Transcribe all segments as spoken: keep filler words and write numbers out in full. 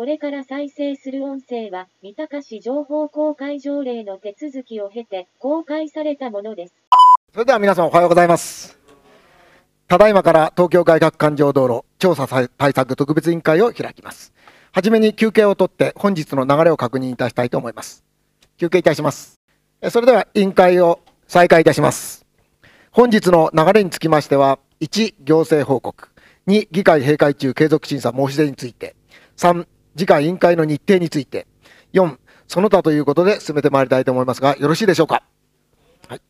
これから再生する音声は、三鷹市情報公開条例の手続きを経て、公開されたものです。それでは皆さんおはようございます。ただいまから東京外郭環状道路調査対策特別委員会を開きます。はじめに休憩を取って、本日の流れを確認いたしたいと思います。休憩いたします。それでは委員会を再開いたします。本日の流れにつきましては、いち、行政報告。に、議会閉会中継続審査申し出について。さん、次回委員会の日程について。よん、その他ということで進めてまいりたいと思いますが、よろしいでしょうか。はい、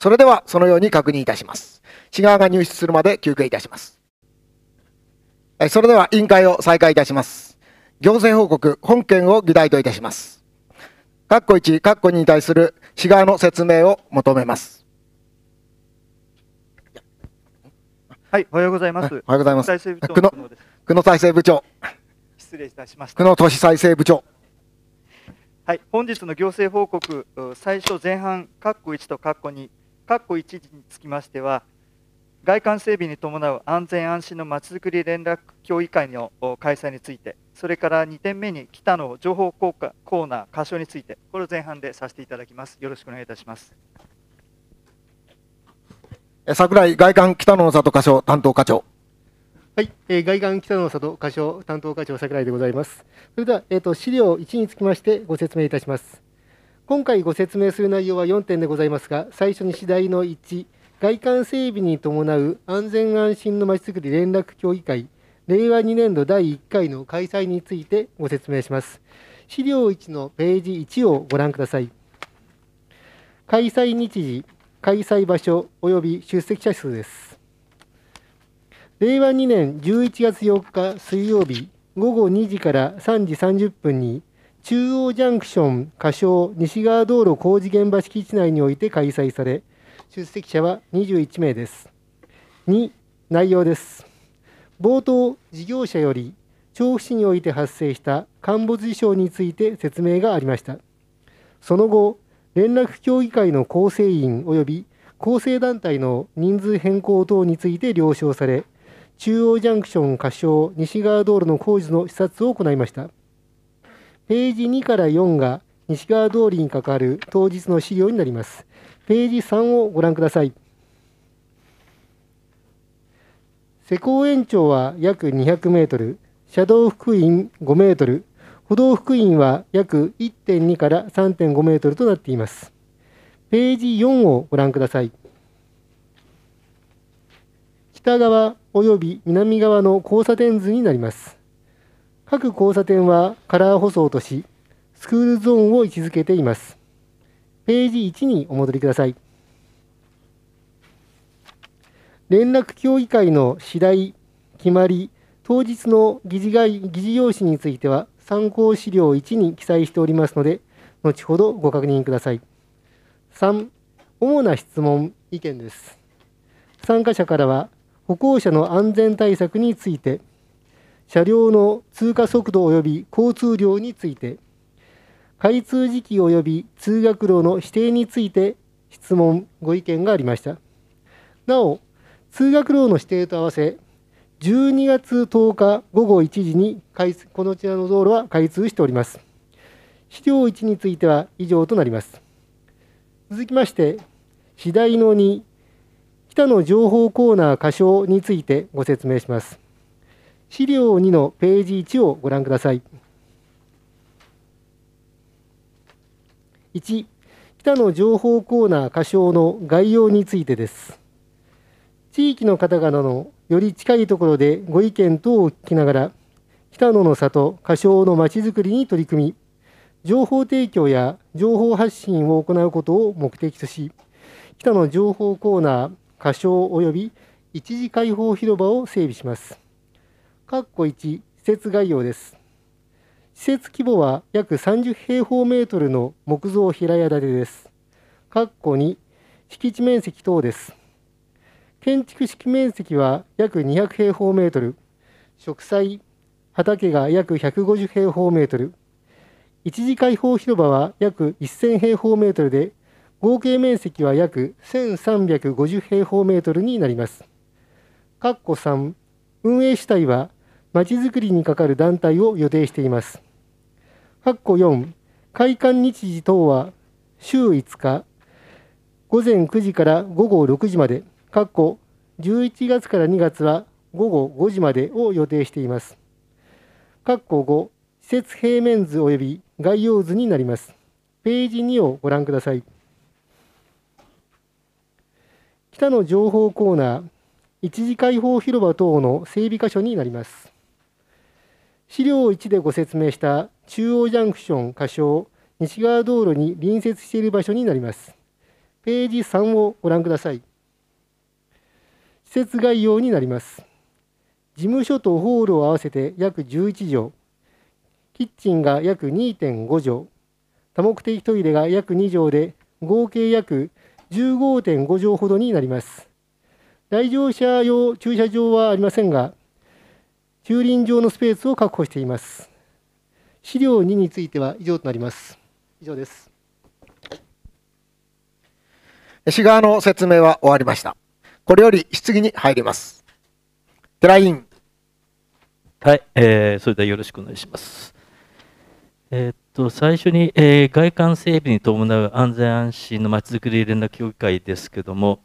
それではそのように確認いたします。市側が入室するまで休憩いたします。それでは委員会を再開いたします。行政報告、本件を議題といたします。括弧いち、括弧にに対する市側の説明を求めます。はい、おはようございます。おはようございます。久野、久野再生部長。失礼いたしました。久野都市再生部長。はい、本日の行政報告、最初前半、括弧いちと括弧に、括弧いちにつきましては、外観整備に伴う安全安心のまちづくり連絡協議会の開催について、それからにてんめに北の情報コーナー過小について、これを前半でさせていただきます。よろしくお願いいたします。櫻井外観北野の里課長担当課長。はい、えー、外観北野の里課長担当課長櫻井でございます。それでは、えー、と資料いちにつきましてご説明いたします。今回ご説明する内容はよんてんでございますが、最初に次第のいち、外観整備に伴う安全安心のまちづくり連絡協議会、れいわにねんどだいいっかいの開催についてご説明します。資料いちのページいちをご覧ください。開催日時、開催場所及び出席者数です。れいわにねんじゅういちがつよっか水曜日ごごにじからさんじさんじゅっぷんに中央ジャンクション過小西側道路工事現場敷地内において開催され、出席者はにじゅういちめいです。に、内容です。冒頭、事業者より調布市において発生した陥没事象について説明がありました。その後、連絡協議会の構成員及び構成団体の人数変更等について了承され、中央ジャンクション過小西側道路の工事の視察を行いました。ページにからよんが西側通りに関わる当日の資料になります。ページさんをご覧ください。施工延長は約にひゃくメートル、車道幅員ごメートル、歩道幅員は約 いってんに から さんてんごメートルとなっています。ページよんをご覧ください。北側及び南側の交差点図になります。各交差点はカラー舗装とし、スクールゾーンを位置づけています。ページいちにお戻りください。連絡協議会の次第、決まり、当日の議事概、議事要旨については、参考資料いちに記載しておりますので、後ほどご確認ください。さん、主な質問・意見です。参加者からは、歩行者の安全対策について、車両の通過速度及び交通量について、開通時期及び通学路の指定について、質問・ご意見がありました。なお、通学路の指定と合わせ、じゅうにがつとおかごごいちじに開通、このちらの道路は開通しております。資料いちについては以上となります。続きまして、次第のに、北の情報コーナー過小についてご説明します。資料にのページいちをご覧ください。いち、北の情報コーナー過小の概要についてです。地域の方々のより近いところでご意見等を聞きながら、北野の里過小のまちづくりに取り組み、情報提供や情報発信を行うことを目的とし、北野情報コーナー過小及び一時開放広場を整備します。括弧いち、施設概要です。施設規模は約さんじゅうへいほうメートルの木造平屋建てです。括弧に、敷地面積等です。建築敷面積は約にひゃくへいほうメートル、植栽、畑が約ひゃくごじゅうへいほうメートル、一時開放広場は約せんへいほうメートルで、合計面積は約せんさんびゃくごじゅうへいほうメートルになります。括弧さん、運営主体はまちづくりにかかる団体を予定しています。よん、開館日時等は週いつか午前くじから午後ろくじまで、じゅういちがつからにがつは午後ごじまでを予定しています。ご、施設平面図及び概要図になります。ページにをご覧ください。北の情報コーナー、一時開放広場等の整備箇所になります。資料いちでご説明した中央ジャンクション仮称西側道路に隣接している場所になります。ページさんをご覧ください。施設概要になります。事務所とホールを合わせて約じゅういちじょう、キッチンが約 にてんごじょう、多目的トイレが約にじょうで、合計約 じゅうごてんごじょうほどになります。来場者用駐車場はありませんが、駐輪場のスペースを確保しています。資料にについては以上となります。以上です。市側の説明は終わりました。これより質疑に入ります。寺委員。はい、えー、それではよろしくお願いします。えー、っと最初に、えー、外観整備に伴う安全安心のまちづくり連絡協議会ですけれども、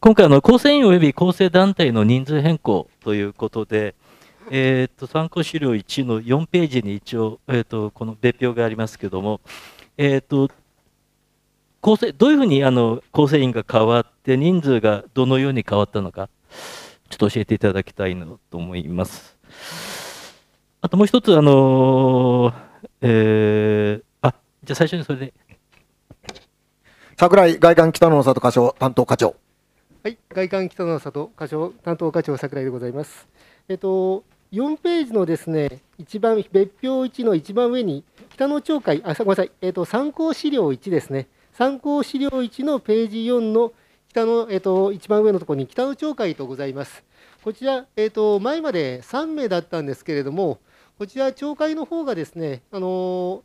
今回の構成員及び構成団体の人数変更ということで、えー、っと参考資料いちのよんページに一応、えー、っとこの別表がありますけれども、えー、っと構成どういうふうにあの構成員が変わって人数がどのように変わったのかちょっと教えていただきたいなと思います。あともう一つあのーえー、あじゃあ最初にそれで櫻井外観北の里課長担当課長。はい、外観北の里課長担当課長櫻井でございます。えっとよんページのですね、一番別表いちの一番上に北の町会あごめんなさい、えっと、参考資料いちですね、参考資料いちのページよんの北の、えー、と一番上のところに北の町会とございます。こちら、えー、と前までさんめいだったんですけれども、こちら町会の方がですね、あの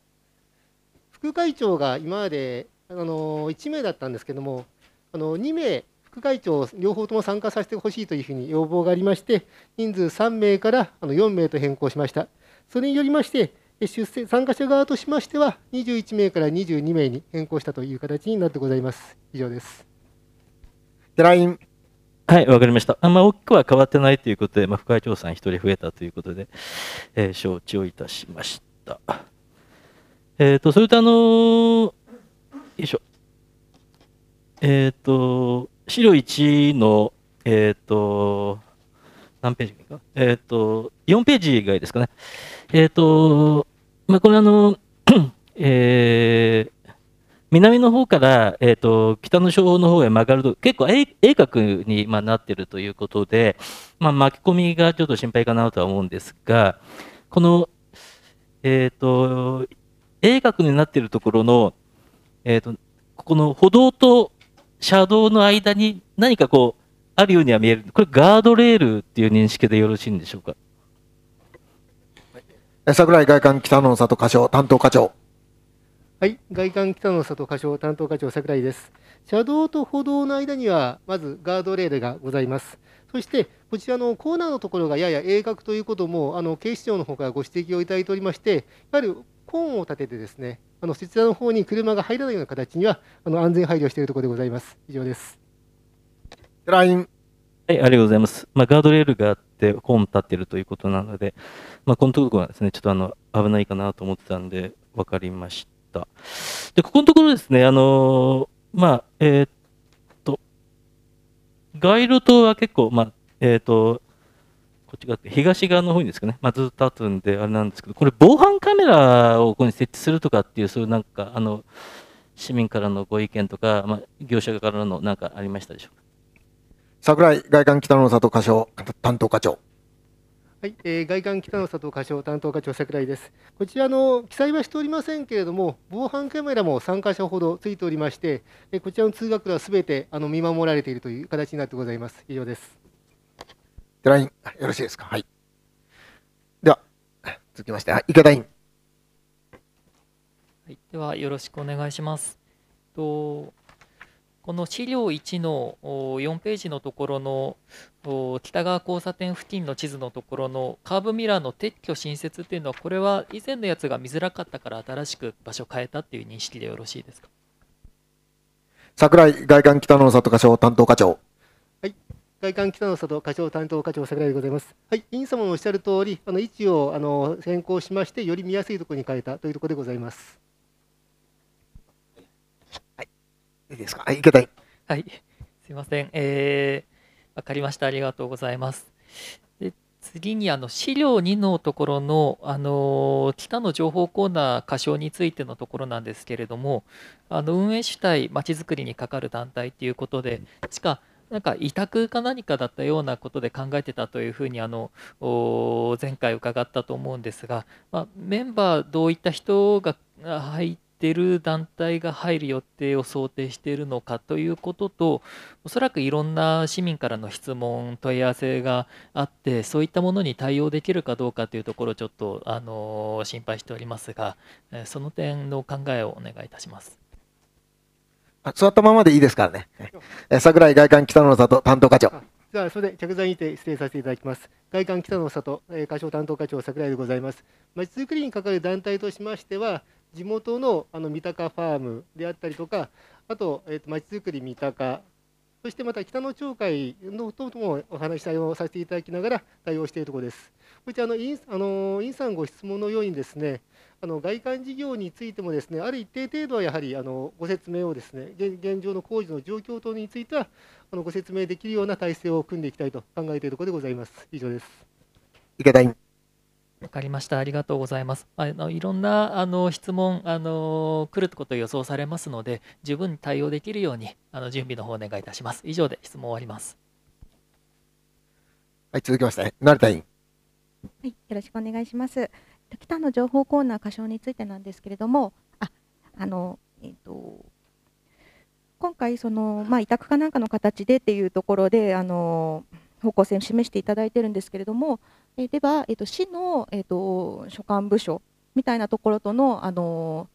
副会長が今まであのいちめいだったんですけれども、あのにめい副会長両方とも参加させてほしいというふうに要望がありまして、人数さんめいからあのよんめいと変更しました。それによりまして出席参加者側としましてはにじゅういちめいからにじゅうにめいに変更したという形になってございます。以上です。寺院。はい、わかりました。あんま大きくは変わってないということで、まあ、副会長さんひとり増えたということで、えー、承知をいたしました。えーとそれとあのー、よいしょえーと資料いちのえーと何ページか、えーとよんページ以外ですかね。えーとまあ、これあの、えー、南の方から、えー、と北の小の方へ曲がると結構鋭角に、まあ、なっているということで、まあ、巻き込みがちょっと心配かなとは思うんですが、この、えー、と鋭角になっているところの、えー、とここの歩道と車道の間に何かこうあるようには見える、これガードレールっていう認識でよろしいんでしょうか。櫻井外観北の里課長担当課長。はい、外観北の里課長担当課長櫻井です。車道と歩道の間にはまずガードレールがございます。そしてこちらのコーナーのところがやや鋭角ということもあの警視庁の方からご指摘をいただいておりまして、やはりコーンを立ててですね、あのそちらの方に車が入らないような形にはあの安全配慮しているところでございます。以上です。寺院。はい、ありがとうございます。まあ、ガードレールがあってコーン立っているということなので、まあ、このところはですね、ちょっとあの危ないかなと思ってたんで分かりました。でここのところですね、あのー、まあえー、っと街路灯は結構まあえー、っとこっち側東側の方にですかね、まあ、ずっと立つんであれなんですけど、これ防犯カメラをここに設置するとかっていうそういうなんかあの市民からのご意見とか、まあ、業者からのなんかありましたでしょうか。櫻井外観北の里課長担当課長。はい、えー、外観北の里課長担当課長櫻井です。こちらの記載はしておりませんけれども、防犯カメラもさんかしょほどついておりまして、こちらの通学路はすべてあの見守られているという形になってございます。以上です。寺院よろしいですか。はい、では続きまして池田委員。はい、ではよろしくお願いします。とこの資料いちのよんページのところの北側交差点付近の地図のところのカーブミラーの撤去新設っていうのは、これは以前のやつが見づらかったから新しく場所を変えたっていう認識でよろしいですか。櫻井外環北の里課長担当課長。はい、外環北の里課長担当課長櫻井でございます。はい、委員様のおっしゃる通り、あの位置をあの変更しましてより見やすいところに変えたというところでございます。はい、いいですか。はい、池田。はい、すみません。えー、わかりました。ありがとうございます。で、次にあの資料にのところの、あの北の情報コーナー過小についてのところなんですけれども、あの運営主体まちづくりにかかる団体ということで、しかなんか委託か何かだったようなことで考えてたというふうにあの前回伺ったと思うんですが、まあ、メンバーどういった人が入ってる団体が入る予定を想定しているのかということと、おそらくいろんな市民からの質問問い合わせがあって、そういったものに対応できるかどうかというところをちょっとあの心配しておりますが、その点の考えをお願いいたします。座ったままでいいですからね。櫻井外環北野の里担当課長。じゃあそれで着座にて失礼させていただきます。外環北野の里課長担当課長櫻井でございます。まちづくりにかかる団体としましては、地元のあの三鷹ファームであったりとか、あとまちづくり三鷹、そしてまた北野町会のともお話をさせていただきながら対応しているところです。こちらの委員あの委員さんご質問のようにですね、あの外環事業についてもですね、ある一定程度はやはりあのご説明をですね、現状の工事の状況等についてはあのご説明できるような体制を組んでいきたいと考えているところでございます。以上です。池田委員。わかりました。ありがとうございます。あのいろんなあの質問あの来ること予想されますので、十分に対応できるようにあの準備の方お願いいたします。以上で質問終わります。はい、続きまして成田委員。はい、よろしくお願いします。北の情報コーナー過小についてなんですけれども、あ、あの、えーと、今回その、まあ、委託かなんかの形でっていうところであの方向性を示していただいているんですけれども、えでは、えーと、市の、えーと、所管部署みたいなところとの、あの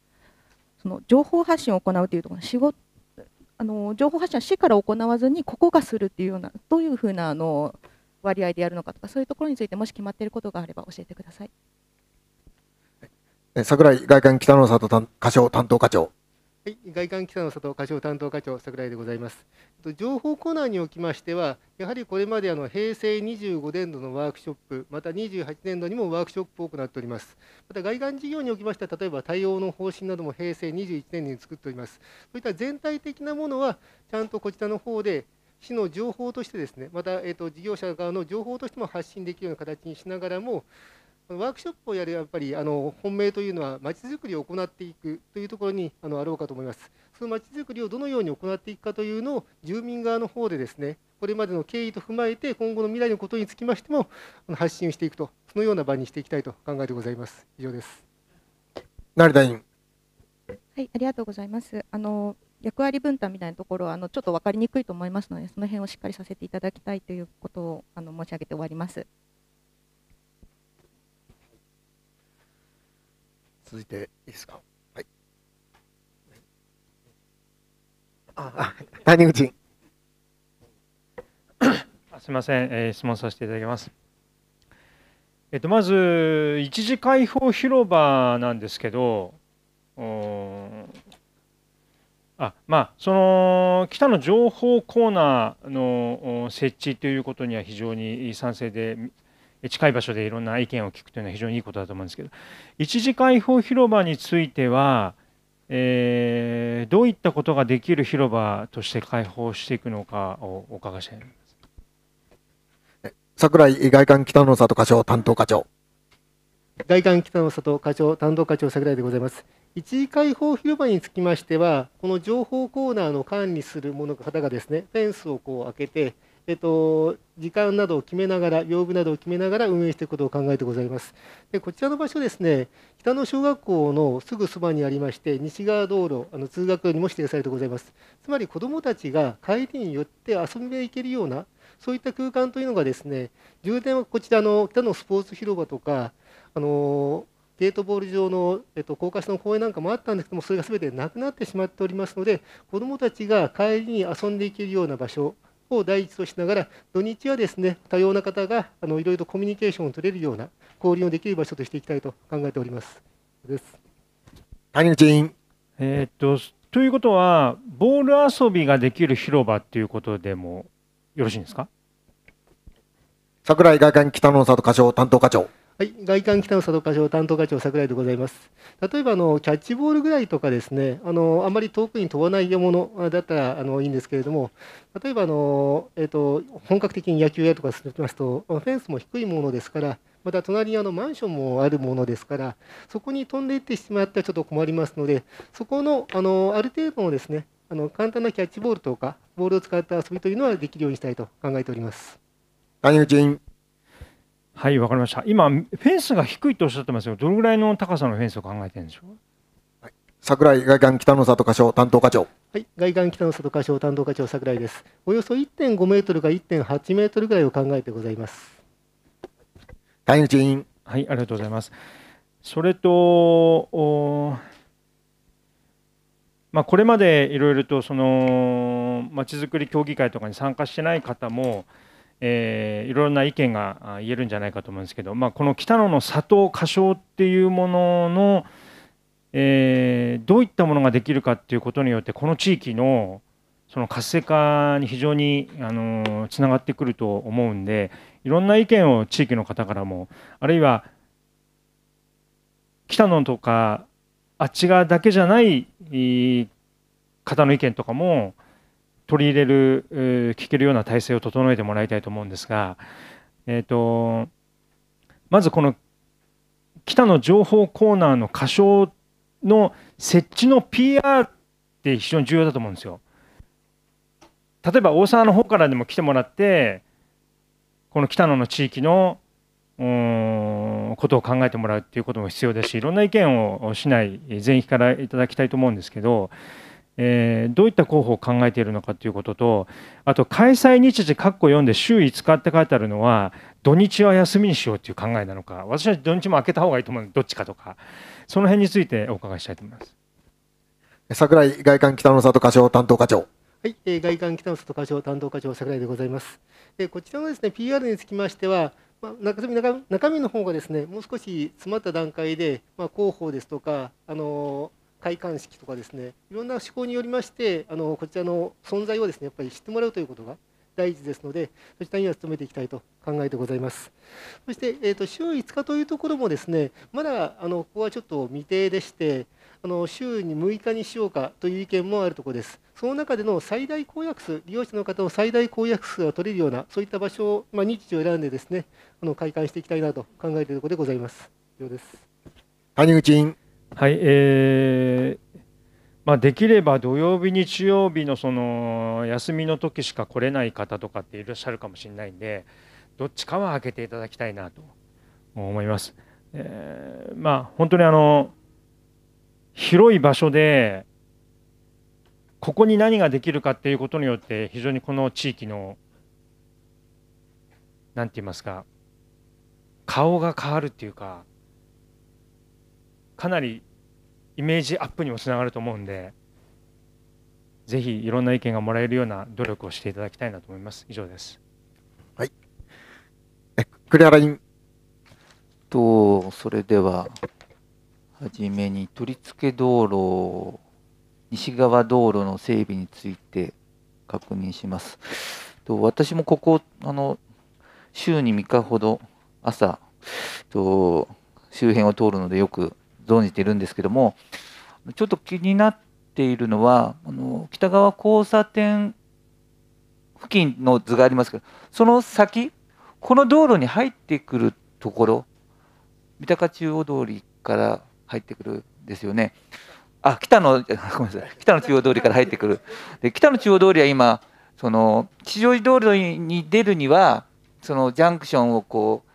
その情報発信を行うというところ、仕事あの情報発信は市から行わずにここがするっていうような、どういうふうなあの割合でやるのかとか、そういうところについてもし決まっていることがあれば教えてください。櫻井外環北の里課長担当課長。はい、外環北の里課長担当課長櫻井でございます。情報コーナーにおきましては、やはりこれまであの平成にじゅうごねん度のワークショップ、またにじゅうはちねん度にもワークショップを行っております。また外環事業におきましては、例えば対応の方針なども平成にじゅういちねんに作っております。そういった全体的なものはちゃんとこちらの方で市の情報としてですね、また、えーと、事業者側の情報としても発信できるような形にしながらも、ワークショップをやるやっぱりあの本命というのはまちづくりを行っていくというところにあのあろうかと思います。そのまちづくりをどのように行っていくかというのを住民側の方でですね、これまでの経緯と踏まえて今後の未来のことにつきましても発信していくと、そのような場にしていきたいと考えてございます。以上です。成田委員。はい、ありがとうございます。あの役割分担みたいなところはあのちょっと分かりにくいと思いますので、その辺をしっかりさせていただきたいということをあの申し上げて終わります。続いていいですか。はい。あ、谷口。すみません、えー、質問させていただきます。えっとまず一時開放広場なんですけど、あ、まあその北の情報コーナーの設置ということには非常に賛成で。近い場所でいろんな意見を聞くというのは非常にいいことだと思うんですけど、一時開放広場については、えー、どういったことができる広場として開放していくのかをお伺いしたいと思います。櫻井外環北の里課長担当課長。外環北の里課長担当課長櫻井でございます。一時開放広場につきましては、この情報コーナーの管理する者の方がですね、フェンスをこう開けて、えっと、時間などを決めながら、曜日などを決めながら運営していくことを考えてございます。で、こちらの場所ですね、北野小学校のすぐそばにありまして、西側道路、あの通学路にも指定されてございます。つまり子どもたちが帰りに寄って遊んでいけるような、そういった空間というのがですね、重点はこちらの北野スポーツ広場とか、あのゲートボール上の、えっと、高架下の公園なんかもあったんですけども、それが全てなくなってしまっておりますので、子どもたちが帰りに遊んでいけるような場所を第一としながら、土日はですね、多様な方があのいろいろコミュニケーションを取れるような、交流のできる場所としていきたいと考えております。です。谷口委員。えっと、ということは、ボール遊びができる広場ということでもよろしいんですか。櫻井外観北の里課長担当課長。はい、外観北の里課長担当課長櫻井でございます。例えばあのキャッチボールぐらいとかですね、あのあまり遠くに飛ばないものだったらあのいいんですけれども、例えばあのえっと本格的に野球やとかするとますとフェンスも低いものですから。また隣にあのマンションもあるものですから、そこに飛んでいってしまってはちょっと困りますので、そこのあのある程度のですね、あの簡単なキャッチボールとか、ボールを使った遊びというのはできるようにしたいと考えております。谷口委員。はい、わかりました。今、フェンスが低いとおっしゃってますよ。どのぐらいの高さのフェンスを考えてるんでしょう。櫻井外観北の里課長担当課長。はい、外観北の里課長担当課長櫻井です。およそ いってんごメートルか いってんはちメートルぐらいを考えてございます。はい、ありがとうございます。それと、まあ、これまでいろいろとそのまちづくり協議会とかに参加してない方も、えー、いろいろな意見が言えるんじゃないかと思うんですけど、まあ、この北野の里仮称っていうものの、えー、どういったものができるかっていうことによってこの地域のその活性化に非常にあのつながってくると思うんで、いろんな意見を地域の方からも、あるいは北野とかあっち側だけじゃない方の意見とかも取り入れる、聞けるような体制を整えてもらいたいと思うんですが、えーとまずこの北野情報コーナーの仮称の設置の ピーアール って非常に重要だと思うんですよ。例えば大沢の方からでも来てもらってこの北野の地域のことを考えてもらうっていうことも必要ですし、いろんな意見を市内全域からいただきたいと思うんですけど、えー、どういった候補を考えているのかということと、あと開催日時括弧よんで週いつかって書いてあるのは土日は休みにしようという考えなのか、私は土日も開けた方がいいと思うのでどっちかとか、その辺についてお伺いしたいと思います。櫻井外観北野里課長担当課長。はい、えー、外観北野里課長担当課長櫻井でございます。えー、こちらのですね ピーアール につきましては、まあ、中身中中身の方がですねもう少し詰まった段階で、まあ、広報ですとかあのー、開館式とかですね、いろんな趣向によりましてあのー、こちらの存在をですねやっぱり知ってもらうということが第一ですので、そちらには努めていきたいと考えてございます。そして、えー、と週いつかというところもですねまだあのここはちょっと未定でして、あの週にむいかにしようかという意見もあるところです。その中での最大公約数、利用者の方の最大公約数が取れるような、そういった場所を、まあ、日時を選んでですね、あの開館していきたいなと考えているところでございます。以上です。谷口委員。はい、えーまあ、できれば土曜日、日曜日のその休みの時しか来れない方とかっていらっしゃるかもしれないんで、どっちかは開けていただきたいなと思います。えーまあ、本当にあの広い場所でここに何ができるかっていうことによって非常にこの地域のなんて言いますか顔が変わるっていうか、かなりイメージアップにもつながると思うんで、ぜひいろんな意見がもらえるような努力をしていただきたいなと思います。以上です。はい。栗原委員。とそれでははじめに取り付け道路。西側道路の整備について確認します。と私もここあの週にみっかほど朝と周辺を通るのでよく存じているんですけども、ちょっと気になっているのはあの北側交差点付近の図がありますけど、その先この道路に入ってくるところ、三鷹中央通りから入ってくるんですよね。あ、北の、ごめんなさい、北の中央通りから入ってくる。で、北の中央通りは今その地上道路に出るにはそのジャンクションをこう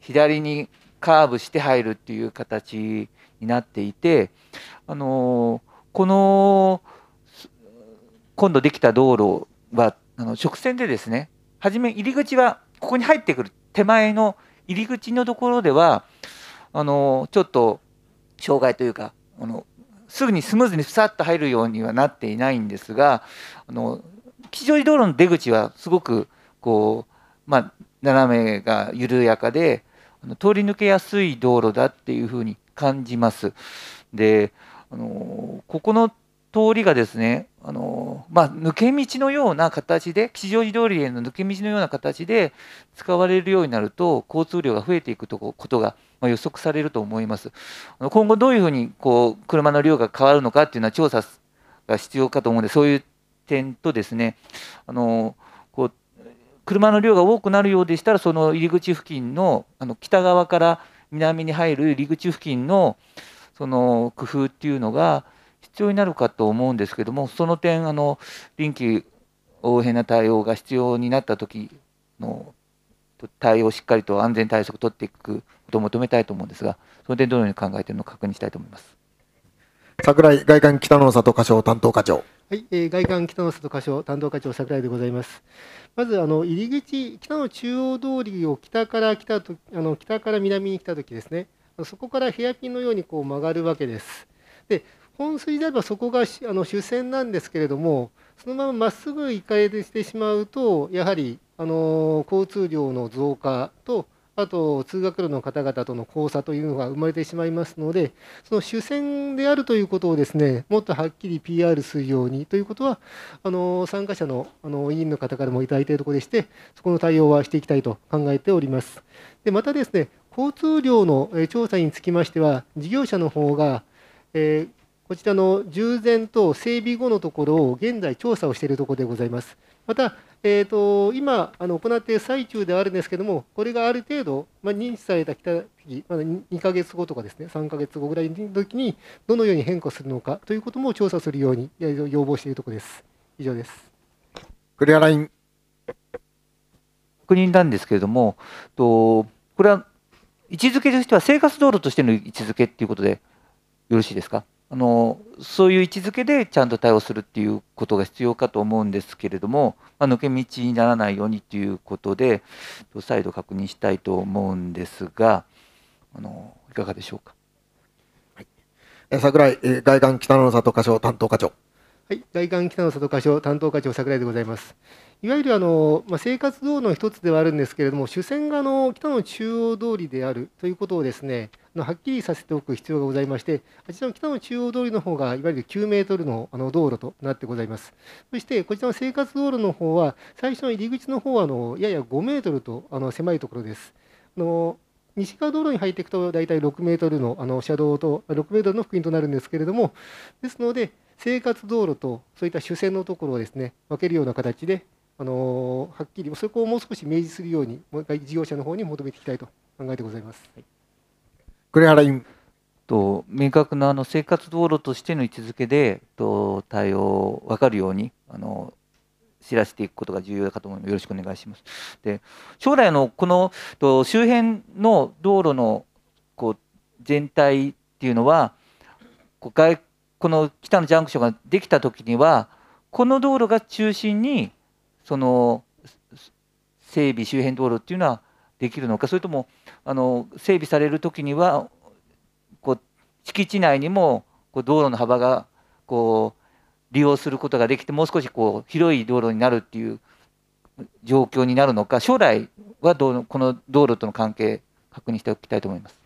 左にカーブして入るっていう形になっていて、あのこの今度できた道路はあの直線でですね、はじめ入り口はここに入ってくる手前の入り口のところではあのちょっと障害というかあのすぐにスムーズにふさっと入るようにはなっていないんですが、あの吉祥寺道路の出口はすごくこう、まあ、斜めが緩やかで通り抜けやすい道路だっていうふうに感じます。で、あのここの通りがですね、あのまあ、抜け道のような形で吉祥寺通りへの抜け道のような形で使われるようになると交通量が増えていくとこことが予測されると思います。今後どういうふうにこう車の量が変わるのかっていうのは調査が必要かと思うので、そういう点とですね、あのこう車の量が多くなるようでしたらその入り口付近の、あの北側から南に入る入り口付近のその工夫っていうのが必要になるかと思うんですけども、その点あの臨機応変な対応が必要になった時の対応をしっかりと安全対策を取っていくことを求めたいと思うんですが、その点どのように考えているのか確認したいと思います。櫻井外環北の里課長担当課長。はい、えー、外環北の里課長担当課長櫻井でございます。まずあの入り口北の中央通りを北から来たとあの北から南に来た時ですね、そこからヘアピンのようにこう曲がるわけです。で本筋であればそこがあの主線なんですけれども、そのまままっすぐ行かれてしまうとやはりあの交通量の増加とあと通学路の方々との交差というのが生まれてしまいますので、その主線であるということをですね、もっとはっきり ピーアール するようにということはあの参加者のあの委員の方からもいただいているところでして、そこの対応はしていきたいと考えております。でまたですね、交通量の調査につきましては事業者の方が、えーこちらの従前と整備後のところを現在調査をしているところでございます。また、えー、と今あの行っている最中ではあるんですけれども、これがある程度、まあ、認知されたきた時、まあ、にかげつごとかですね、さんかげつごぐらいの時にどのように変化するのかということも調査するように要望しているところです。以上です。クリアライン。確認なんですけれども、とこれは位置づけとしては生活道路としての位置づけということでよろしいですか。あのそういう位置づけでちゃんと対応するっていうことが必要かと思うんですけれども、まあ、抜け道にならないようにということで再度確認したいと思うんですが、あのいかがでしょうか。はい、え櫻井外環北の里課長担当課長。はい、外環北の里課長担当課長櫻井でございます。いわゆるあの、まあ、生活道路の一つではあるんですけれども、主線がの北の中央通りであるということをですね、はっきりさせておく必要がございまして、あちらの北の中央通りの方がいわゆるきゅうメートルの道路となってございます。そしてこちらの生活道路の方は最初の入り口の方はあのややごメートルとあの狭いところです。あの西側道路に入っていくとだいたいろくメートル の, あの車道とろくメートルの幅員となるんですけれども、ですので生活道路とそういった主線のところをですね分けるような形であのはっきりそこをもう少し明示するようにもういち事業者の方に求めていきたいと考えてございます。はい、栗原委員。と明確なあの生活道路としての位置づけでと対応を分かるようにあの知らせていくことが重要かと思います。よろしくお願いします。で将来のこのと周辺の道路のこう全体っていうのはこうこの北のジャンクションができたときにはこの道路が中心にその整備周辺道路っていうのはできるのか、それともあの整備されるときにはこう敷地内にもこう道路の幅がこう利用することができてもう少しこう広い道路になるっていう状況になるのか、将来はどうこの道路との関係確認しておきたいと思います。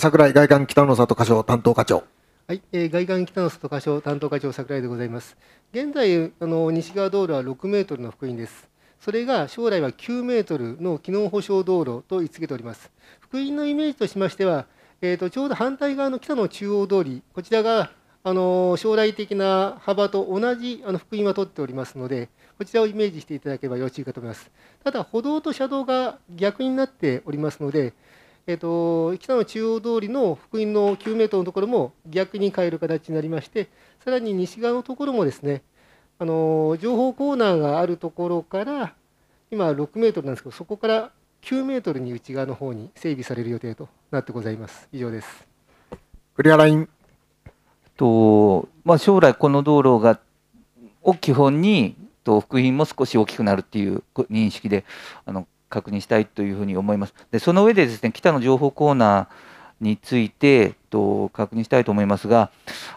櫻井外環北の里課長担当課長。はい、えー、外環北の里課長担当課長櫻井でございます。現在あの西側道路はろくメートルの幅員です。それが将来はきゅうメートルの機能保障道路と位置づけております。幅員のイメージとしましては、えーと、ちょうど反対側の北の中央通り、こちらがあの将来的な幅と同じあの幅員は取っておりますので、こちらをイメージしていただければよろしいかと思います。ただ、歩道と車道が逆になっておりますので、えーと、北の中央通りの幅員のきゅうメートルのところも逆に変える形になりまして、さらに西側のところもですね、あの情報コーナーがあるところから今ろくメートルなんですけど、そこからきゅうメートルに内側の方に整備される予定となってございます。以上です。クリアライン。と、まあ、将来この道路がを基本にと幅員も少し大きくなるっていう認識であの確認したいというふうに思います。で、その上でですね、北の情報コーナーについてと確認したいと思いますが、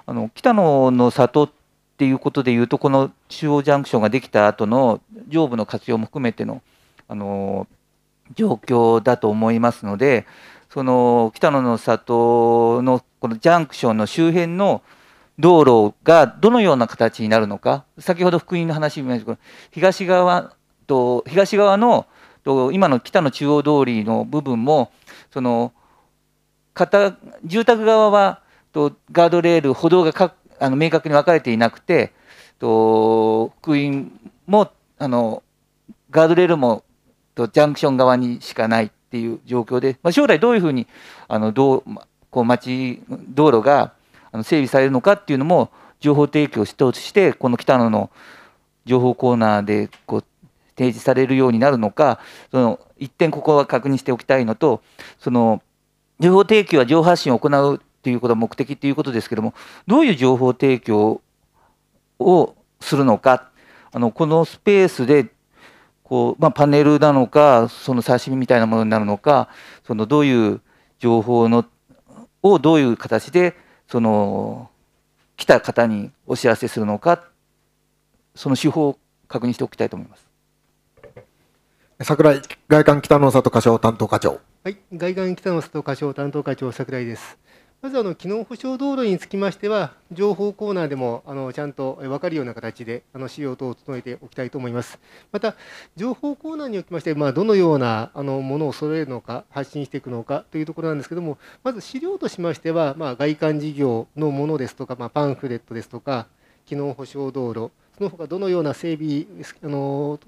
あの北野の里っていうことでいうと、この中央ジャンクションができた後の上部の活用も含めてのあの状況だと思いますので、その北野の里のこのジャンクションの周辺の道路がどのような形になるのか、先ほど福音の話にもありましたが、東側と東側のと今の北の中央通りの部分も、その片住宅側はとガードレール、歩道がかあの明確に分かれていなくて、と福音もあのガードレールもとジャンクション側にしかないっていう状況で、まあ、将来どういうふうにあのどうこう町道路が整備されるのかっていうのも情報提供としてこの北野の情報コーナーでこう提示されるようになるのか、その一点ここは確認しておきたいのと、その情報提供は情報発信を行うということが目的ということですけれども、どういう情報提供をするのか、あのこのスペースでこう、まあ、パネルなのか、その刺身みたいなものになるのか、そのどういう情報のをどういう形でその来た方にお知らせするのか、その手法を確認しておきたいと思います。櫻井外環北の里課長担当課長。はい、外環北の里課長担当課長櫻井です。まずあの機能保障道路につきましては、情報コーナーでもあのちゃんと分かるような形であの資料等を整えておきたいと思います。また、情報コーナーにおきまして、まあ、どのようなあのものを揃えるのか、発信していくのかというところなんですけども、まず資料としましては、まあ、外環事業のものですとか、まあ、パンフレットですとか、機能保障道路、その他どのような整備、あの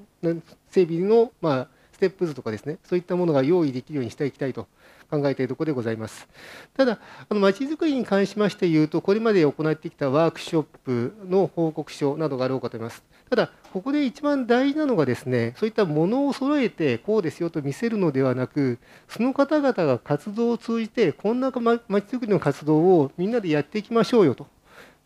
整備の、まあ、ステップ図とかですね、そういったものが用意できるようにしていきたいと考えているところでございます。ただ、あの町づくりに関しまして言うと、これまで行ってきたワークショップの報告書などがあろうかと思います。ただ、ここで一番大事なのがですね、そういったものを揃えてこうですよと見せるのではなく、その方々が活動を通じて、こんなまちづくりの活動をみんなでやっていきましょうよと、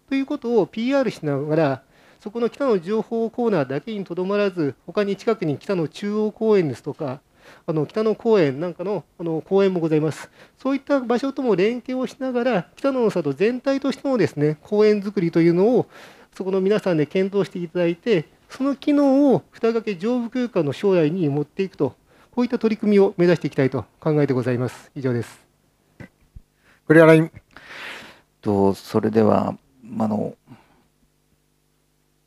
ということを ピーアール しながら、そこの北の情報コーナーだけにとどまらず、他に近くに北の中央公園ですとか、あの北野公園なんか の, あの公園もございます。そういった場所とも連携をしながら、北野の里全体としてのですね、公園づくりというのを、そこの皆さんで検討していただいて、その機能を二掛け上部空間の将来に持っていくと、こういった取り組みを目指していきたいと考えてございます。以上です。クリアライン。とそれでは、あの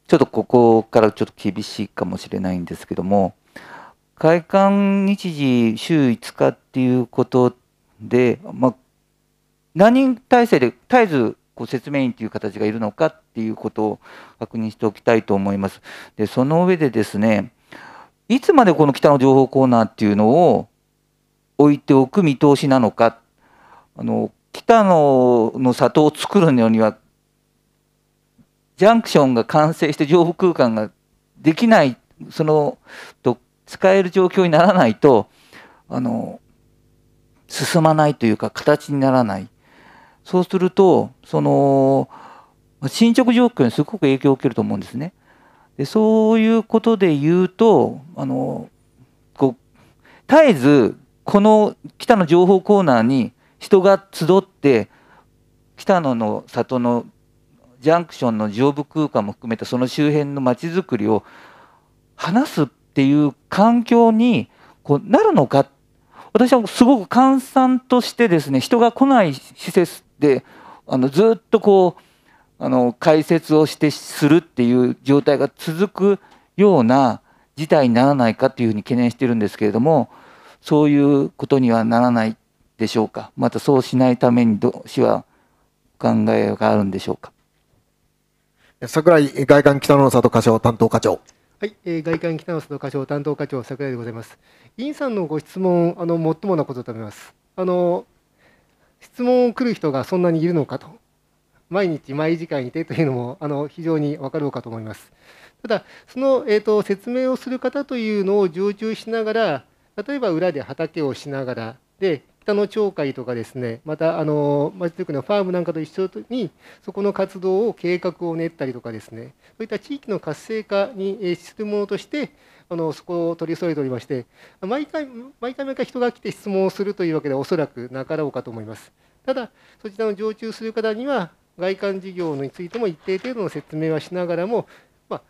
ちょっとここからちょっと厳しいかもしれないんですけども、開館日時週いつかっていうことで、まあ、何人体制で絶えずこう説明員という形がいるのかっていうことを確認しておきたいと思います。で、その上でですね、いつまでこの北の情報コーナーっていうのを置いておく見通しなのか、あの北野の里を作るのにはジャンクションが完成して上部空間ができない、そのと使える状況にならないと、あの進まないというか形にならない。そうすると、その進捗状況にすごく影響を受けると思うんですね。で、そういうことで言うと、あのこう絶えずこの北の情報コーナーに人が集って北野の里のジャンクションの上部空間も含めたその周辺のまちづくりを話すっていう環境にこうなるのか、私はすごく閑散としてですね、人が来ない施設であのずっとこうあの解説をしてするっていう状態が続くような事態にならないかというふうに懸念してるんですけれども、そういうことにはならないでしょうか。またそうしないためにどう市は考えがあるんでしょうか。櫻井外環北の里課長担当課長。はい、えー、外環北の里課長担当課長櫻井でございます。委員さんのご質問、あのもっともなことだと思います。あの質問を来る人がそんなにいるのかと、毎日毎時間いてというのもあの非常に分かろうかと思います。ただ、その、えー、と説明をする方というのを常駐しながら、例えば裏で畑をしながらで北の町会とかですね、またあの町づくりのファームなんかと一緒にそこの活動を計画を練ったりとかですね、そういった地域の活性化に資するものとしてあのそこを取り揃えておりまして、毎回毎回毎回人が来て質問をするというわけではおそらくなかろうかと思います。ただそちらの常駐する方には外観事業についても一定程度の説明はしながらも、まあ、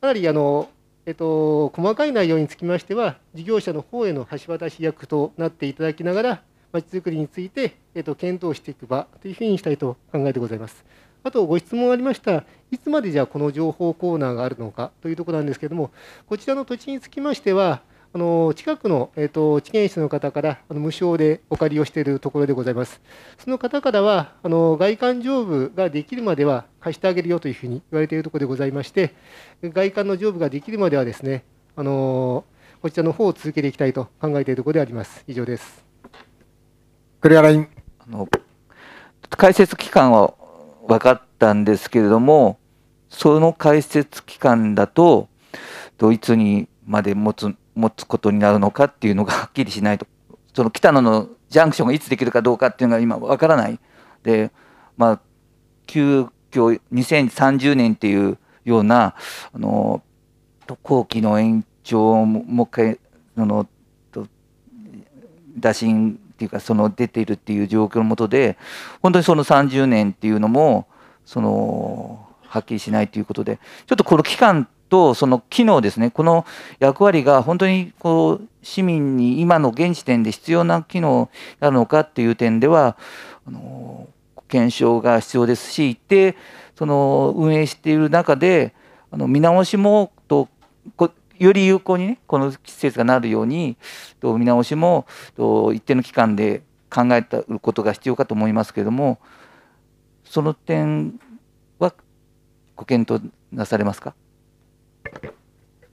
かなりあの、えっと、細かい内容につきましては事業者の方への橋渡し役となっていただきながら、まちづくりについて、えっと、検討していく場というふうにしたいと考えてございます。あとご質問ありました、いつまでじゃあこの情報コーナーがあるのかというところなんですけれども、こちらの土地につきましては、あの近くの、えっと、地権室の方からあの無償でお借りをしているところでございます。その方からは、あの外観上部ができるまでは貸してあげるよというふうに言われているところでございまして、外観の上部ができるまではですね、あのこちらの方を続けていきたいと考えているところであります。以上です。クリアライン。あの解説期間は分かったんですけれども、その解説期間だといつにまで持つ持つことになるのかっていうのがはっきりしないと、その北野のジャンクションがいつできるかどうかっていうのが今分からないで、まあ急遽にせんさんじゅうねんっていうようなあの後期の延長をもう一回その打診っていうかその出ているっていう状況のもとで、本当にそのさんじゅうねんっていうのもそのはっきりしないということで、ちょっとこの期間とその機能ですね、この役割が本当にこう市民に今の現時点で必要な機能なのかっていう点ではあの検証が必要ですし、一定その運営している中であの見直しもとこより有効にね、この施設がなるようにと見直しもと一定の期間で考えたことが必要かと思いますけれども、その点はご検討なされますか。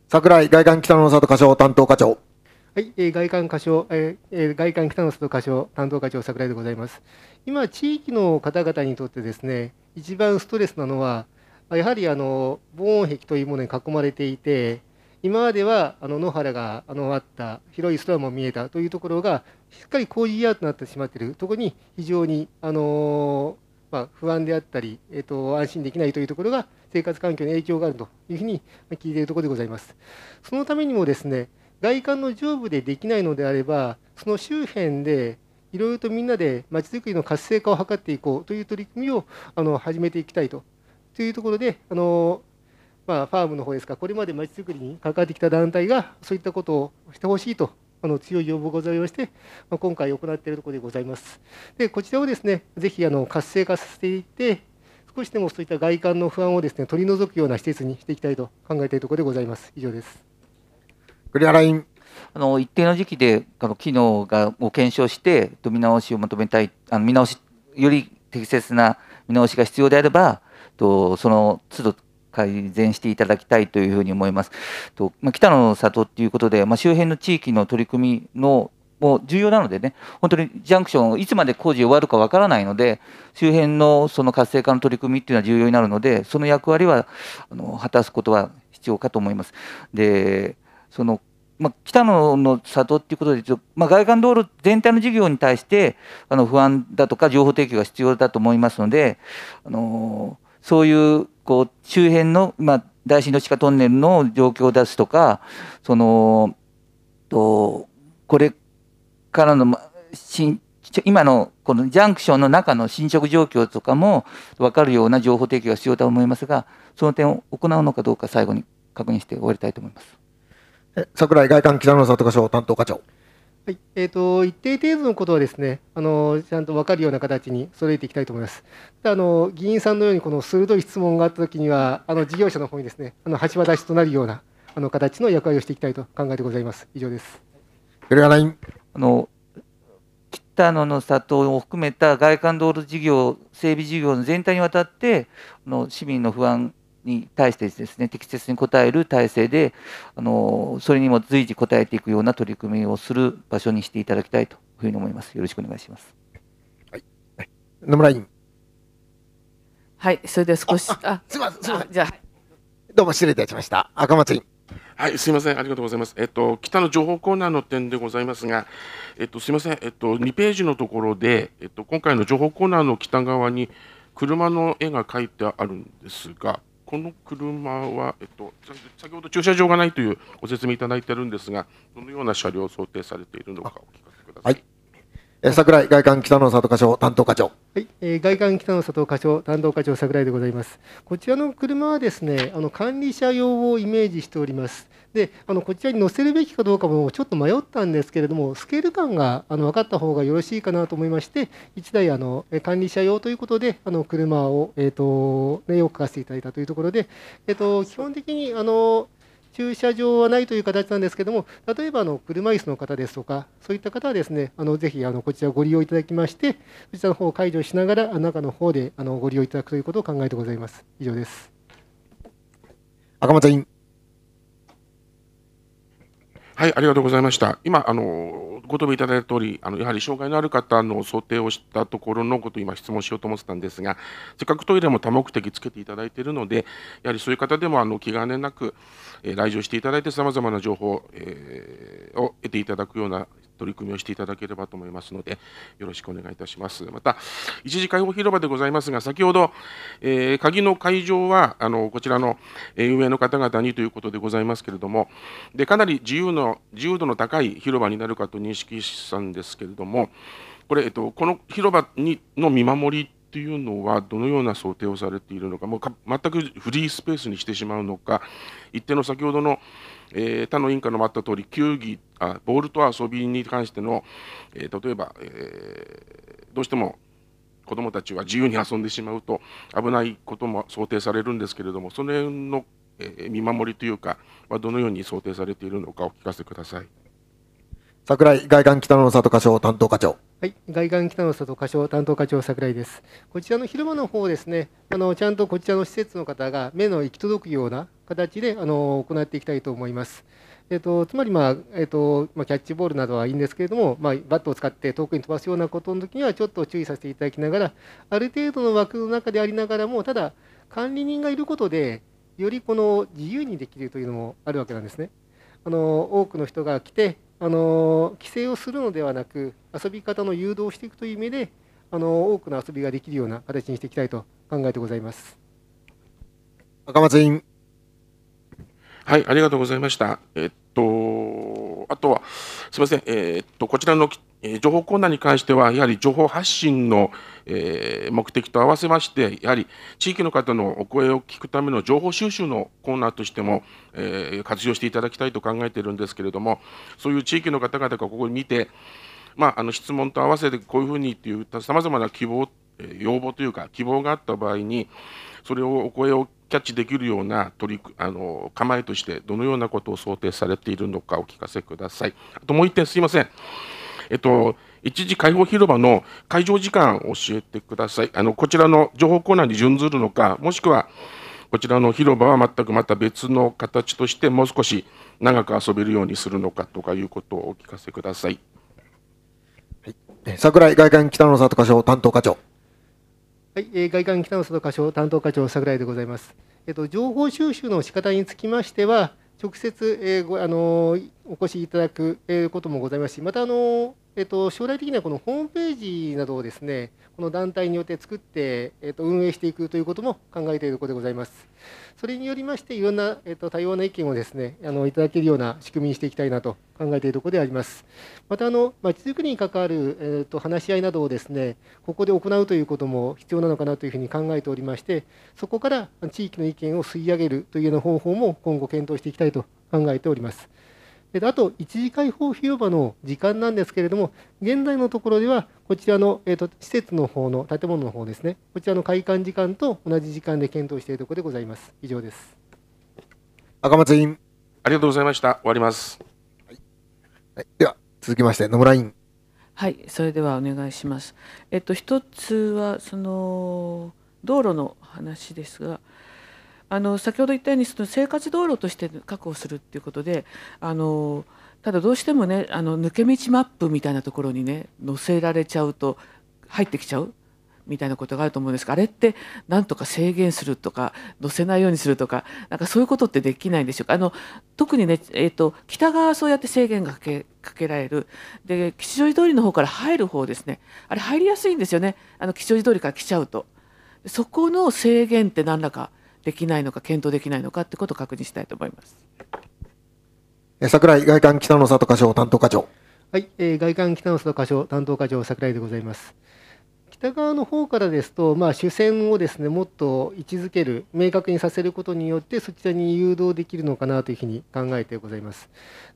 櫻井外観北野の里課長担当課長。はい、えー、外観課長、えーえー、外観北野の里課長担当課長櫻井でございます。今地域の方々にとってですね、一番ストレスなのはやはりあの防音壁というものに囲まれていて。今まではあの野原があのあった広い空も見えたというところがしっかり工事屋となってしまっているところに非常にあの、まあ、不安であったり、えっと、安心できないというところが生活環境に影響があるというふうに聞いているところでございます。そのためにもですね、外観の上部でできないのであればその周辺でいろいろとみんなでまちづくりの活性化を図っていこうという取り組みをあの始めていきたいと、というところであのまあ、ファームの方ですか、これまでまちづくりに関わってきた団体がそういったことをしてほしいとあの強い要望がございまして、まあ、今回行っているところでございます。でこちらをですね、ぜひあの活性化させていって、少しでもそういった外観の不安をですね、取り除くような施設にしていきたいと考えているところでございます。以上です。クリアライン。あの一定の時期であの機能がを検証して見直しを求めたい、あの見直しより適切な見直しが必要であればとその都度改善していただきたいというふうに思います。とまあ、北野の里ということで、まあ、周辺の地域の取り組みのも重要なのでね、本当にジャンクションいつまで工事終わるかわからないので、周辺のその活性化の取り組みっていうのは重要になるので、その役割はあの果たすことは必要かと思います。で、そのまあ、北野の里ということで、まあ、外環道路全体の事業に対してあの不安だとか情報提供が必要だと思いますので、あのそういうこう周辺の、まあ、大震度地下トンネルの状況を出すとか、そのとこれからの新今のこのジャンクションの中の進捗状況とかも分かるような情報提供が必要だと思いますが、その点を行うのかどうか最後に確認して終わりたいと思います。櫻井外観北野の里課長担当課長。はい、えーと、一定程度のことはですね、あのちゃんと分かるような形に揃えていきたいと思います。あの議員さんのようにこの鋭い質問があったときにはあの事業者の方にですね、あの橋渡しとなるようなあの形の役割をしていきたいと考えてございます。以上です。あの北野の里を含めた外環道路事業整備事業の全体にわたってあの市民の不安に対してですね、適切に応える体制であのそれにも随時応えていくような取り組みをする場所にしていただきたいというふうに思います。よろしくお願いします。はい、野村委員。はい、それで少しあすみません、じゃあどうも失礼いたしました。赤松委員。はい、すみません、ありがとうございます。えっと北の情報コーナーの点でございますが、えっとすみません、えっとにページのところで、えっと今回の情報コーナーの北側に車の絵が描いてあるんですが、この車は、えっと、先ほど駐車場がないというご説明いただいているんですが、どのような車両を想定されているのか、お聞かせください。はい、えー、櫻井外環北の佐藤課長担当課長。はい、えー、外環北の佐藤課長担当課長櫻井でございます。こちらの車はですね、あの管理車用をイメージしております。で、あのこちらに載せるべきかどうかもちょっと迷ったんですけれども、スケール感があの分かった方がよろしいかなと思いまして、いちだいあの管理車用ということで、あの車を、えーとね、よく書かせていただいたというところで、えーと基本的にあの駐車場はないという形なんですけれども、例えばあの車椅子の方ですとか、そういった方はですね、あのぜひあのこちらをご利用いただきまして、そちらの方を解除しながら、中の方であのご利用いただくということを考えてございます。以上です。赤松委員。はい、ありがとうございました。今、あのご答弁いただいた通り、あのやはり障害のある方の想定をしたところのことを今質問しようと思ってたんですが、せっかくトイレも多目的つけていただいているので、やはりそういう方でもあの気兼ねなく、えー、来場していただいて、さまざまな情報、えー、を得ていただくような取り組みをしていただければと思いますので、よろしくお願いいたします。また、一時開放広場でございますが、先ほど、えー、鍵の会場はあのこちらの運営の方々にということでございますけれども、でかなり自由の自由度の高い広場になるかと認識したんですけれども、これ、えっと、この広場にの見守りというのは、どのような想定をされているのか、もうか全くフリースペースにしてしまうのか、一定の先ほどの、えー、他の委員からもあったとおり、球技あ、ボールと遊びに関しての、えー、例えば、えー、どうしても子どもたちは自由に遊んでしまうと危ないことも想定されるんですけれども、その辺の、えー、見守りというか、まあ、どのように想定されているのか、お聞かせください。櫻井外環北の里課長担当課長。はい、外環北の里課長担当課長櫻井です。こちらの広場の方ですね、あのちゃんとこちらの施設の方が目の行き届くような形であの行っていきたいと思います。えっと、つまり、まあえっとまあ、キャッチボールなどはいいんですけれども、まあ、バットを使って遠くに飛ばすようなことの時にはちょっと注意させていただきながら、ある程度の枠の中でありながらも、ただ管理人がいることでよりこの自由にできるというのもあるわけなんですね。あの多くの人が来てあの規制をするのではなく、遊び方の誘導をしていくという意味であの多くの遊びができるような形にしていきたいと考えてございます。赤松委員。はい、ありがとうございました。えっとあとはすみません、えっとこちらの情報コーナーに関しては、やはり情報発信の、えー、目的と合わせまして、やはり地域の方のお声を聞くための情報収集のコーナーとしても、えー、活用していただきたいと考えているんですけれども、そういう地域の方々がここに見て、まあ、あの質問と合わせてこういうふうにっていうさまざまな希望、要望というか希望があった場合に、それをお声をキャッチできるような取りあの構えとして、どのようなことを想定されているのかお聞かせください。あともう一点すいません。えっと、一時開放広場の開場時間を教えてください。あのこちらの情報コーナーに準ずるのか、もしくはこちらの広場は全くまた別の形としてもう少し長く遊べるようにするのかとかいうことをお聞かせください。はい、櫻井外環北の里課長担当課長。はい、えー、外環北の里課長担当課長櫻井でございます。えっと情報収集の仕方につきましては、直接、えーごあのー、お越しいただく、えー、こともございますし、また、あのーえー、と将来的にはこのホームページなどをですね、この団体によって作って、えー、と運営していくということも考えていることでございます。それによりまして、いろんな、えー、と多様な意見をですねあのいただけるような仕組みにしていきたいなと考えているところであります。また、あのまちづくりに関わる、えー、と話し合いなどをですねここで行うということも必要なのかなというふうに考えておりまして、そこから地域の意見を吸い上げるというような方法も今後検討していきたいと考えております。あと、一時開放広場の時間なんですけれども、現在のところでは、こちらの、えー、と施設の方の、建物の方ですね、こちらの開館時間と同じ時間で検討しているところでございます。以上です。赤松委員。ありがとうございました。終わります。はいはい、では、続きまして、野村委員。はい、それではお願いします。えっと、一つは、その、道路の話ですが、あの先ほど言ったようにその生活道路として確保するということで、あのただどうしてもねあの抜け道マップみたいなところにね載せられちゃうと入ってきちゃうみたいなことがあると思うんですが、あれってなんとか制限するとか載せないようにするとか、なんかそういうことってできないんでしょうか。あの特にね、えーと、北側そうやって制限がかけ、かけられるで吉祥寺通りの方から入る方ですね、あれ入りやすいんですよね、あの吉祥寺通りから来ちゃうと。そこの制限って何らかできないのか、検討できないのかということを確認したいと思います。櫻井外環北の里課長担当課長。はい、えー、外環北の里課長担当課長櫻井でございます。北側の方からですと、まあ、主戦をですね、もっと位置づける、明確にさせることによって、そちらに誘導できるのかなというふうに考えてございます。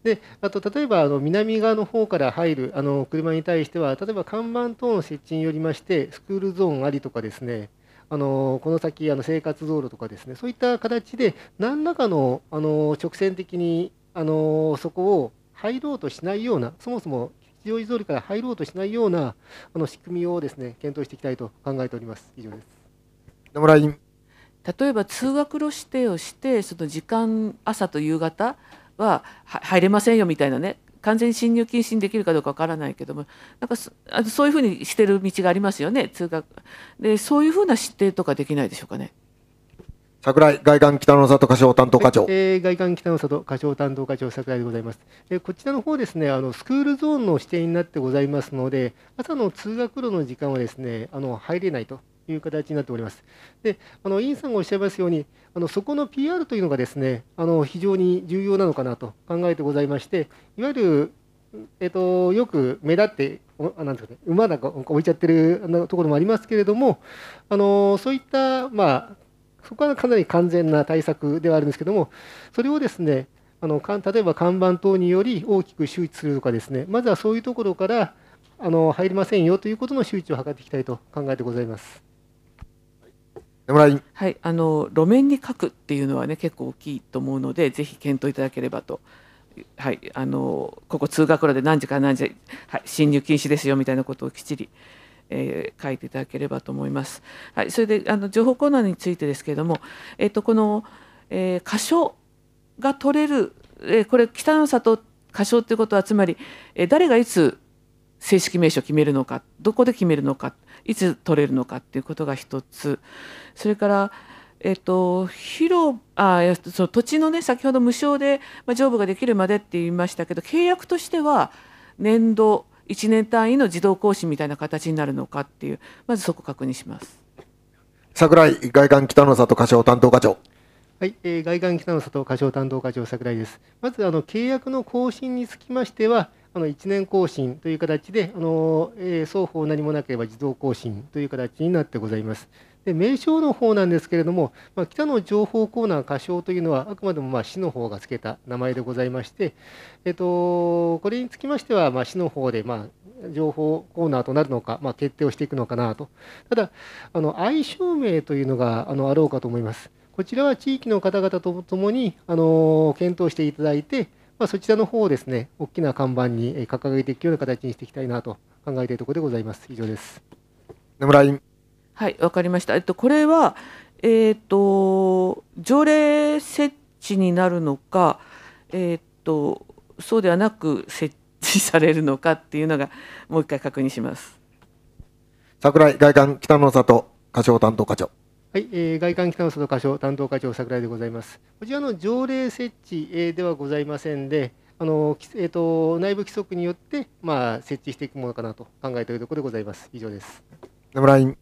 で、あと、例えばあの南側の方から入るあの車に対しては、例えば看板等の設置によりまして、スクールゾーンありとかですね、あのこの先、あの生活道路とかですね、そういった形で、何らかのあの直線的にあのそこを入ろうとしないような、そもそも、非常時通りから入ろうとしないようなあの仕組みをですね、検討していきたいと考えております。以上です。野村委員。例えば通学路指定をして、その時間、朝と夕方は入れませんよみたいなね、完全に進入禁止にできるかどうかわからないけども、なんかそあのそういうふうにしてる道がありますよね、通学で、そういうふうな指定とかできないでしょうかね。櫻井外環北の里課長担当課長。はい、えー、外環北の里課長担当課長櫻井でございます。えー、こちらの方ですね、あのスクールゾーンの指定になってございますので、朝の通学路の時間はですね、あの入れないという形になっております。で、あの委員さんがおっしゃいますように、あのそこの ピーアール というのがですね、あの非常に重要なのかなと考えてございまして、いわゆるえっと、よく目立ってなんですか、ね、馬なんか置いちゃってるところもありますけれども、あのそういったまあそこはかなり完全な対策ではあるんですけれども、それをですね、あの例えば看板等により大きく周知するとかですね、まずはそういうところからあの入りませんよということの周知を図っていきたいと考えてございます。野村委員。はい、あの路面に書くっていうのはね、結構大きいと思うので、ぜひ検討いただければと。はい、あのここ通学路で何時から何時、はい、進入禁止ですよみたいなことをきっちりえー、書いていただければと思います。はい、それであの情報コーナーについてですけれども、えっとこの、えー、過少が取れる、えー、これ北の里過少ということは、つまり、えー、誰がいつ正式名称を決めるのか、どこで決めるのか、いつ取れるのかということが一つ、それから、えっと広あその土地のね、先ほど無償で、まあ、上部ができるまでって言いましたけど、契約としては年度いちねん単位の自動更新みたいな形になるのかっていう、まずそこ確認します。櫻井外環北の里課長担当課長。はい、えー、外環北の里課長担当課長櫻井です。まずあの契約の更新につきましては、あのいちねん更新という形で、あの、えー、双方何もなければ自動更新という形になってございます。で、名称の方なんですけれども、まあ、北の情報コーナー過少というのは、あくまでもまあ市の方が付けた名前でございまして、えっと、これにつきましては、まあ市の方でまあ情報コーナーとなるのか、まあ、決定をしていくのかなと。ただ、あの相称名というのがあのあろうかと思います。こちらは地域の方々とともにあの検討していただいて、まあ、そちらの方をですね、大きな看板に掲げていくような形にしていきたいなと考えているところでございます。以上です。野村委員。はい、わかりました。えっとこれはえっと条例設置になるのか、えっとそうではなく設置されるのかっていうのがもう一回確認します。櫻井外環北の里課長担当課長。はい、えー、外環北の里課長担当課長櫻井でございます。こちらの条例設置、えー、ではございませんで、あのえっと内部規則によってまあ設置していくものかなと考えているところでございます。以上です。野村委員。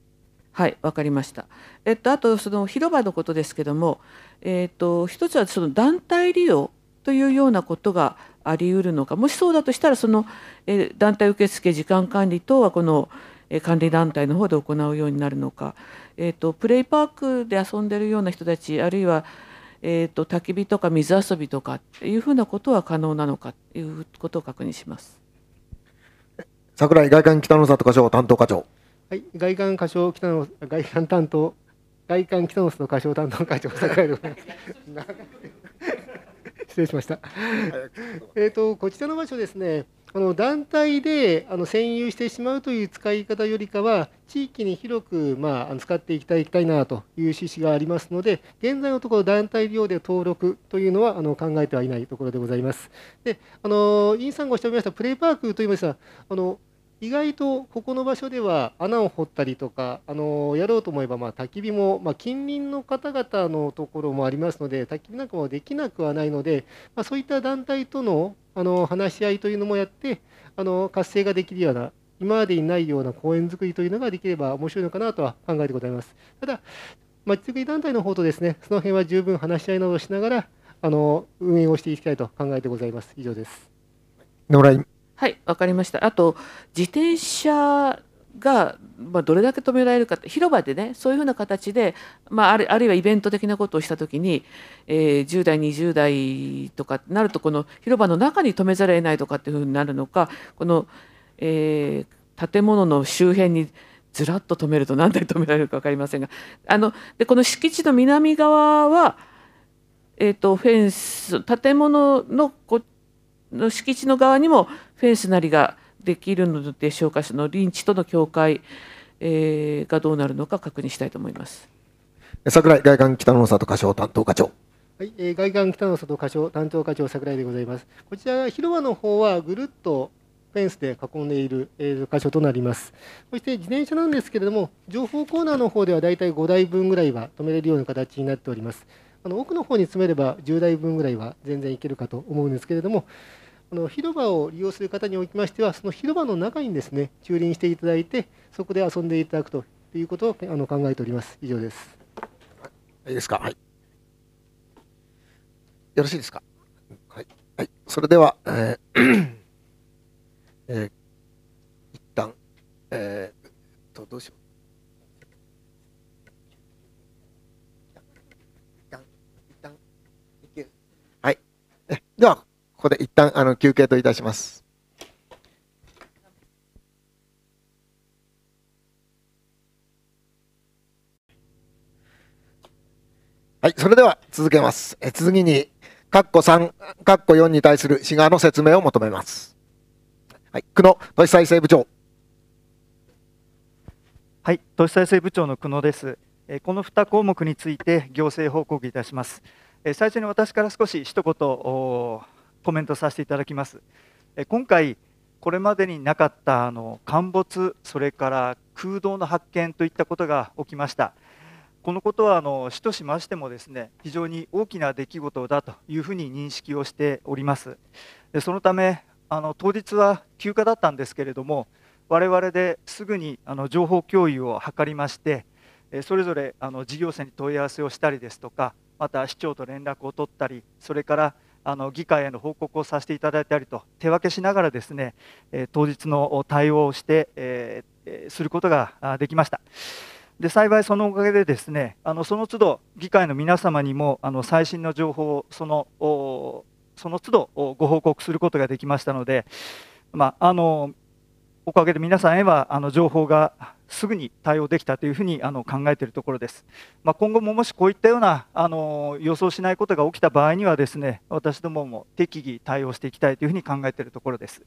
はい、わかりました。えっとあとその広場のことですけども、えっと一つはその団体利用というようなことがあり得るのか、もしそうだとしたらその、えー、団体受付時間管理等はこの、えー、管理団体の方で行うようになるのか、えっとプレイパークで遊んでるような人たち、あるいはえっと焚き火とか水遊びとかっていうふうなことは可能なのかということを確認します。櫻井外環北の里課長担当課長。はい、外環課長北の外環担当外環北の課長担当課長櫻井でございます。失礼しました。えっとこちらの場所ですね、あの団体であの占有してしまうという使い方よりかは、地域に広くまあ使っていきたい、いきたいなという趣旨がありますので、現在のところ団体利用で登録というのはあの考えてはいないところでございます。で、あの委員さんがおっしゃいましたプレイパークと言いました。あの意外とここの場所では穴を掘ったりとか、あのやろうと思えばまあ焚き火も、まあ、近隣の方々のところもありますので、焚き火なんかもできなくはないので、まあ、そういった団体との、あの話し合いというのもやって、あの活性ができるような、今までにないような公園作りというのができれば面白いのかなとは考えてございます。ただまちづくり団体の方とですね、その辺は十分話し合いなどをしながら、あの運営をしていきたいと考えてございます。以上です。野良井。はい、わかりました。あと自転車がまあどれだけ止められるか、広場でね、そういうふうな形で、まあ、ある、あるいはイベント的なことをしたときに、えー、じゅう代にじゅう代とかなるとこの広場の中に止めざるを得ないとかっていうふうになるのか、この、えー、建物の周辺にずらっと止めると何台止められるか分かりませんが、あのでこの敷地の南側は、えー、とフェンス建物のこの敷地の側にもフェンスなりができるのでしょうか。その林地との境界、えー、がどうなるのか確認したいと思います。櫻井外環北の里課長担当課長。はい、えー、外環北の里課長担当課長櫻井でございます。こちら広場の方はぐるっとフェンスで囲んでいる、えー、箇所となります。そして自転車なんですけれども、情報コーナーの方ではだいたいごだいぶんぐらいは止めれるような形になっております。あの奥の方に詰めればじゅうだいぶんぐらいは全然いけるかと思うんですけれども、あの広場を利用する方におきましては、その広場の中にですね駐輪していただいて、そこで遊んでいただくということをあの考えております。以上です。いいですか。はい、よろしいですか。はい、はい、それでは、えーえー、一旦、えー、っとどうしよう。はい、えではここで一旦あの休憩といたします。はい、それでは続けます。え次にかっこさん、かっこよんに対する市側の説明を求めます。はい、久野都市再生部長。はい、都市再生部長の久野です。えこのにこうもくについて行政報告いたします。最初に私から少し一言コメントさせていただきます。今回これまでになかったあの陥没、それから空洞の発見といったことが起きました。このことはあの市としましてもですね、非常に大きな出来事だというふうに認識をしております。そのためあの当日は休暇だったんですけれども、我々ですぐにあの情報共有を図りまして、それぞれあの事業者に問い合わせをしたりですとか、また市長と連絡を取ったり、それからあの議会への報告をさせていただいたりと手分けしながらですね、当日の対応をして、えー、することができました。で幸いそのおかげでですね、あのその都度議会の皆様にもあの最新の情報をそのその都度ご報告することができましたので、まあ、あのおかげで皆さんへはあの情報がすぐに対応できたというふうにあの考えているところです。まあ、今後ももしこういったようなあの予想しないことが起きた場合にはですね、私どもも適宜対応していきたいというふうに考えているところです。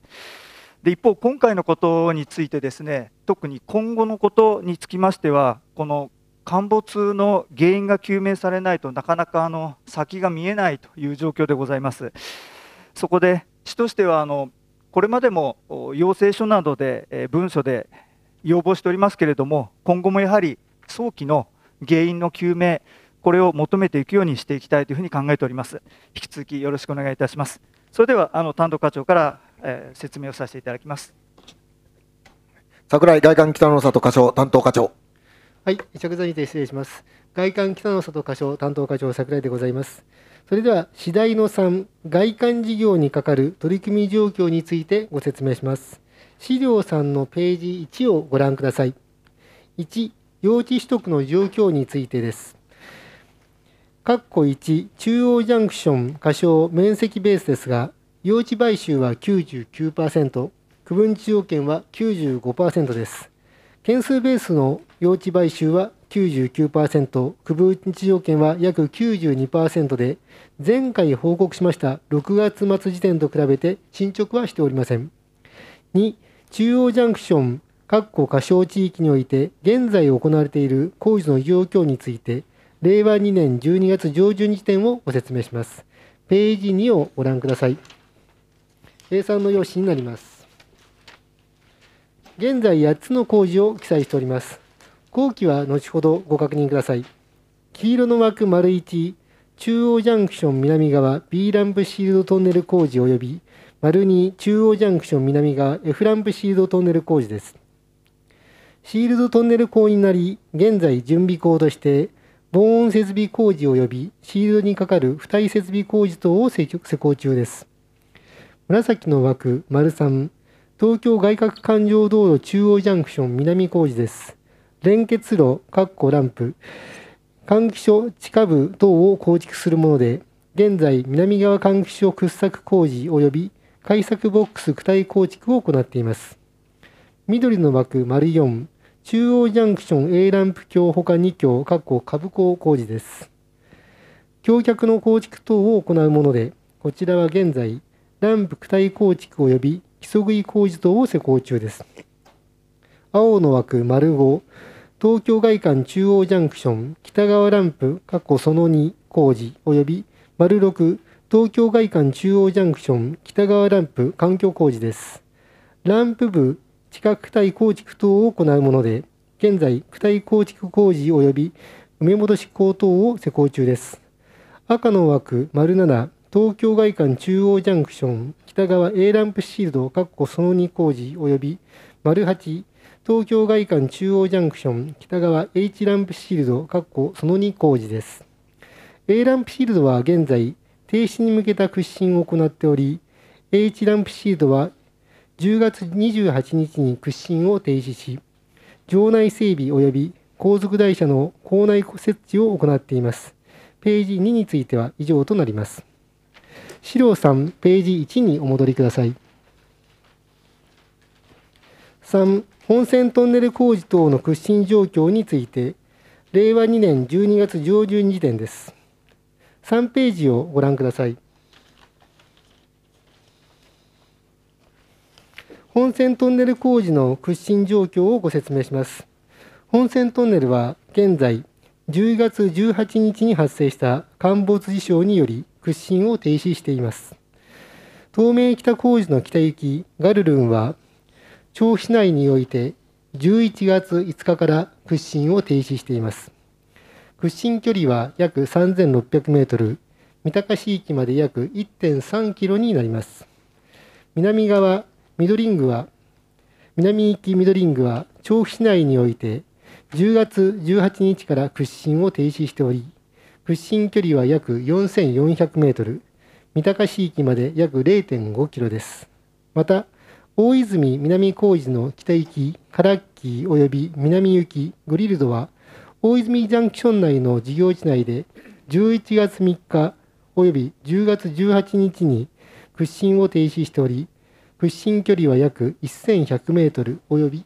で一方、今回のことについてですね、特に今後のことにつきましては、この陥没の原因が究明されないとなかなかあの先が見えないという状況でございます。そこで市としてはあのこれまでも要請書などで文書で要望しておりますけれども、今後もやはり早期の原因の究明、これを求めていくようにしていきたいというふうに考えております。引き続きよろしくお願いいたします。それではあの担当課長から、えー、説明をさせていただきます。櫻井外環北の里課長担当課長。はい、着座にて失礼します。外環北の里課長担当課長櫻井でございます。それでは次第のさん、外環事業に係る取り組み状況についてご説明します。資料さんのページいちをご覧ください。いち、用地取得の状況についてです。いち、中央ジャンクション仮称面積ベースですが、用地買収は きゅうじゅうきゅうパーセント、 区分地要件は きゅうじゅうごパーセント です。件数ベースの用地買収は きゅうじゅうきゅうパーセント、 区分地要件は約 きゅうじゅうにパーセント で、前回報告しましたろくがつ末時点と比べて進捗はしておりません。に、中央ジャンクション仮称地域において現在行われている工事の状況について、れいわにねんじゅうにがつじょうじゅん時点をご説明します。ページにをご覧ください。 エーさん の用紙になります。現在やっつの工事を記載しております。後期は後ほどご確認ください。黄色の枠 いち、 中央ジャンクション南側 B ランプシールドトンネル工事及びに、中央ジャンクション南側 F ランプシールドトンネル工事です。シールドトンネル工になり、現在準備工として防音設備工事及びシールドにかかる付帯設備工事等を施工中です。紫の枠 丸三 東京外郭環状道路中央ジャンクション南工事です。連結路ランプ換気所地下部等を構築するもので、現在南側換気所掘削工事及び開削ボックス躯体構築を行っています。緑の枠 丸四中央ジャンクション A ランプ橋ほかに橋（株構工事です。橋脚の構築等を行うもので、こちらは現在、ランプ躯体構築及び基礎杭工事等を施工中です。青の枠 丸五 東京外環中央ジャンクション北側ランプ（そのに工事及び 丸六 東京外環中央ジャンクション北側ランプ環境工事です。ランプ部地下躯体構築等を行うもので、現在、躯体構築工事及び埋め戻し工等を施工中です。赤の枠 丸七 東京外環中央ジャンクション北側 A ランプシールド（そのに工事及び 丸八 東京外環中央ジャンクション北側 H ランプシールド（そのに工事です。A ランプシールドは現在、停止に向けた掘進を行っており、H ランプシールドはじゅうがつにじゅうはちにちに掘進を停止し、場内整備及び後続台車の構内設置を行っています。ページにについては以上となります。資料さん、ページいちにお戻りください。さん、本線トンネル工事等の掘進状況について、れいわにねんじゅうにがつじょうじゅん時点です。さんページをご覧ください。本線トンネル工事の掘進状況をご説明します。本線トンネルは現在じゅうがつじゅうはちにちに発生した陥没事象により掘進を停止しています。東名北工事の北行きガルルンは調布市内においてじゅういちがついつかから掘進を停止しています。掘進距離は約さんぜんろっぴゃくメートル、三鷹市域まで約 いってんさんキロになります。南側ミドリングは南行きミドリングは調布市内においてじゅうがつじゅうはちにちから掘進を停止しており、掘進距離は約よんせんよんひゃくメートル、三鷹市域まで約 れいてんごキロです。また、大泉南工事の北行きカラッキー及び南行きグリルドは、大泉ジャンクション内の事業地内でじゅういちがつみっか及びじゅうがつじゅうはちにちに掘進を停止しており、掘進距離は約せんひゃくメートル及び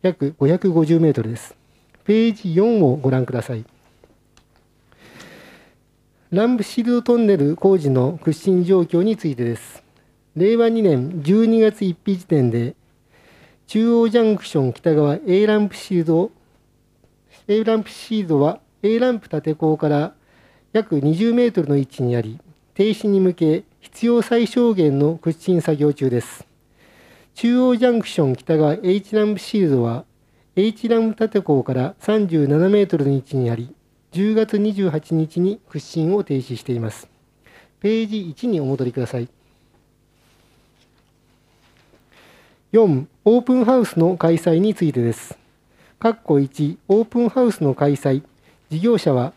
約ごひゃくごじゅうメートルです。ページよんをご覧ください。ランプシールドトンネル工事の掘進状況についてです。れいわにねんじゅうにがつついたち時点で、中央ジャンクション北側 A ランプシールド、A ランプシールドは A ランプ立て坑から約にじゅうメートルの位置にあり、停止に向け必要最小限の掘進作業中です。中央ジャンクション北側 H ランプシールドは H ランプ立て坑からさんじゅうななメートルの位置にあり、じゅうがつにじゅうはちにちに掘進を停止しています。ページいちにお戻りください。よん、オープンハウスの開催についてです。いち、オープンハウスの開催。事業者は、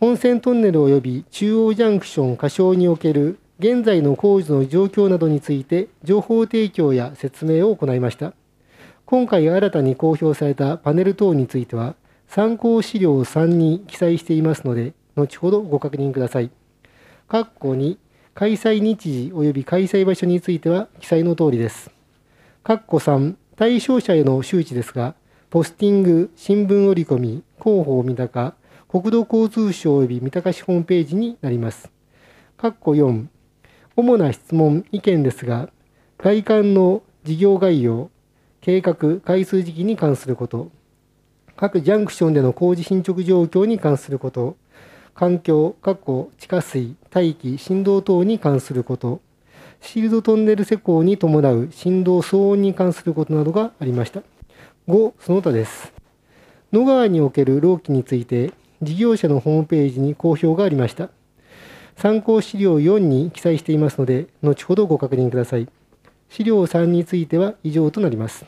本線トンネル及び中央ジャンクション下床における現在の工事の状況などについて情報提供や説明を行いました。今回新たに公表されたパネル等については、参考資料さんに記載していますので、後ほどご確認ください。に、開催日時及び開催場所については記載の通りです。さん、対象者への周知ですが、ポスティング、新聞折り込み、広報三鷹、国土交通省及び三鷹市ホームページになります。よん、主な質問・意見ですが、外観の事業概要、計画・回数時期に関すること、各ジャンクションでの工事進捗状況に関すること、環境・地下水、大気、振動等に関すること、シールドトンネル施工に伴う振動・騒音に関することなどがありました。ご、その他です。野川における労基について、事業者のホームページに公表がありました。参考資料よんに記載していますので、後ほどご確認ください。資料さんについては以上となります。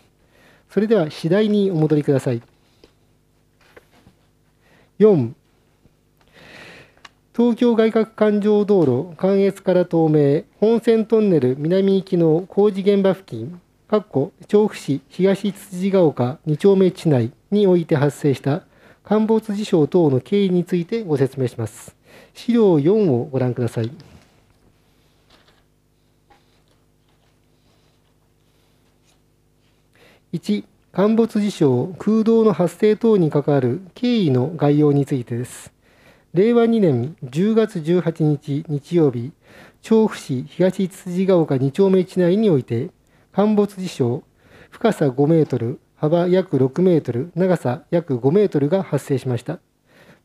それでは次第にお戻りください。よん、東京外郭環状道路関越から東名本線トンネル南行きの工事現場付近調布市東辻ヶ丘に丁目地内において発生した陥没事象等の経緯についてご説明します。資料よんをご覧ください。いち、陥没事象・空洞の発生等に関わる経緯の概要についてです。れいわにねんじゅうがつじゅうはちにち日曜日、調布市東辻ヶ丘に丁目地内において、陥没事象、深さごメートル、幅約ろくメートル、長さ約ごメートルが発生しました。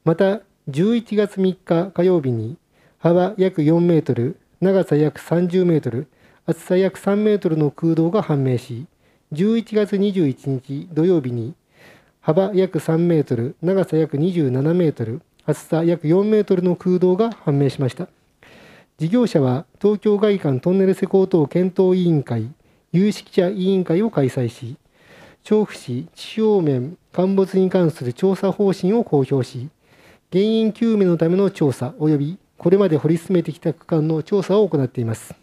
また、じゅういちがつみっか火曜日に、幅約よんメートル、長さ約さんじゅうメートル、厚さ約さんメートルの空洞が判明し、じゅういちがつにじゅういちにち土曜日に、幅約さんメートル、長さ約にじゅうななメートル、厚さ約よんメートルの空洞が判明しました。事業者は、東京外環トンネル施工等検討委員会、有識者委員会を開催し、調布市地表面陥没に関する調査方針を公表し、原因究明のための調査及びこれまで掘り進めてきた区間の調査を行っています。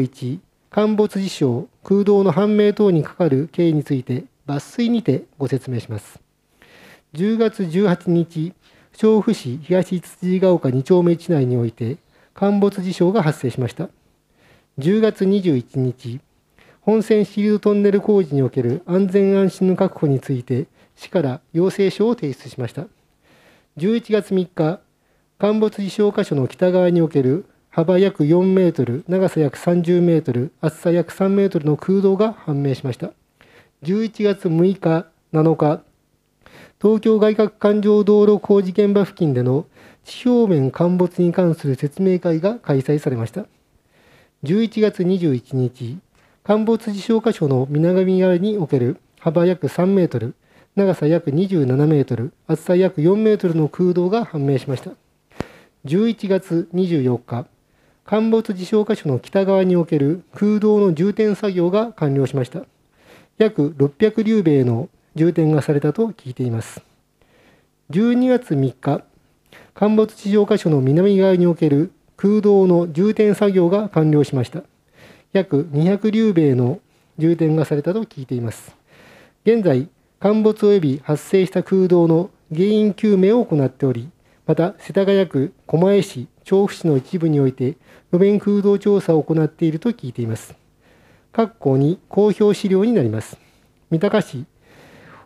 いち、陥没事象、空洞の判明等にかかる経緯について抜粋にてご説明します。じゅうがつじゅうはちにち、調布市東辻ヶ丘に丁目地内において陥没事象が発生しました。じゅうがつにじゅういちにち、本線シールドトンネル工事における安全安心の確保について市から要請書を提出しました。じゅういちがつみっか、陥没事象箇所の北側における幅約よんメートル、長さ約さんじゅうメートル、厚さ約さんメートルの空洞が判明しました。じゅういちがつむいか、なのか、東京外郭環状道路工事現場付近での地表面陥没に関する説明会が開催されました。じゅういちがつにじゅういちにち、陥没事象箇所の南側における幅約さんメートル、長さ約にじゅうななメートル、厚さ約よんメートルの空洞が判明しました。じゅういちがつにじゅうよっか、陥没事象箇所の北側における空洞の充填作業が完了しました。約ろっぴゃくりゅうべいの充填がされたと聞いています。じゅうにがつみっか、陥没事象箇所の南側における空洞の充填作業が完了しました。約にひゃくりゅうべいの充填がされたと聞いています。現在、陥没及び発生した空洞の原因究明を行っており、また世田谷区、狛江市、調布市の一部において路面空洞調査を行っていると聞いています。に公表資料になります。三鷹市、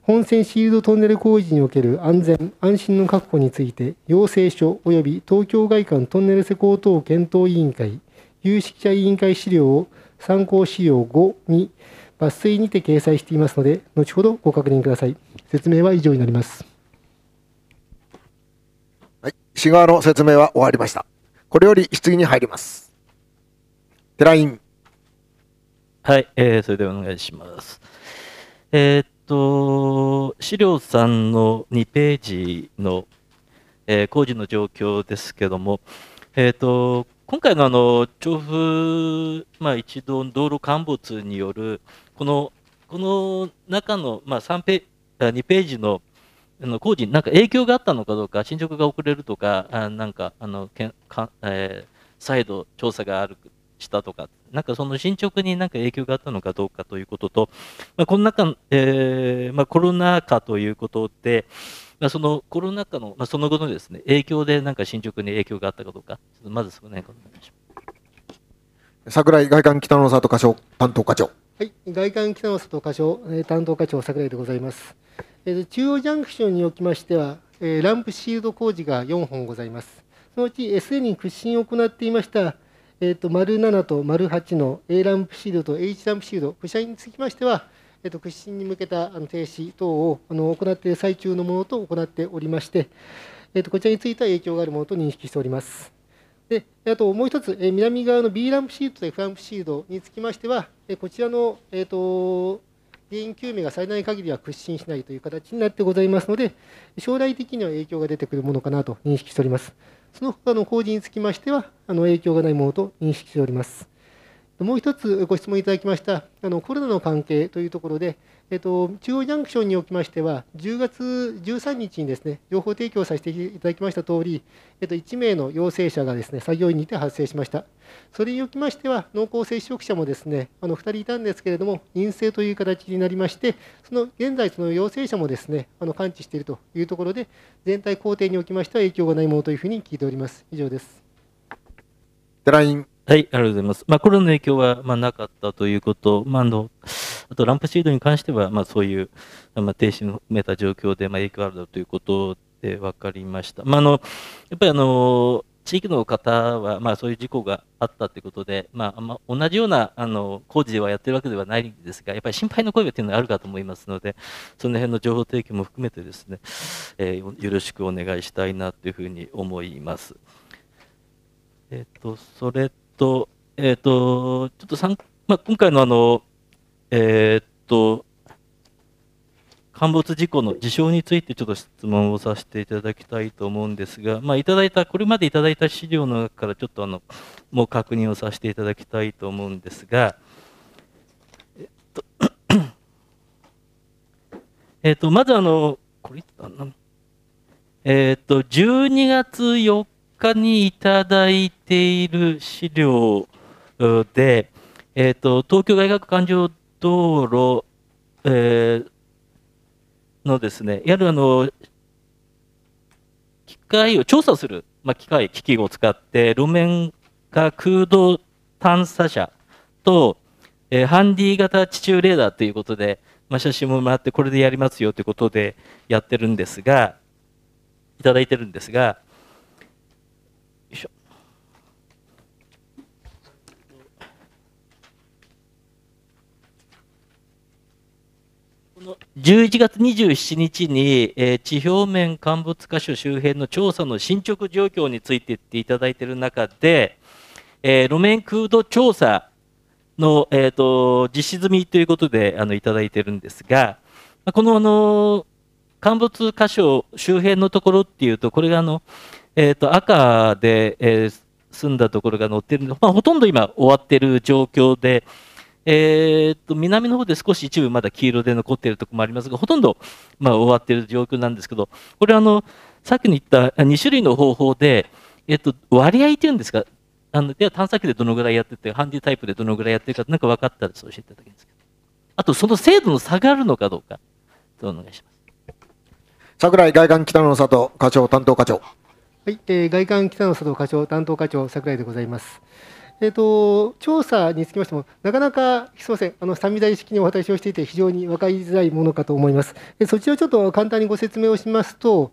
本線シールドトンネル工事における安全・安心の確保について要請書及び東京外環トンネル施工等検討委員会有識者委員会資料を参考資料ごに抜粋にて掲載していますので、後ほどご確認ください。説明は以上になります。はい、市側の説明は終わりました。これより質疑に入ります。寺院。はい、えー、それではお願いします。えー、っと資料さんのにページの、えー、工事の状況ですけども、えー、っと今回のあの調布、まあ、一度道路陥没によるこのこの中のまあさんページにページの工事になんか影響があったのかどうか、進捗が遅れるとか、あなんかあのけんか、えー、再度調査があるしたとか、なんかその進捗になんか影響があったのかどうかということと、まあ、この中、えーまあ、コロナ禍ということで。そのコロナ禍の、まあ、その後のですね、影響でなんか進捗に影響があったかどうか、ちょっとまずその辺からお願いします。櫻井外環北の里課長担当課長。はい、外環北の里課長担当課長櫻井でございます。えー、中央ジャンクションにおきましては、えー、ランプシールド工事がよんほんございます。そのうちすでに屈伸を行っていました。えっとまるななとまるはちの A ランプシールドと H ランプシールド、屈斜につきましては。えっと、屈伸に向けたあの停止等をあの行っている最中のものと行っておりまして、えっと、こちらについては影響があるものと認識しております。で、あともう一つ、え南側の B ランプシールドと F ランプシールドにつきましては、えこちらの、えっと、原因究明がされない限りは屈伸しないという形になってございますので、将来的には影響が出てくるものかなと認識しております。その他の工事につきましては、あの影響がないものと認識しております。もう一つご質問いただきましたあのコロナの関係というところで、えっと、中央ジャンクションにおきましては、じゅうがつじゅうさんにちにですね、情報提供させていただきましたとおり、えっと、いちめいの陽性者がですね、作業員にて発生しました。それにおきましては、濃厚接触者もですね、あのふたりいたんですけれども、陰性という形になりまして、その現在、その陽性者もですね、あの完治しているというところで、全体工程におきましては影響がないものというふうに聞いております。以上です。寺院。はい、ありがとうございます。まあ、コロナの影響はまあなかったということ、まあ、あのあとランプシードに関しては、まあ、そういう、まあ、停止をめた状況でまあ影響あるだろうということで分かりました。まあ、あのやっぱりあの地域の方は、まあ、そういう事故があったということで、まあ、まあ、同じようなあの工事はやっているわけではないんですが、やっぱり心配の声がというのはあるかと思いますので、その辺の情報提供も含めてですね、えー、よろしくお願いしたいなというふうに思います。えっと、それと、えっと、ちょっとさん、まあ、今回のあの、えっと、陥没事故の事象についてちょっと質問をさせていただきたいと思うんですが、まあ、いただいた、これまでいただいた資料の中からちょっとあの、もう確認をさせていただきたいと思うんですが、えっと、えっと、まずあの、これ、えっと、じゅうにがつよっか、他にいただいている資料で、えー、と東京外郭環状道路、えー、のですね、いわゆるあの機械を調査する、まあ、機械機器を使って路面が空洞探査車と、えー、ハンディ型地中レーダーということで、まあ、写真ももらってこれでやりますよということでやってるんですがいただいてるんですが。じゅういちがつにじゅうしちにちに、えー、地表面陥没箇所周辺の調査の進捗状況について言っていただいている中で、えー、路面空洞調査の、えー、と実施済みということであのいただいているんですが、この、あの陥没箇所周辺のところっていうと、これがあの、えー、と赤で、えー、住んだところが載っているので、まあ、ほとんど今終わっている状況で。えーと南の方で少し一部まだ黄色で残っているところもありますが、ほとんどまあ終わっている状況なんですけど、これはあのさっきに言ったにしゅるいの方法で、えっと割合というんですか、あのでは探査機でどのぐらいやってて、ハンディタイプでどのぐらいやってるか、なんか分かったらそう教えていただけますか。あとその精度の差があるのかどうか、お願いします。櫻井外環北野の里課長担当課長。はい、えー、外環北野の里課長担当課長櫻井でございます。えーと、調査につきましても、なかなかすみません、あのさみだれ式にお渡しをしていて、非常に分かりづらいものかと思います。そちらをちょっと簡単にご説明をしますと、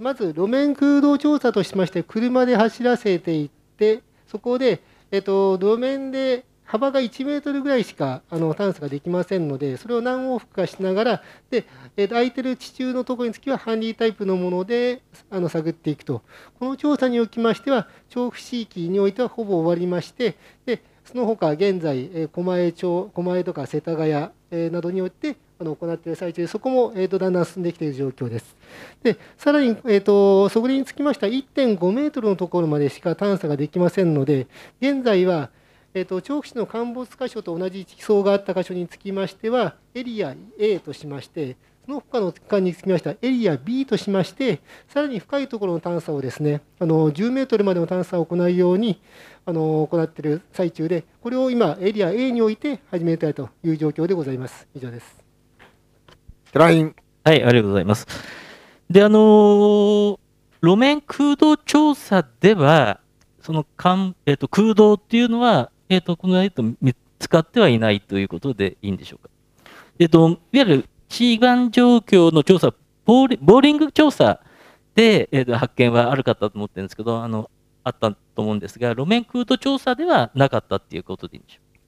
まず路面空洞調査としまして、車で走らせていって、そこで、えーと、路面で幅がいちメートルぐらいしかあの探査ができませんので、それを何往復かしながら、でえー、空いてる地中のところにつきは、ハンディタイプのものであの探っていくと、この調査におきましては、調布地域においてはほぼ終わりまして、でその他現在、えー、狛江町、狛江とか世田谷、えー、などによってあの行っている最中で、そこも、えー、とだんだん進んできている状況です。でさらに、えー、とそこにつきましては、いってんごメートルのところまでしか探査ができませんので、現在は、えーと、調布市の陥没箇所と同じ地層があった箇所につきましては、エリア エー としまして、その他の区間につきましては、エリア ビー としまして、さらに深いところの探査をですね、あのじゅうメートルまでの探査を行うようにあの行っている最中で、これを今、エリア エー において始めたいという状況でございます。以上です。寺院。はい、ありがとうございます。で、あのー、路面空洞調査では、その間、えーと、空洞っていうのは、えーと、この間と見つかってはいないということでいいんでしょうか。えーと、いわゆる地盤状況の調査、ボーリ、ボーリング調査で、えーと、発見はあるかったと思ってるんですけど、あの、あったと思うんですが、路面空洞調査ではなかったっていうことでいいんでしょうか。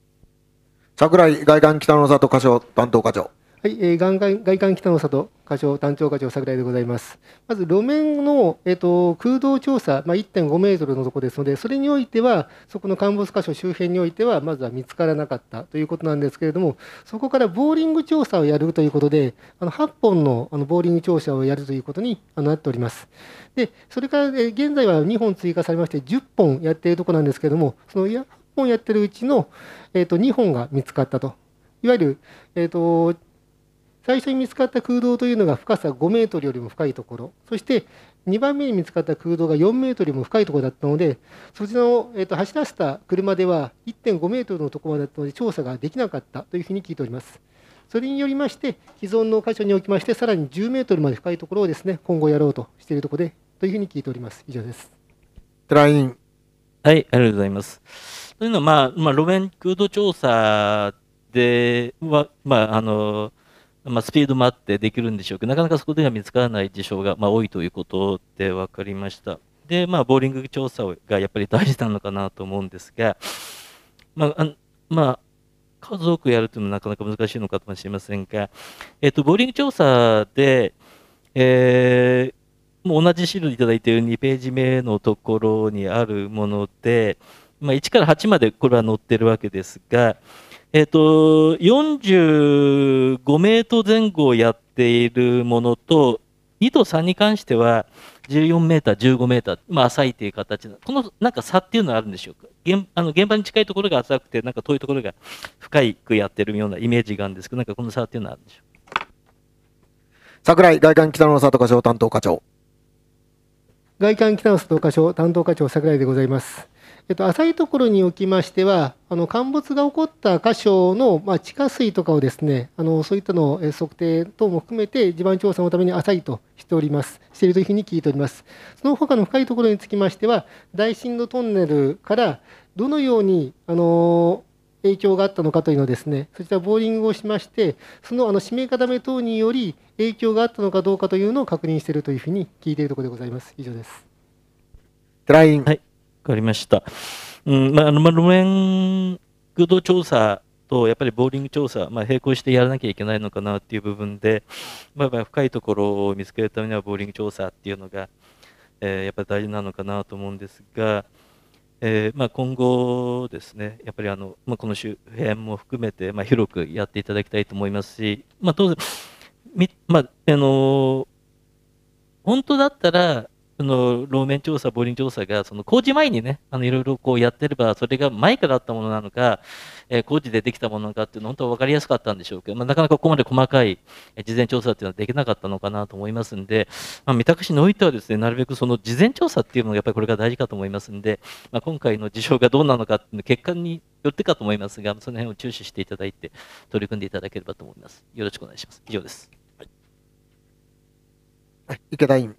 櫻井外環北の里課長担当課長。はい、えー、外環北の里課長担当課長櫻井でございます。まず路面の、えー、と空洞調査、まあ、いってんごメートルのところですので、それにおいては、そこの陥没箇所周辺においては、まずは見つからなかったということなんですけれども、そこからボーリング調査をやるということで、あのはっぽんの、あのボーリング調査をやるということになっております。でそれから、ね、現在はにほん追加されまして、じゅっぽんやっているところなんですけれども、そのいっぽんやってるうちの、えー、とにほんが見つかったと。いわゆる、えー、と最初に見つかった空洞というのが深さごメートルよりも深いところ、そしてにばんめに見つかった空洞がよんメートルよりも深いところだったので、そちらを、えー、と走らせた車では いってんごメートルのところだったので調査ができなかったというふうに聞いております。それによりまして、既存の箇所におきまして、さらにじゅうメートルまで深いところをですね、今後やろうとしているところで、というふうに聞いております。以上です。寺井委員。はい、ありがとうございます。というのは、まあまあ、路面空洞調査では、まああのまあ、スピードもあってできるんでしょうけど、なかなかそこでは見つからない事象が、まあ、多いということで分かりました。で、まあ、ボーリング調査がやっぱり大事なのかなと思うんですが、まあ、あのまあ数多くやるというのはなかなか難しいのかもしれませんが、えっと、ボーリング調査で、えー、もう同じ資料いただいているにページめのところにあるもので、まあ、いちからはちまでこれは載ってるわけですが、えっと、よんじゅうごメートル前後をやっているものと、にとさんに関してはじゅうよんメーター、じゅうごメーター、まあ、浅いという形な、このなんか差っていうのはあるんでしょうか。現あの現場に近いところが浅くて、なんか遠いところが深くやってるようなイメージがあるんですけど、なんかこの差っていうのはあるんでしょうか。櫻井外環北の佐藤課長担当課長。外環北の佐藤課長担当課長、櫻井でございます。えっと、浅いところにおきましては、あの陥没が起こった箇所の、まあ、地下水とかをですね、あのそういったのを測定等も含めて地盤調査のために浅いとしております、しているというふうに聞いております。その他の深いところにつきましては、大深度トンネルからどのようにあの影響があったのかというのをですね、そちらボーリングをしまして、そのあの締め固め等により影響があったのかどうかというのを確認しているというふうに聞いているところでございます。以上です。寺井委員。はい、分かりました。うん、まあ、路面空洞調査とやっぱりボーリング調査、まあ、並行してやらなきゃいけないのかなっていう部分で、まあ、まあ深いところを見つけるためにはボーリング調査っていうのが、えー、やっぱり大事なのかなと思うんですが、えーまあ、今後ですね、やっぱりあの、まあ、この周辺も含めて、まあ、広くやっていただきたいと思いますし、まあ、当然、まああのー、本当だったら、の路面調査、ボーリング調査がその工事前にね、いろいろこうやってれば、それが前からあったものなのか、えー、工事でできたものなのかっていうのは本当は分かりやすかったんでしょうけど、まあ、なかなかここまで細かい事前調査っていうのはできなかったのかなと思いますんで、まあ、三鷹市においてはですね、なるべくその事前調査っていうのがやっぱりこれが大事かと思いますんで、まあ、今回の事象がどうなのかっていうの結果によってかと思いますが、その辺を注視していただいて取り組んでいただければと思います。よろしくお願いします。以上です。はい、池田委員。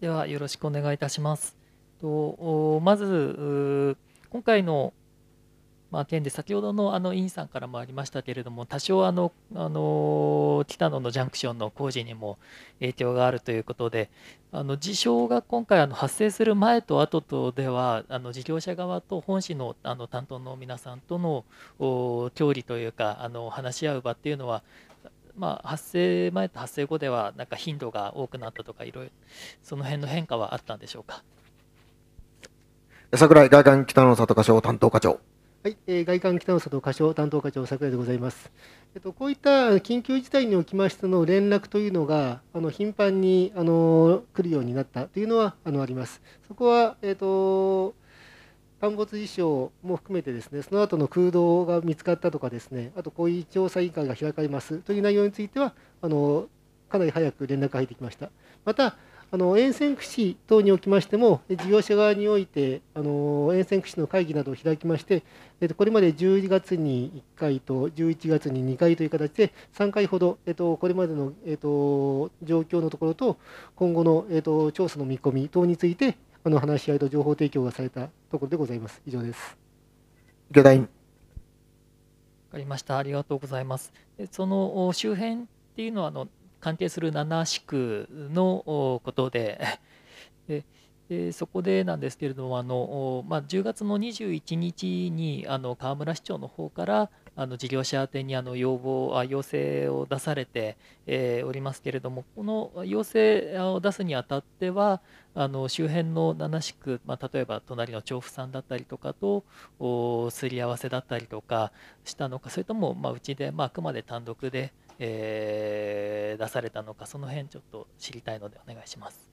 ではよろしくお願いいたします。とまず今回の、まあ、件で先ほどのあの委員さんからもありましたけれども、多少あのあの北野のジャンクションの工事にも影響があるということで、あの事象が今回あの発生する前と後とでは、あの事業者側と本市のあの担当の皆さんとの協議というか、あの話し合う場っていうのは、まあ、発生前と発生後ではなんか頻度が多くなったとか、いろいろその辺の変化はあったんでしょうか。櫻井外環北の里課長担当課長。はい、えー、外環北の里課長担当課長、櫻井でございます。えっと、こういった緊急事態におきましての連絡というのがあの頻繁にあの来るようになったというのは あのあります。そこは、えっと陥没事象も含めてですね、その後の空洞が見つかったとかですね、あとこういう調査委員会が開かれますという内容については、あのかなり早く連絡が入ってきました。また、あの沿線区市等におきましても、事業者側においてあの沿線区市の会議などを開きまして、えっと、これまでじゅうにがつにいっかいとじゅういちがつににかいという形でさんかいほど、えっと、これまでの、えっと、状況のところと今後の、えっと、調査の見込み等についてあの話し合いと情報提供がされたところでございます。以上です。池田委員。わかりました。ありがとうございます。その周辺っていうのはあの関係するななしくのことで、ででそこでなんですけれども、あのまあ、じゅうがつのにじゅういちにちにあの河村市長の方からあの事業者宛てにあの要望あ要請を出されて、えー、おりますけれども、この要請を出すにあたってはあの周辺のななしく、まあ、例えば隣の調布さんだったりとかとすり合わせだったりとかしたのか、それともまあうちで、まあ、あくまで単独で、えー、出されたのか、その辺ちょっと知りたいのでお願いします。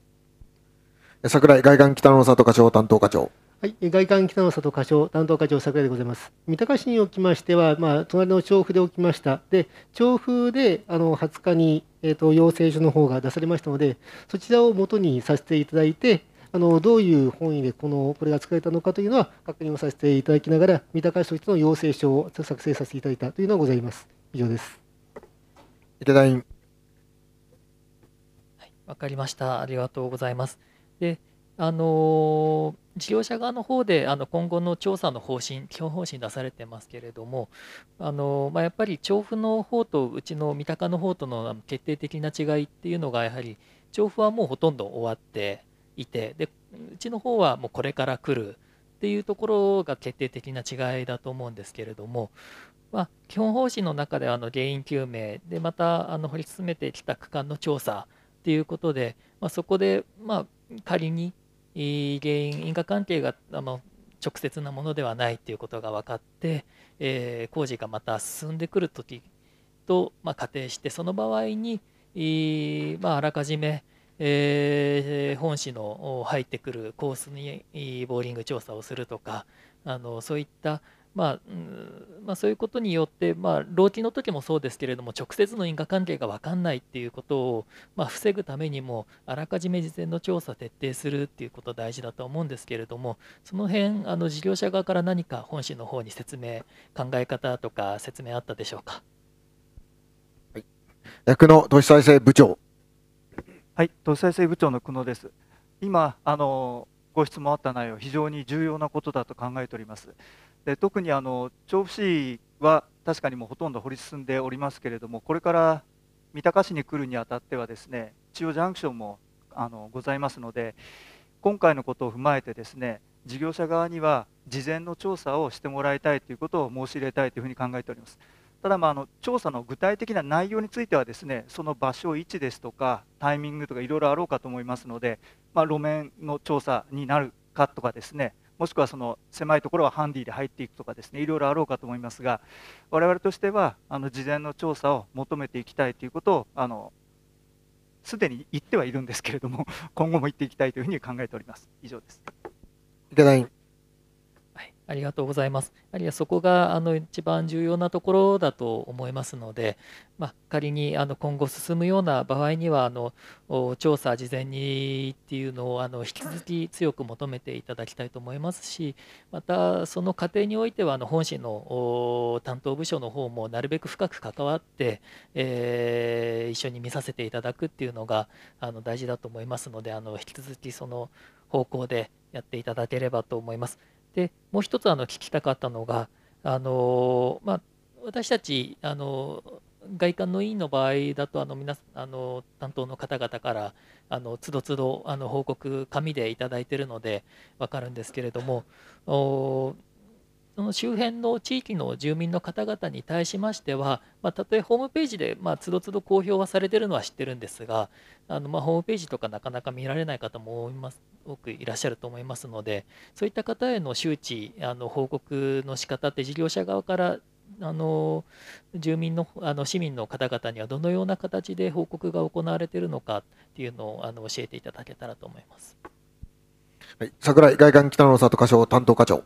櫻井外環北の里課長担当課長。はい、外環北の里課長、担当課長、櫻井でございます。三鷹市におきましては、まあ、隣の調布で起きました。で、調布であのはつかに、えーと、要請書の方が出されましたので、そちらを元にさせていただいて、あのどういう本意でこのこれが作られたのかというのは確認をさせていただきながら、三鷹市としての要請書を作成させていただいたというのがございます。以上です。池田委員。はい、わかりました。ありがとうございます。で、あのー事業者側の方であの今後の調査の方針、基本方針出されてますけれども、あの、まあ、やっぱり調布の方とうちの三鷹の方との決定的な違いっていうのが、やはり調布はもうほとんど終わっていて、でうちの方はもうこれから来るっていうところが決定的な違いだと思うんですけれども、まあ、基本方針の中ではあの原因究明で、またあの掘り進めてきた区間の調査っていうことで、まあ、そこでまあ仮に原因、因果関係が直接なものではないということが分かって、えー、工事がまた進んでくるときと、まあ、仮定して、その場合に、まあ、あらかじめ、えー、本市の入ってくるコースにボーリング調査をするとか、あのそういった、まあうんまあ、そういうことによって、まあ、老朽の時もそうですけれども、直接の因果関係が分からないっていうことを、まあ、防ぐためにも、あらかじめ事前の調査を徹底するっていうことは大事だと思うんですけれども、その辺あの事業者側から何か本市の方に説明、考え方とか説明あったでしょうか。はい、役の都市再生部長。はい、都市再生部長の久野です。今あのご質問あった内容、非常に重要なことだと考えております。で特にあの調布市は確かにもうほとんど掘り進んでおりますけれども、これから三鷹市に来るにあたってはですね、中央ジャンクションもあのございますので、今回のことを踏まえてですね、事業者側には事前の調査をしてもらいたいということを申し入れたいというふうに考えております。ただまああの調査の具体的な内容についてはですね、その場所、位置ですとかタイミングとかいろいろあろうかと思いますので、まあ、路面の調査になるかとかですね、もしくはその狭いところはハンディで入っていくとかですね、いろいろあろうかと思いますが、我々としてはあの事前の調査を求めていきたいということをあのすでに言ってはいるんですけれども、今後も言っていきたいというふうに考えております。以上です。池田委員。はい、ありがとうございます。やはりそこがあの一番重要なところだと思いますので、まあ、仮にあの今後進むような場合にはあの調査事前にっていうのをあの引き続き強く求めていただきたいと思いますし、またその過程においてはあの本市の担当部署の方もなるべく深く関わって、えー、一緒に見させていただくっていうのがあの大事だと思いますので、あの引き続きその方向でやっていただければと思います。でもう一つあの聞きたかったのが、あの、まあ、私たちあの外環の委員の場合だとあの皆あの担当の方々からあのつどつどあの報告紙でいただいているので分かるんですけれども、おその周辺の地域の住民の方々に対しましては、まあ、たとえホームページでつどつど公表はされているのは知ってるんですが、あのまあホームページとかなかなか見られない方も多います。多くいらっしゃると思いますので、そういった方への周知、あの報告の仕方って事業者側からあの住民の、あの市民の方々にはどのような形で報告が行われているのかっていうのをあの教えていただけたらと思います。はい、櫻井外環北の里課長担当課長。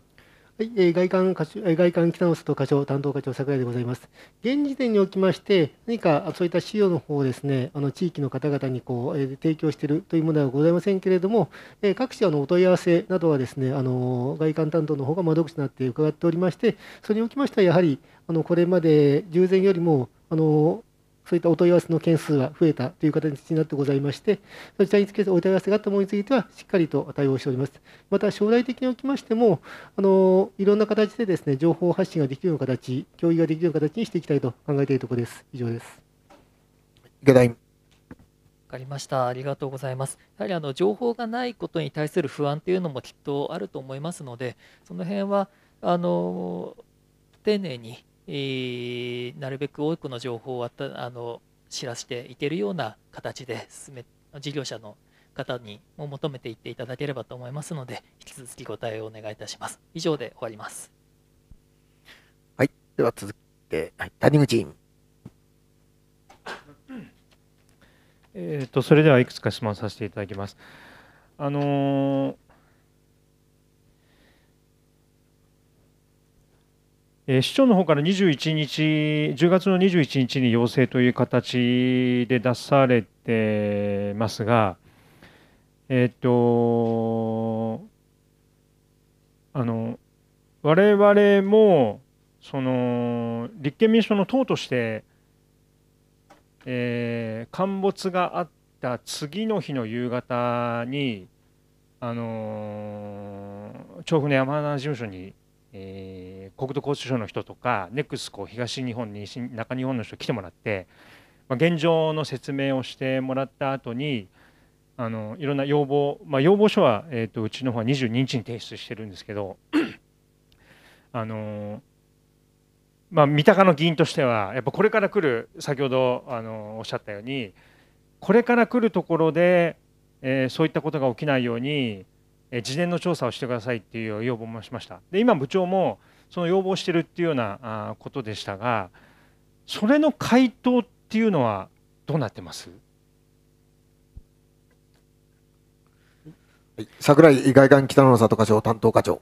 はい、えー、外環課長、外環北の里課長担当課長櫻井でございます。現時点におきまして、何かそういった資料の方をですね、あの地域の方々にこう、えー、提供しているというものはございませんけれども、えー、各社のお問い合わせなどはですね、あの外環担当の方が窓口になって伺っておりまして、それにおきましてはやはりあのこれまで従前よりもあのそういったお問い合わせの件数が増えたという形になってございまして、そちらにつきお問い合わせがあったものについては、しっかりと対応しております。また、将来的におきましても、あのいろんな形でですね、情報発信ができるような形、共有ができるような形にしていきたいと考えているところです。以上です。池田委員。わかりました。ありがとうございます。やはりあの情報がないことに対する不安というのもきっとあると思いますので、その辺はあの丁寧に、えー、なるべく多くの情報をあたあの知らせていけるような形で進め事業者の方にも求めていっていただければと思いますので、引き続きご対応をお願いいたします。以上で終わります。はい、では続いて、はい、谷口委員。えっとそれではいくつか質問させていただきます。あのー市長の方からにじゅういちにち、じゅうがつのにじゅういちにちに要請という形で出されてますが、えっと、あの、我々も、その、立憲民主党の党として、えー、陥没があった次の日の夕方に、あのー、調布の山田事務所に、えー、国土交通省の人とか、ネクスコ東日本、西中日本の人来てもらって、まあ、現状の説明をしてもらった後に、あのいろんな要望、まあ、要望書は、えー、とうちの方はにじゅうににちに提出してるんですけど、あのまあ、三鷹の議員としては、やっぱこれから来る、先ほどあのおっしゃったように、これから来るところで、えー、そういったことが起きないように、事前の調査をしてくださいっていう要望もしました。で、今部長もその要望してるっていうようなことでしたが、それの回答っていうのはどうなってます？はい、櫻井外環北の里課長担当課長。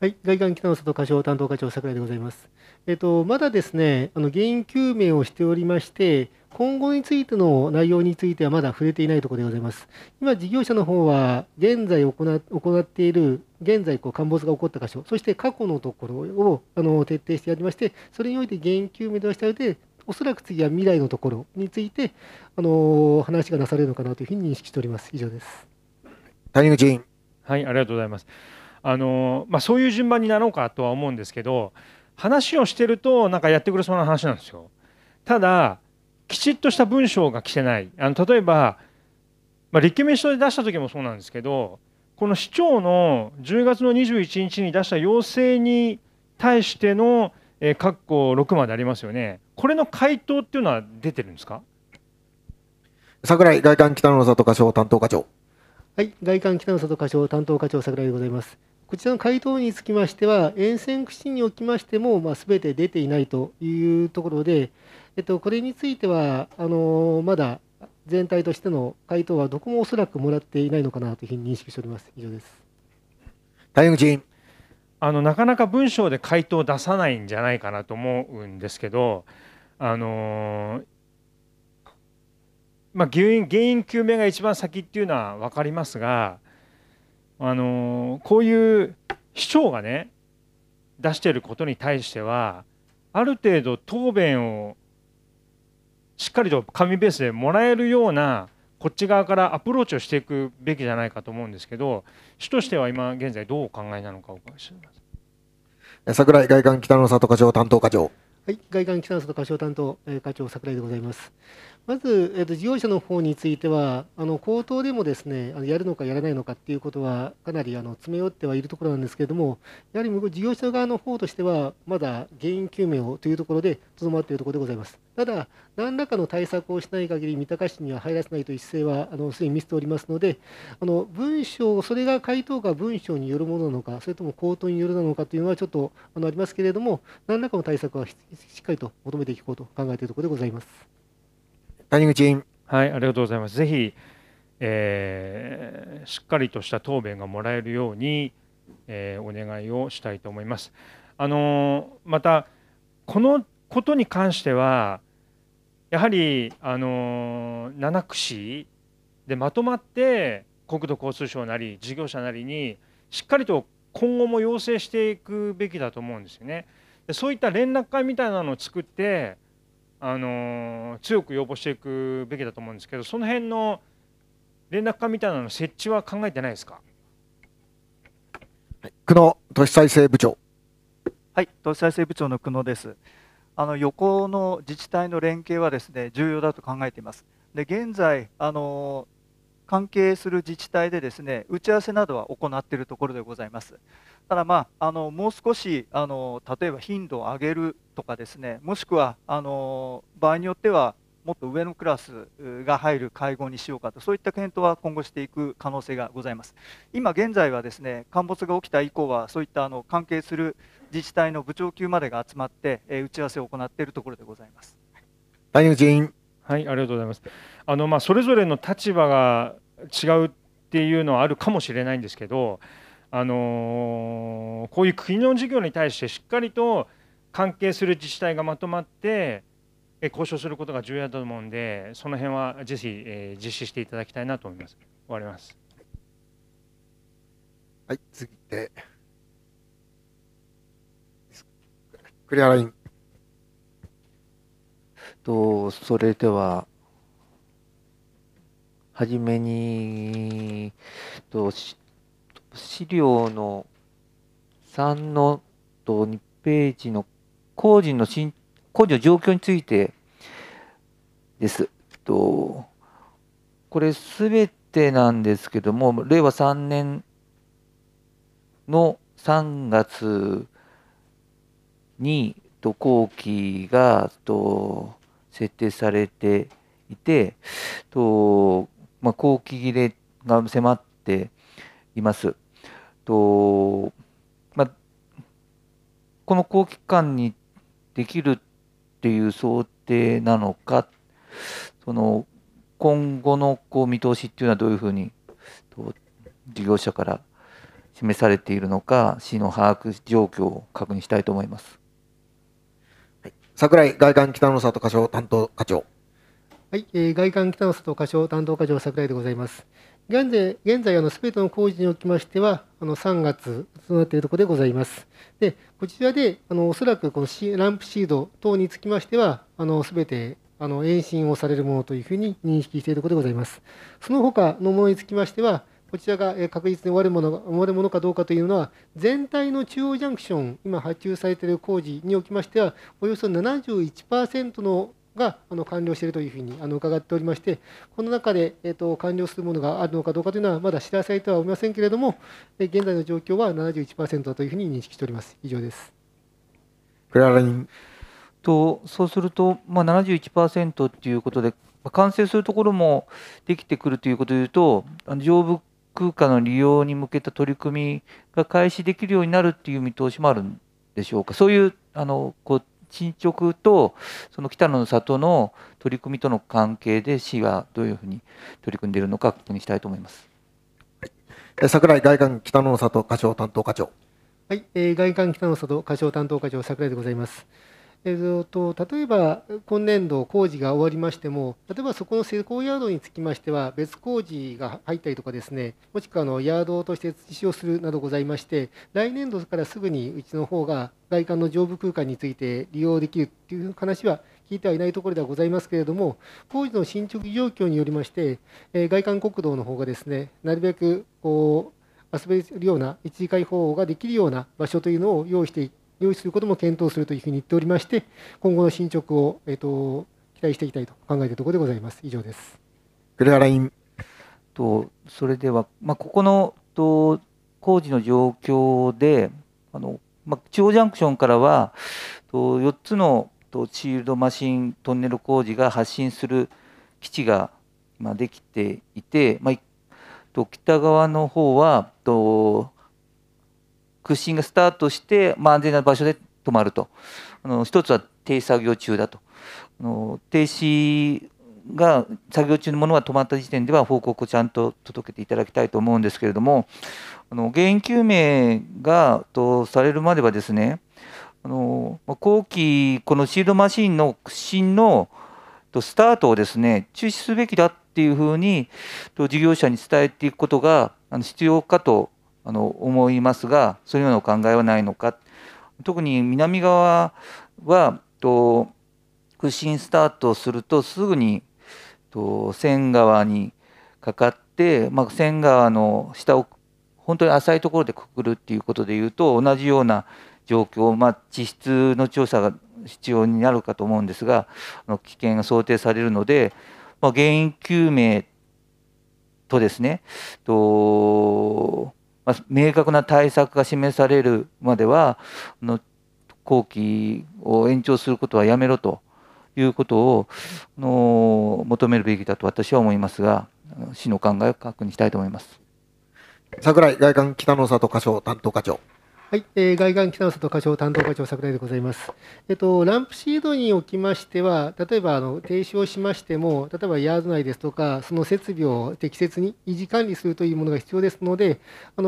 はい、外環北の里課長担当課長櫻井でございます。えっとまだですね、あの原因究明をしておりまして。今後についての内容についてはまだ触れていないところでございます。今、事業者の方は、現在行、行っている、現在こう陥没が起こった箇所、そして過去のところをあの徹底してやりまして、それにおいて原因究明とした上で、おそらく次は未来のところについて、あの話がなされるのかなというふうに認識しております。以上です。谷口委員。はい、ありがとうございます。あのまあ、そういう順番になろうかとは思うんですけど、話をしてると、なんかやってくれそうな話なんですよ。ただきちっとした文章が来てない。あの例えば、まあ、立憲民主党で出した時もそうなんですけど、この市長のじゅうがつのにじゅういちにちに出した要請に対しての、えー、括弧ろくまでありますよね。これの回答っていうのは出てるんですか？櫻井外環北の里課長担当課長。はい、外環北の里課長担当課長櫻井でございます。こちらの回答につきましては、沿線区市におきましても、まあ、すべて出ていないというところで、えっと、これについてはあのまだ全体としての回答はどこもおそらくもらっていないのかなというふうに認識しております。以上です。谷口委員。あのなかなか文章で回答を出さないんじゃないかなと思うんですけど、あのまあ、原因究明が一番先っていうのは分かりますが、あのこういう市長がね出していることに対してはある程度答弁をしっかりと紙ベースでもらえるようなこっち側からアプローチをしていくべきじゃないかと思うんですけど、市としては今現在どうお考えなのかお伺いします。櫻井外環北の里課長担当課長。はい、外環北の里課長担当課長櫻井でございます。まず、えっと、事業者の方については、あの口頭でもですね、あのやるのかやらないのかっていうことは、かなりあの詰め寄ってはいるところなんですけれども、やはり事業者側の方としては、まだ原因究明をというところで、とどまっているところでございます。ただ、何らかの対策をしない限り、三鷹市には入らせないという姿勢は、あのすでに見せておりますので、あの文章、それが回答が文章によるものなのか、それとも口頭によるなのかというのは、ちょっとあのありますけれども、何らかの対策はしっかりと求めていこうと考えているところでございます。谷口委員。はい、ありがとうございます。ぜひ、えー、しっかりとした答弁がもらえるように、えー、お願いをしたいと思います。あのー、また、このことに関しては、やはり、あのー、なな区市でまとまって、国土交通省なり、事業者なりに、しっかりと今後も要請していくべきだと思うんですよね。そういった連絡会みたいなのを作って、あの強く要望していくべきだと思うんですけど、その辺の連絡課みたいなの設置は考えてないですか？久野都市再生部長。はい、都市再生部長の久野です。あの横の自治体の連携はですね、重要だと考えています。で、現在あの関係する自治体でですね、打ち合わせなどは行っているところでございます。ただ、まあ、あのもう少しあの例えば頻度を上げるとかですね、もしくはあの場合によってはもっと上のクラスが入る会合にしようかと、そういった検討は今後していく可能性がございます。今現在はですね、陥没が起きた以降はそういったあの関係する自治体の部長級までが集まって、えー、打ち合わせを行っているところでございます。谷口委員。はい、ありがとうございます。あの、まあ、それぞれの立場が違うっていうのはあるかもしれないんですけど、あのー、こういう国の事業に対してしっかりと関係する自治体がまとまって交渉することが重要だと思うんで、その辺はぜひ実施していただきたいなと思います。終わります。はい、次で栗原委員。とそれでははじめにと資料のさんのとにページの工事の進工事の状況についてです。とこれすべてなんですけども、れいわさんねんのさんがつにと工期がと設定されていて、とまあ工期切れが迫っています。とまあこの工期間にできるっていう想定なのか、その今後のこう見通しっていうのはどういうふうにと事業者から示されているのか、市の把握状況を確認したいと思います。はい、櫻井外環北の里課長担当課長。はい、えー、外環北の里課長担当課長櫻井でございます。現在、現在あのすべての工事におきましてはあのさんがつとなっているところでございます。で、こちらであのおそらくこのシランプシード等につきましてはあのすべてあの延伸をされるものというふうに認識しているところでございます。その他のものにつきましては。こちらが確実に終わるものが終わるものかどうかというのは、全体の中央ジャンクション、今発注されている工事におきましては、およそ ななじゅういちパーセント のがあの完了しているというふうにあの伺っておりまして、この中で、えー、と完了するものがあるのかどうかというのは、まだ知らされてはおりませんけれども、現在の状況は ななじゅういちパーセント だというふうに認識しております。以上です。クララリンとそうすると、まあ、ななじゅういちパーセント ということで、完成するところもできてくるということでいうと、上部空間の利用に向けた取り組みが開始できるようになるという見通しもあるんでしょうか。そういうあのこう進捗とその北野の里の取り組みとの関係で市はどういうふうに取り組んでいるのか確認したいと思います。櫻井外環北野の里課長担当課長。はい、えー、外環北野の里課長担当課長櫻井でございます。えー、と例えば今年度工事が終わりましても、例えばそこの施工ヤードにつきましては別工事が入ったりとかですね、もしくはあのヤードとして使用するなどございまして、来年度からすぐにうちの方が外観の上部空間について利用できるという話は聞いてはいないところではございますけれども、工事の進捗状況によりまして、えー、外観国道の方がですね、なるべくこう遊べるような一時開放ができるような場所というのを用意していって用意することも検討するというふうに言っておりまして、今後の進捗を、えー、と期待していきたいと考えているところでございます。以上です。栗原委員。とそれでは、まあ、ここのと工事の状況で、あのまあ、中央ジャンクションからはとよっつのとシールドマシントンネル工事が発進する基地が今できていて、まあ、と北側の方はと屈伸がスタートして、まあ、安全な場所で止まると。あの一つは停止作業中だと。あの停止が作業中のものが止まった時点では報告をちゃんと届けていただきたいと思うんですけれども、あの原因究明がとされるまではですね、あの後期このシールドマシンの屈伸のとスタートをですね中止すべきだっていうふうにと事業者に伝えていくことがあの必要かとあの思いますが、そういうようなお考えはないのか。特に南側はと屈伸スタートするとすぐにと線川にかかって、まあ、線川の下を本当に浅いところでくくるっていうことでいうと同じような状況、まあ、地質の調査が必要になるかと思うんですが、あの危険が想定されるので、まあ、原因究明とですねと明確な対策が示されるまでは工期を延長することはやめろということをの求めるべきだと私は思いますが、市の考えを確認したいと思います。櫻井外環北の里課長担当課長。はい、えー、外環北の里課長担当課長櫻井でございます。えっと、ランプシードにおきましては、例えばあの停止をしましても、例えばヤード内ですとか、その設備を適切に維持管理するというものが必要ですので、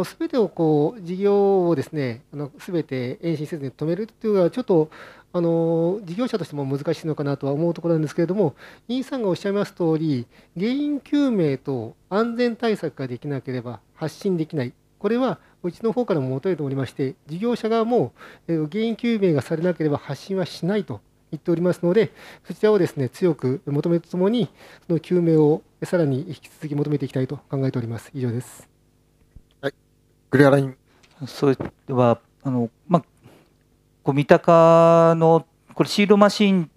すべてをこう事業をですね、すべて延伸せずに止めるというのはちょっとあの事業者としても難しいのかなとは思うところなんですけれども、委員さんがおっしゃいますとおり、原因究明と安全対策ができなければ発信できない。これはうちの方からも求めておりまして、事業者側も原因究明がされなければ発信はしないと言っておりますので、そちらをですね、強く求めるとともに、その究明をさらに引き続き求めていきたいと考えております。以上です。はい、栗原委員。それではあの、ま、三鷹のこれシードマシン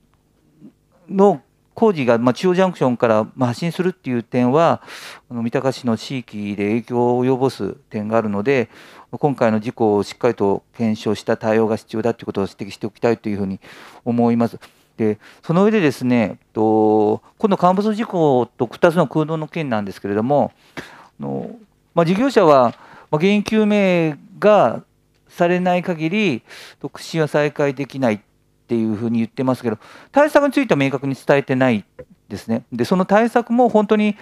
の工事が、まあ、中央ジャンクションから、まあ、発信するっていう点はあの三鷹市の地域で影響を及ぼす点があるので、今回の事故をしっかりと検証した対応が必要だということを指摘しておきたいというふうに思います。でその上でですね、と今度陥没事故とふたつの空洞の件なんですけれども、あの、まあ、事業者は原因究明がされない限り特進は再開できないっていうふうに言ってますけど、対策については明確に伝えてないですね。でその対策も本当に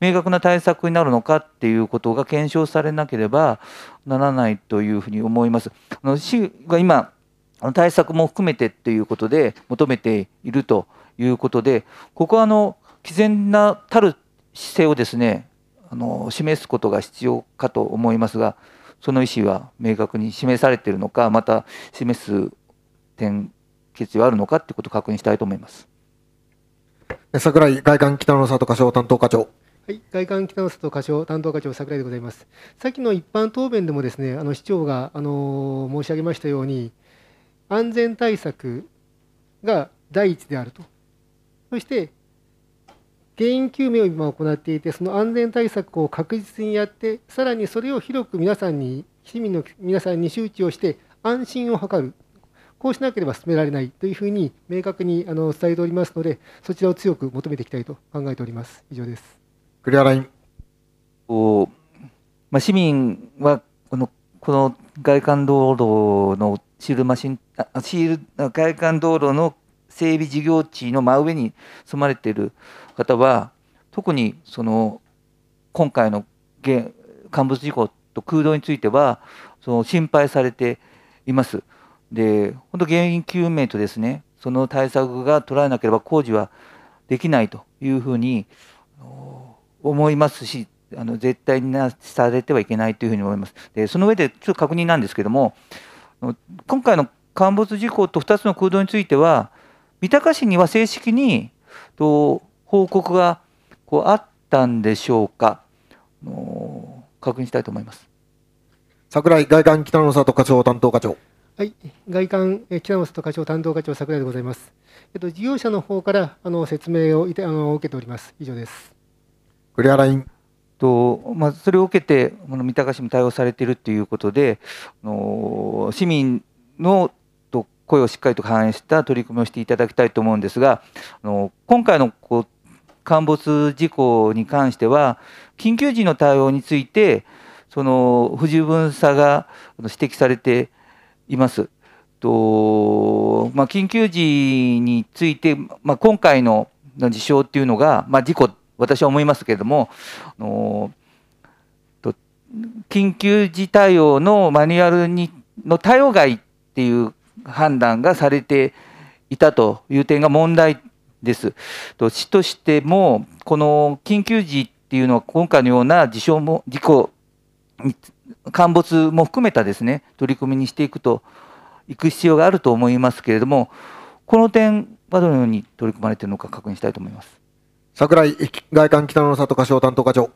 明確な対策になるのかっていうことが検証されなければならないというふうに思います。あの市が今対策も含めてということで求めているということで、ここはあの毅然なたる姿勢をですね、あの示すことが必要かと思いますが、その意思は明確に示されているのか、また示す点決意はあるのかということを確認したいと思います。櫻井外環北の里課長担当課長。はい、外環北の里課長担当課長櫻井でございます。先の一般答弁でもですね、あの市長があの申し上げましたように、安全対策が第一であると。そして原因究明を今行っていて、その安全対策を確実にやって、さらにそれを広く皆さんに市民の皆さんに周知をして安心を図る。こうしなければ進められないというふうに明確にあの伝えておりますので、そちらを強く求めていきたいと考えております。以上です。栗原委員。お、まあ、市民はこのこの外環道路のシールマシンあシール外環道路の整備事業地の真上に住まれている方は、特にその今回の陥没事故と空洞についてはその心配されています。で本当原因究明とですね、その対策が取られなければ工事はできないというふうに思いますし、あの絶対にされてはいけないというふうに思います。でその上でちょっと確認なんですけども、今回の陥没事故とふたつの空洞については三鷹市には正式にと報告がこうあったんでしょうか、確認したいと思います。櫻井外環北の里課長担当課長。はい、外環北の里課長担当課長櫻井でございます。えっと事業者の方からあの説明をいてあの受けております。以上です。栗原委員と、まあ、それを受けてこの三鷹市も対応されているということで、あの市民のと声をしっかりと反映した取り組みをしていただきたいと思うんですが、あの今回のこう陥没事故に関しては緊急時の対応についてその不十分さが指摘されていますと、まあ、緊急時について、まあ、今回の事象っていうのが、まあ、事故私は思いますけれども、あのと緊急時対応のマニュアルにの対応外っていう判断がされていたという点が問題ですと、市としてもこの緊急時っていうのは今回のような事象も事故に陥没も含めたですね、取り組みにしていくといく必要があると思いますけれども、この点はどのように取り組まれているのか確認したいと思います。櫻井外環北の里課長担当課長。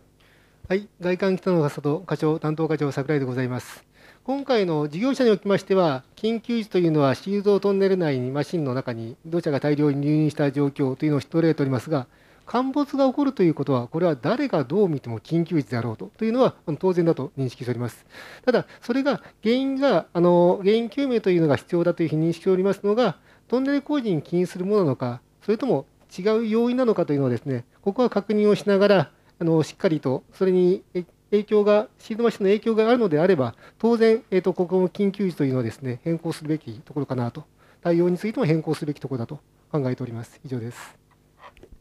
はい、外環北の里課長担当課長櫻井でございます。今回の事業者におきましては、緊急時というのはシールドトンネル内にマシンの中に土砂が大量に流入した状況というのを捉えておりますが、陥没が起こるということは、これは誰がどう見ても緊急時であろうとというのは当然だと認識しております。ただ、それが原因があの原因究明というのが必要だというふうに認識しておりますのが、トンネル工事に起因するものなのか、それとも違う要因なのかというのをですね、ここは確認をしながらあのしっかりとそれに影響が、シールドマシンの影響があるのであれば、当然、えー、とここの緊急時というのはですね、変更するべきところかなと、対応についても変更すべきところだと考えております。以上です。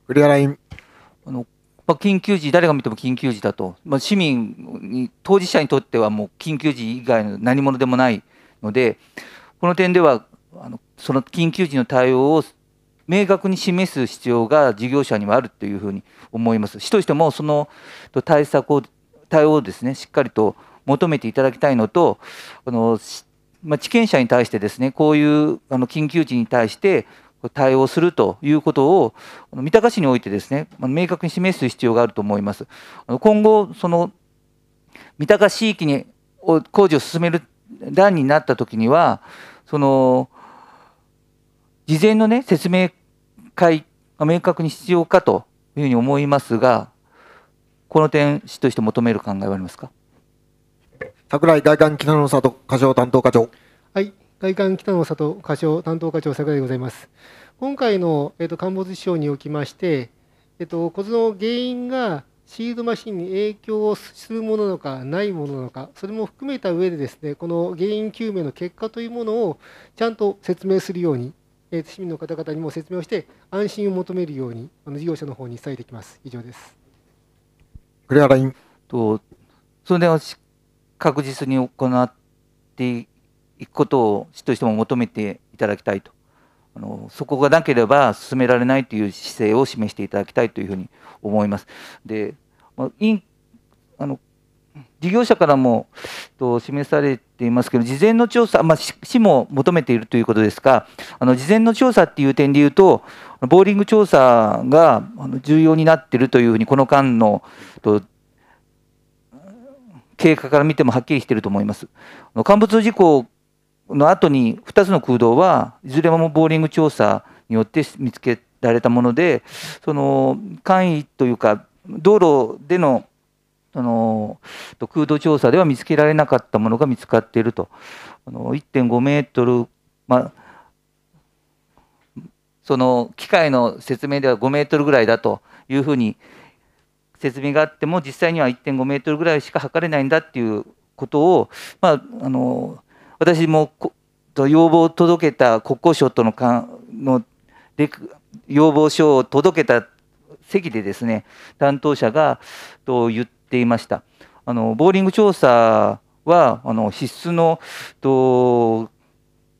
クリアライン。あのまあ、緊急時、誰が見ても緊急時だと、まあ、市民に、当事者にとってはもう緊急時以外の何者でもないので、この点では、あのその緊急時の対応を明確に示す必要が事業者にはあるというふうに思います。市としてもその対策を対応をですね、しっかりと求めていただきたいのと、あのまあ、地権者に対してですね、こういうあの緊急時に対して対応するということを三鷹市においてですね、明確に示す必要があると思います。今後その三鷹市域に工事を進める段になったときには、その事前のね説明会が明確に必要かというふうに思いますが。この点、市として求める考えはありますか。櫻井外環北の里課長担当課長。はい、外環北の里課長担当課長櫻井でございます。今回の、えっと、陥没事象におきまして、えっと、この原因がシールドマシンに影響をするものなのかないものなのか、それも含めた上でですね、この原因究明の結果というものをちゃんと説明するように、えっと、市民の方々にも説明をして安心を求めるように、あの事業者の方に伝えてきます。以上です。クリアラインと、その点は確実に行っていくことを市としても求めていただきたいと、あのそこがなければ進められないという姿勢を示していただきたいというふうに思います。で、あの事業者からもと示されていますけど、事前の調査、まあ、市も求めているということですが、あの事前の調査っていう点でいうと、ボーリング調査が重要になっているというふうに、この間のと経過から見てもはっきりしていると思います。陥没事故の後にふたつの空洞はいずれもボーリング調査によって見つけられたもので、その簡易というか、道路での、あの空洞調査では見つけられなかったものが見つかっていると、いってんごメートル、まあその機械の説明ではごメートルぐらいだというふうに説明があっても、実際には いってんごメートルぐらいしか測れないんだっていうことを、まあ、あの私も要望を届けた国交省とのかの要望書を届けた席でですね、担当者がと言っていました。あのボーリング調査はあの必須のと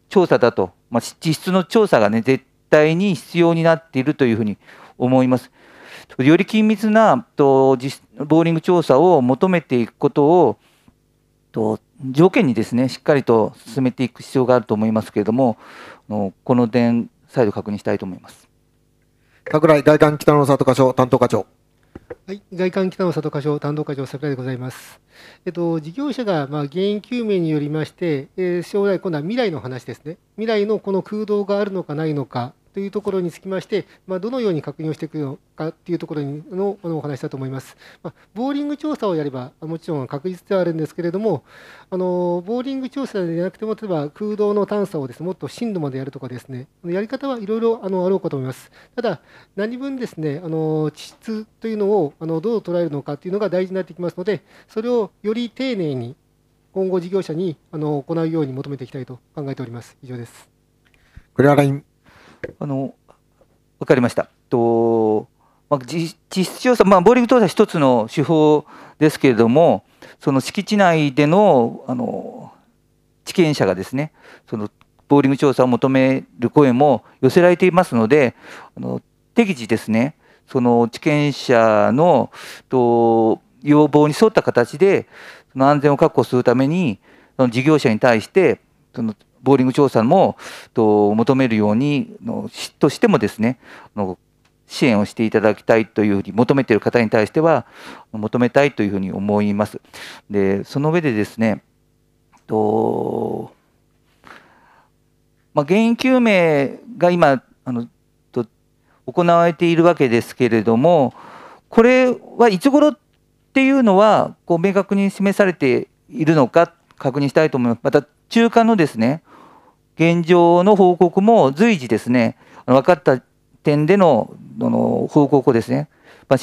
調査だと、まあ、実質の調査がね絶対実態に必要になっているというふうに思います。より緊密なとボーリング調査を求めていくことをと条件にですね、しっかりと進めていく必要があると思いますけれども、この点再度確認したいと思います。櫻井外環北の里課長担当課長。はい、外環北の里課長担当課長櫻井でございます。えっと事業者がまあ原因究明によりまして、えー、将来今度は未来の話ですね。未来のこの空洞があるのかないのかというところにつきまして、まあ、どのように確認をしていくのかというところのお話だと思います。まあ、ボーリング調査をやればもちろん確実ではあるんですけれども、あのボーリング調査でなくても例えば空洞の探査をですね、もっと深度までやるとかですね、やり方はいろいろあのあろうかと思います。ただ何分ですね、あの地質というのをあのどう捉えるのかというのが大事になってきますので、それをより丁寧に今後事業者にあの行うように求めていきたいと考えております。以上です。クリアライン。あの分かりました。とまあ、実質調査、まあ、ボーリング調査は一つの手法ですけれども、その敷地内での、あの地権者がですね、そのボーリング調査を求める声も寄せられていますので、あの適時ですね、その地権者のと要望に沿った形でその安全を確保するために、その事業者に対してそのボーリング調査もと求めるようにの市としてもですね、の支援をしていただきたいというふうに求めている方に対しては求めたいというふうに思います。で、その上でですね、とまあ、原因究明が今あのと行われているわけですけれども、これはいつ頃っていうのはこう明確に示されているのか確認したいと思います。また中間のですね、現状の報告も随時ですね、分かった点での報告をですね、ま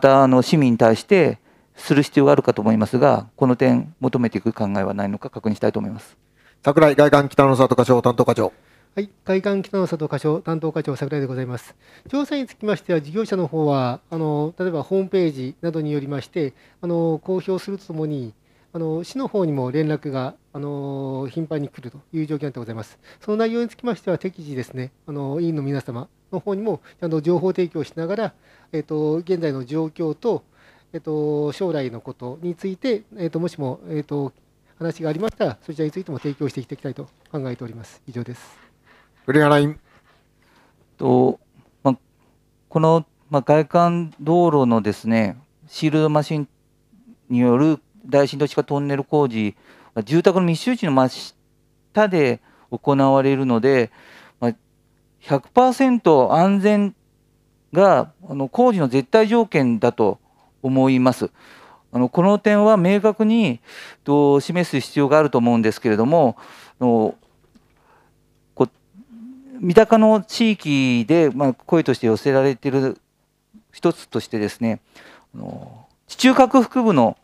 た市民に対してする必要があるかと思いますが、この点求めていく考えはないのか確認したいと思います。櫻井外環北の里課長担当課長。はい、外環北の里課長担当課長櫻井でございます。調査につきましては、事業者の方はあの例えばホームページなどによりましてあの公表するとともに、あの市の方にも連絡があの頻繁に来るという状況になってございます。その内容につきましては適時ですね、あの委員の皆様の方にもちゃんと情報提供しながら、えっと、現在の状況と、えっと、将来のことについて、えっと、もしも、えっと、話がありましたら、そちらについても提供していきたいと考えております。以上です。栗原委員。と、ま、この、ま、外環道路のですね、シールドマシンによる大震度地下トンネル工事、住宅の密集地の真下で行われるので、ひゃくパーセント 安全があの工事の絶対条件だと思います。あのこの点は明確にと示す必要があると思うんですけれども、のこ三鷹の地域で、まあ、声として寄せられている一つとしてですね、あの地中核腹部の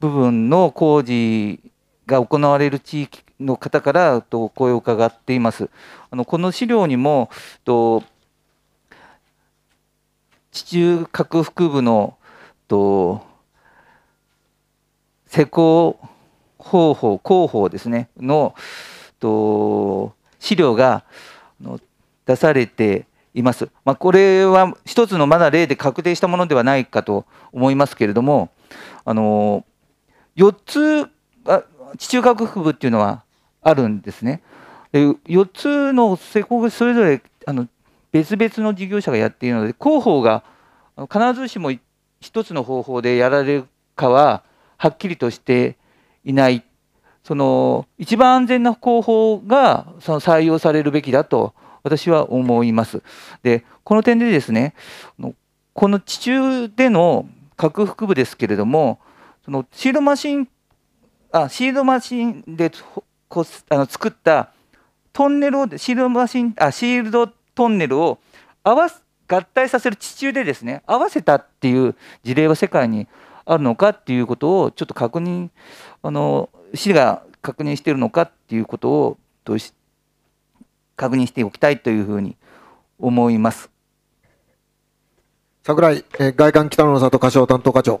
部分の工事が行われる地域の方からと声を伺っています。あのこの資料にもと地中核腹部のと施工方法工法ですねのと資料が出されています。まあ、これは一つのまだ例で確定したものではないかと思いますけれども、あのよっつあ地中核腹部っていうのはあるんですね。でよっつの施工がそれぞれあの別々の事業者がやっているので、広報が必ずしもひとつの方法でやられるかははっきりとしていない、その一番安全な広報がその採用されるべきだと私は思います。でこの点でですね、この地中での核腹部ですけれども、そのシールドマシンあシールドマシンでこあの作ったトンネルをシールドマシンあシールドトンネルを合わ合体させる地中でですね合わせたっていう事例は世界にあるのかっていうことをちょっと確認あの市が確認しているのかっていうことをとし確認しておきたいというふうに思います。櫻井外環北の里課長担当課長。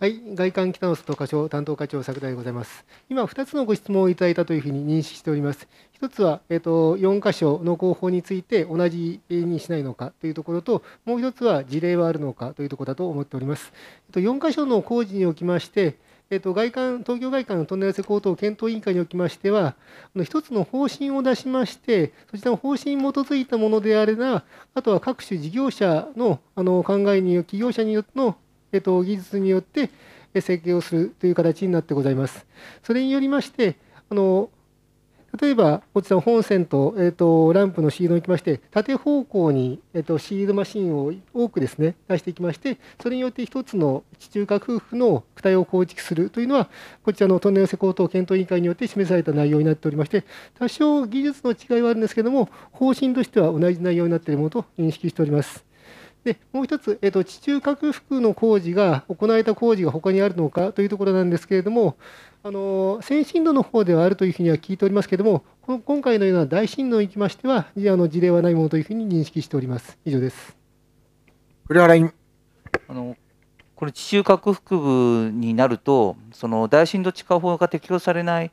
はい、外環北の里課長担当課長櫻井でございます。今ふたつのご質問をいただいたというふうに認識しております。ひとつは、えー、とよん箇所の工法について同じにしないのかというところと、もうひとつは事例はあるのかというところだと思っております。よん箇所の工事におきまして、えー、と外環東京外環のトンネル施工等検討委員会におきましては、ひとつの方針を出しまして、そちらの方針に基づいたものであれば、あとは各種事業者 の, あの考えによって企業者によってのえっと、技術によって設計をするという形になってございます。それによりまして、あの例えばこちら本線と、えっと、ランプのシールドにおきまして、縦方向に、えっと、シールドマシンを多くですね出していきまして、それによって一つの地中核夫婦の躯体を構築するというのは、こちらのトンネル施工等検討委員会によって示された内容になっておりまして、多少技術の違いはあるんですけれども、方針としては同じ内容になっているものと認識しております。でもう一つ、えーと、地中核腹の工事が行われた工事が他にあるのかというところなんですけれども、あの先進度の方ではあるというふうには聞いておりますけれども、この今回のような大震度にきましてはあの事例はないものというふうに認識しております。以上です。栗原委員。あのこれ地中核腹部になると、その大震度地下法が適用されない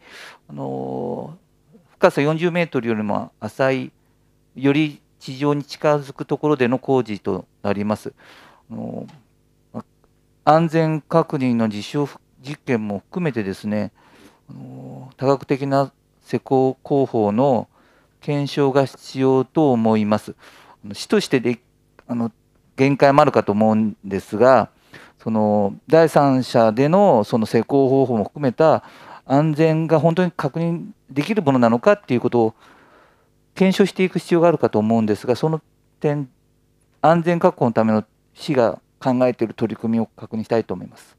あの深さよんじゅうメートルよりも浅いより地上に近づくところでの工事となります。あの安全確認の実証実験も含めてですね、あの多角的な施工工法の検証が必要と思います。市としてであの限界もあるかと思うんですが、その第三者でのその施工方法も含めた安全が本当に確認できるものなのかっていうことを検証していく必要があるかと思うんですが、その点安全確保のための市が考えている取り組みを確認したいと思います。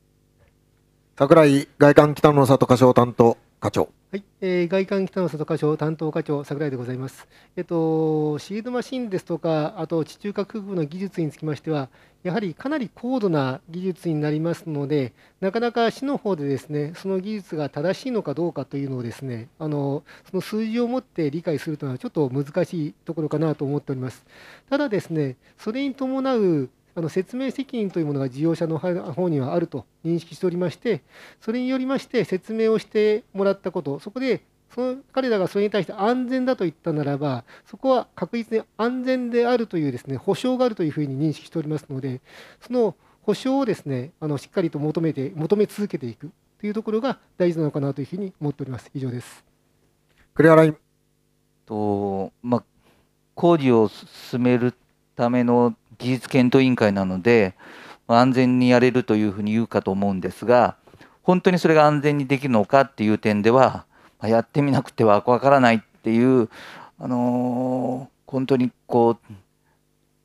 櫻井外環北の里課長担当課長。はい、えー、外環北の里課長担当課長櫻井でございます。えっと、シールドマシンですとか、あと地中核部の技術につきましては、やはりかなり高度な技術になりますので、なかなか市の方でですね、その技術が正しいのかどうかというのをですね、あのその数字をもって理解するというのはちょっと難しいところかなと思っております。ただですね、それに伴うあの説明責任というものが事業者の方にはあると認識しておりまして、それによりまして説明をしてもらったこと、そこでその彼らがそれに対して安全だと言ったならば、そこは確実に安全であるというですね、保証があるというふうに認識しておりますので、その保証をですね、あのしっかりと求めて、求め続けていくというところが大事なのかなというふうに思っております。以上です。栗原委員。と、まあ、工事を進めるための技術検討委員会なので、安全にやれるというふうに言うかと思うんですが、本当にそれが安全にできるのかっていう点では、やってみなくてはわからないっていう、あのー、本当にこう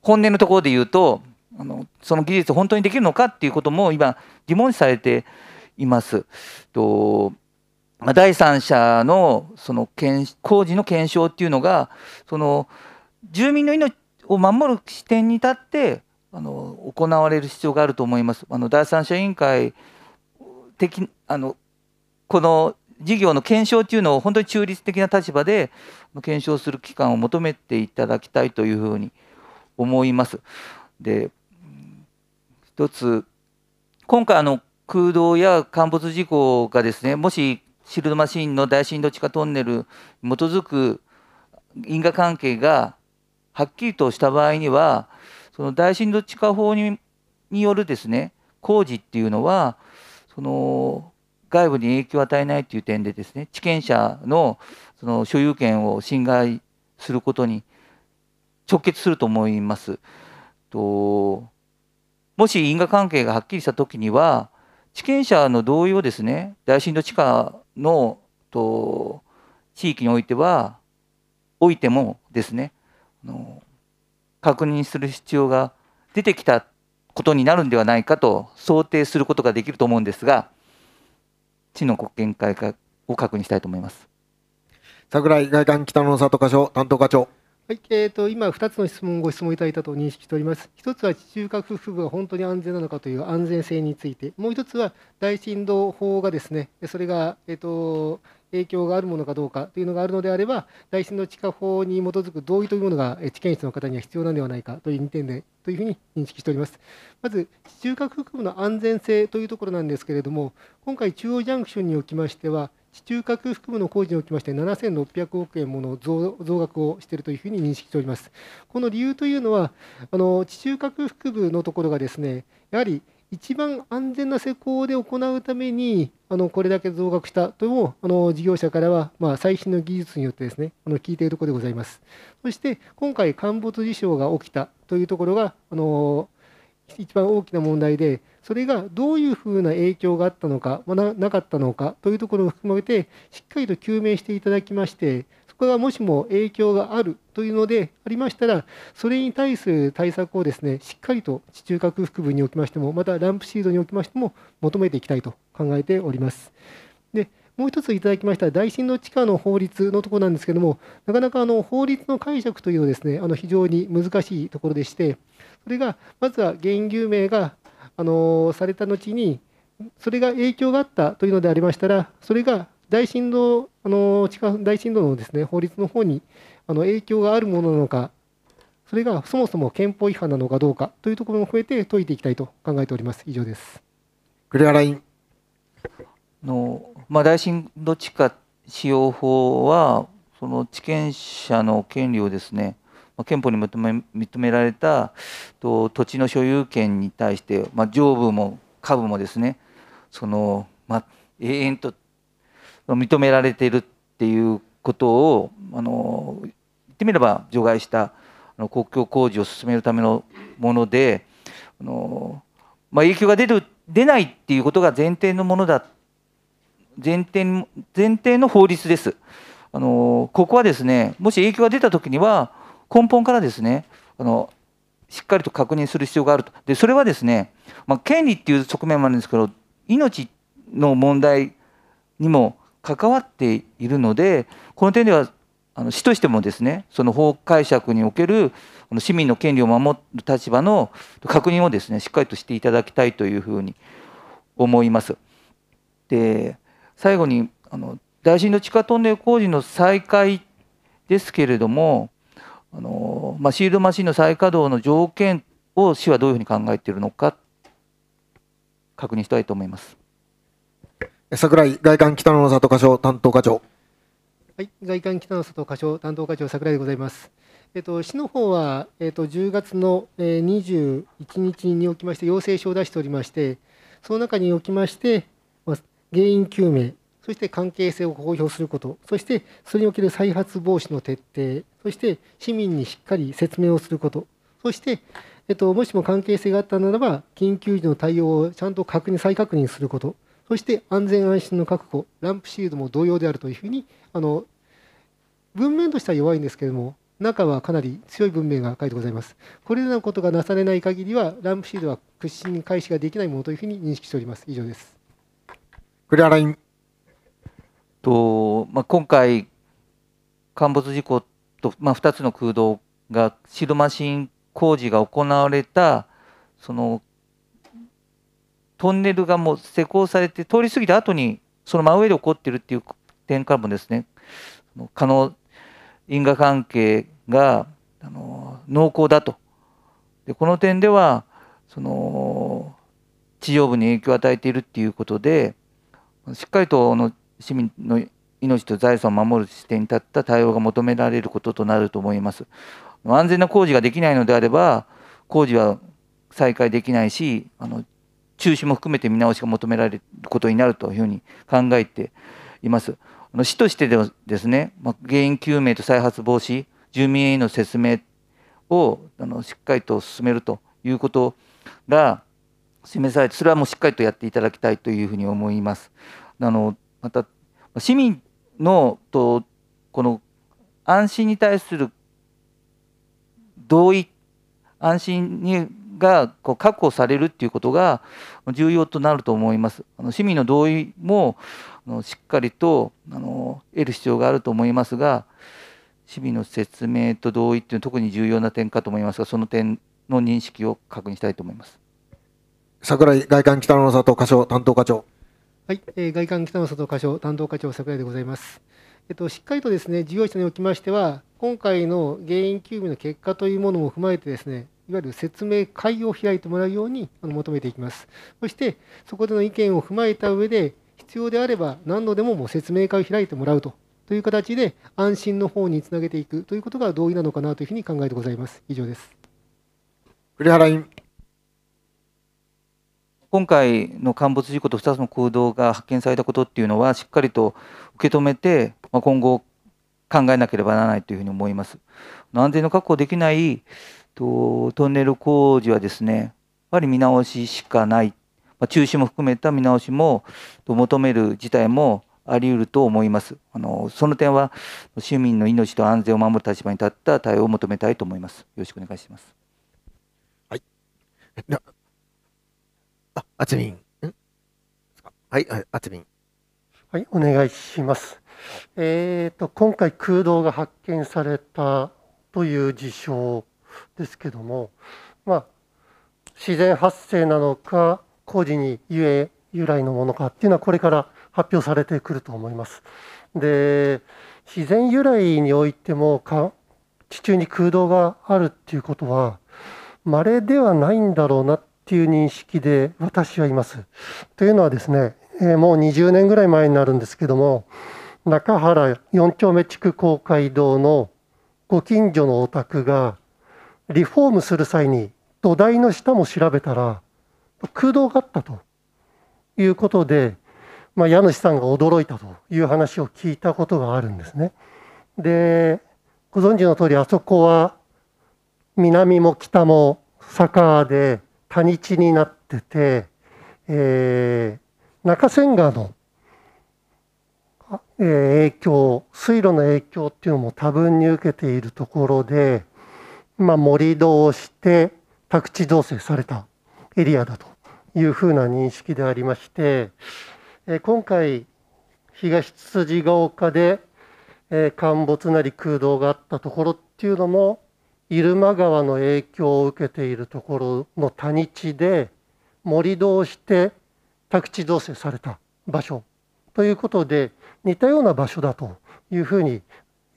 本音のところで言うと、あのその技術本当にできるのかっていうことも今疑問視されています。と第三者のその工事の検証っていうのが、その住民の命を守る視点に立ってあの行われる必要があると思います。あの第三者委員会的あのこの事業の検証というのを本当に中立的な立場で検証する機関を求めていただきたいというふうに思います。で、一つ今回あの空洞や陥没事故がですね、もしシルドマシーンの大深度地下トンネルに基づく因果関係がはっきりとした場合には、その大深度地下法によるですね工事っていうのはその外部に影響を与えないという点でですね、地権者のその所有権を侵害することに直結すると思います。ともし因果関係がはっきりしたときには、地権者の同意をですね、大深度地下のと地域においてはおいてもですね、あの確認する必要が出てきたことになるんではないかと想定することができると思うんですが。地の見解を確認したいと思います。櫻井外環北の里課長担当課長。はい、えーと、今ふたつの質問ご質問いただいたと認識しております。ひとつは地中核腐腐が本当に安全なのかという安全性について、もうひとつは大深度法がですね、それが、えーと影響があるものかどうかというのがあるのであれば、大深度地下法に基づく同意というものが地権者の方には必要なのではないかというにてんでというふうに認識しております。まず、地中核腐腐の安全性というところなんですけれども、今回、中央ジャンクションにおきましては、地中核腐腐の工事におきまして、ななせんろっぴゃくおくえんもの 増, 増額をしているというふうに認識しております。この理由というのは、あの地中核腐腐のところがですね、やはり一番安全な施工で行うために、あのこれだけ増額したともあの事業者からは、まあ、最新の技術によってですね、あの聞いているところでございます。そして、今回、陥没事象が起きたというところが、あの一番大きな問題で、それがどういうふうな影響があったのか、まあ、な, なかったのかというところを含めて、しっかりと究明していただきまして、そこがもしも影響があるというのでありましたら、それに対する対策をですね、しっかりと地中核腹部におきましても、またランプシードにおきましても求めていきたいと考えております。で、もう一ついただきました大深度地下の法律のところなんですけれども、なかなかあの法律の解釈というのはですね、あの非常に難しいところでして、それがまずは原因究明があのされた後に、それが影響があったというのでありましたら、それが大深度、あの地下大深度のですね、法律の方にあの影響があるものなのか、それがそもそも憲法違反なのかどうかというところも含めて解いていきたいと考えております。以上です。栗原委員。のまあ、大深度地下使用法は、その地権者の権利をですね、まあ、憲法に認め、認められたと土地の所有権に対して、まあ、上部も下部もですね、そのまあ、永遠と認められているっていうことをあの言ってみれば除外したあの公共工事を進めるためのもので、あの、まあ、影響が出る出ないっていうことが前提のものだ前提前提の法律です。あのここはですね、もし影響が出た時には根本からですね、あのしっかりと確認する必要があると。でそれはですね、まあ、権利っていう側面もあるんですけど、命の問題にも関わっているので、この点ではあの市としてもですね、その法解釈における市民の権利を守る立場の確認をですね、しっかりとしていただきたいというふうに思います。で、最後にあの大震度地下トンネル工事の再開ですけれども、あのまあ、シールドマシンの再稼働の条件を市はどういうふうに考えているのか確認したいと思います。櫻井外環北の里課長担当課長。はい、外環北の里課長担当課長櫻井でございます。えっと、市の方は、えっと、じゅうがつのにじゅういちにちにおきまして要請書を出しておりまして、その中におきまして原因究明、そして関係性を公表すること、そしてそれにおける再発防止の徹底、そして市民にしっかり説明をすること、そして、えっと、もしも関係性があったならば緊急時の対応をちゃんと確認再確認すること。そして安全安心の確保、ランプシールドも同様であるというふうに、あの文面としては弱いんですけれども、中はかなり強い文面が書いてございます。これらのことがなされない限りは、ランプシールドは屈伸開始ができないものというふうに認識しております。以上です。栗原委員。とまあ、今回、陥没事故と、まあ、ふたつの空洞が、シールドマシン工事が行われた、その、トンネルがもう施工されて通り過ぎた後にその真上で起こっているっていう点からもですね、可能因果関係があの濃厚だと。でこの点ではその地上部に影響を与えているっていうことで、しっかりとの市民の命と財産を守る視点に立った対応が求められることとなると思います。安全な工事ができないのであれば工事は再開できないし、あの中止も含めて見直しが求められることになるというふうに考えています。市としてではですね、原因究明と再発防止、住民への説明をしっかりと進めるということが示されて、それはもうしっかりとやっていただきたいというふうに思います。あのまた市民のとこの安心に対する同意、安心にがこう確保されるっていうことが重要となると思います。あの市民の同意もあのしっかりとあの得る必要があると思いますが、市民の説明と同意っていうのは特に重要な点かと思いますが、その点の認識を確認したいと思います。櫻井外環北の里課長担当課長。はい、えー、外環北の里課長担当課長櫻井でございます。えっと、しっかりとですね、事業者におきましては今回の原因究明の結果というものも踏まえてですね、いわゆる説明会を開いてもらうように求めていきます。そしてそこでの意見を踏まえた上で必要であれば何度でももう説明会を開いてもらうとという形で安心の方につなげていくということが同意なのかなというふうに考えてございます。以上です。栗原委員。今回の陥没事故とふたつの空洞が発見されたことっていうのはしっかりと受け止めて今後考えなければならないというふうに思います。安全の確保できないとトンネル工事はですね、やっぱり見直ししかない、まあ、中止も含めた見直しもと求める事態もあり得ると思います。あのその点は市民の命と安全を守る立場に立った対応を求めたいと思います。よろしくお願いします。はい。あ、あつみん。はい、あつみん。はい、お願いします。えっと今回空洞が発見されたという事象ですけども、まあ、自然発生なのか工事にゆえ由来のものかっていうのはこれから発表されてくると思います。で、自然由来においてもか地中に空洞があるっていうことは稀ではないんだろうなっていう認識で私はいます。というのはですね、えー、もうにじゅうねんぐらい前になるんですけども、中原よん丁目地区公会堂のご近所のお宅がリフォームする際に土台の下も調べたら空洞があったということで、まあ、家主さんが驚いたという話を聞いたことがあるんですね。で、ご存知の通りあそこは南も北も坂で谷地になってて、えー、中千川の影響、水路の影響っていうのも多分に受けているところで、まあ、盛り土をして宅地造成されたエリアだというふうな認識でありまして、今回東辻が丘でえー、陥没なり空洞があったところっていうのも入間川の影響を受けているところの谷地で盛り土して宅地造成された場所ということで、似たような場所だというふうに、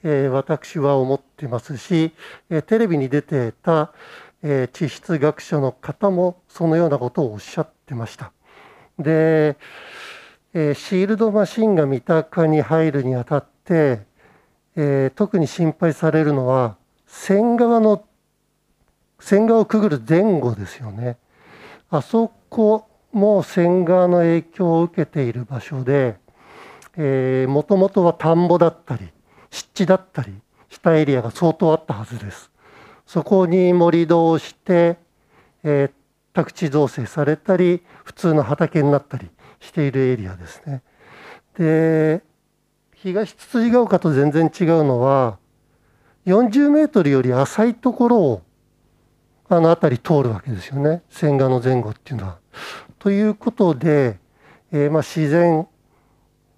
えー、私は思ってますし、えー、テレビに出てた、えー、地質学者の方もそのようなことをおっしゃってました。で、えー、シールドマシンが三鷹に入るにあたって、えー、特に心配されるのは線側の線側をくぐる前後ですよね。あそこも線側の影響を受けている場所で、えー、もともとは田んぼだったり湿地だったりしたエリアが相当あったはずです。そこに盛り土をして、えー、宅地造成されたり普通の畑になったりしているエリアですね。で、東つつじが丘と全然違うのはよんじゅうメートルより浅いところをあの辺り通るわけですよね、線画の前後っていうのは。ということで、えー、まあ自然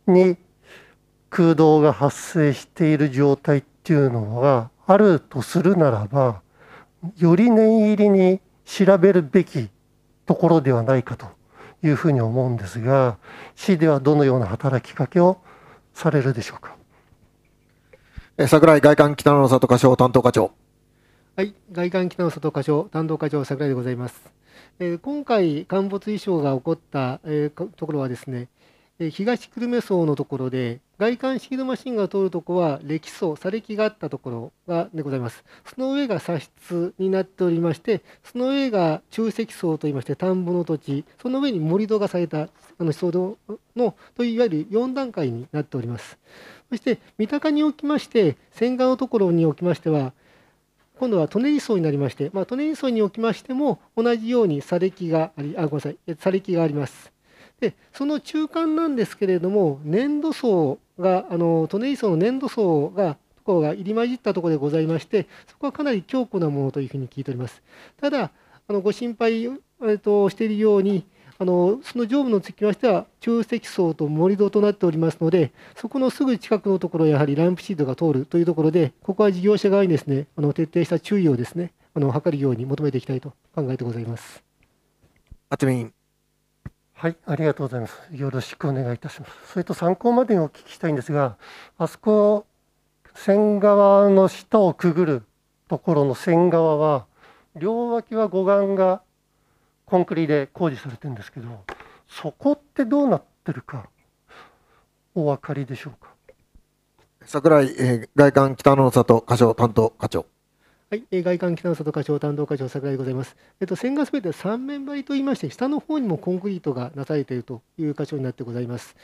に空洞が発生している状態っていうのがあるとするならば、より念入りに調べるべきところではないかというふうに思うんですが、市ではどのような働きかけをされるでしょうか。櫻井外観北野の里課長担当課長。はい、外観北野里課長担当課長櫻井でございます。えー、今回陥没異常が起こった、えー、ところはですね、えー、東久留米層のところで外観シールドマシンが通るところは礫層、砂礫があったところがでございます。その上が砂質になっておりまして、その上が中積層といいまして田んぼの土地、その上に盛り土がされたあの層のといわゆるよんだんかいになっております。そして三鷹におきまして、線側のところにおきましては、今度は利根層になりまして、まあ、利根層におきましても同じように砂礫があり、あ、ごめんなさい、砂礫があります。で、その中間なんですけれども、粘土層が、あの利根層の粘土層が、ところが入り混じったところでございまして、そこはかなり強固なものというふうに聞いております。ただ、あのご心配、えっと、しているように、あのその上部のつきましては中積層と盛り土となっておりますので、そこのすぐ近くのところやはりランプシードが通るというところで、ここは事業者側にですね、あの徹底した注意をですね、あの図るように求めていきたいと考えてございます。渥美委員。はい、ありがとうございます。よろしくお願いいたします。それと参考までにお聞きしたいんですが、あそこ線側の下をくぐるところの線側は両脇は護岸がコンクリで工事されてるんですけど、そこってどうなってるかお分かりでしょうか。櫻井、えー、外観北の里課長担当課長。はい、えー、外観北の里課長担当課長櫻井でございます。えっと、線がすべてさんめんばりといいまして、下の方にもコンクリートがなされているという箇所になってございます。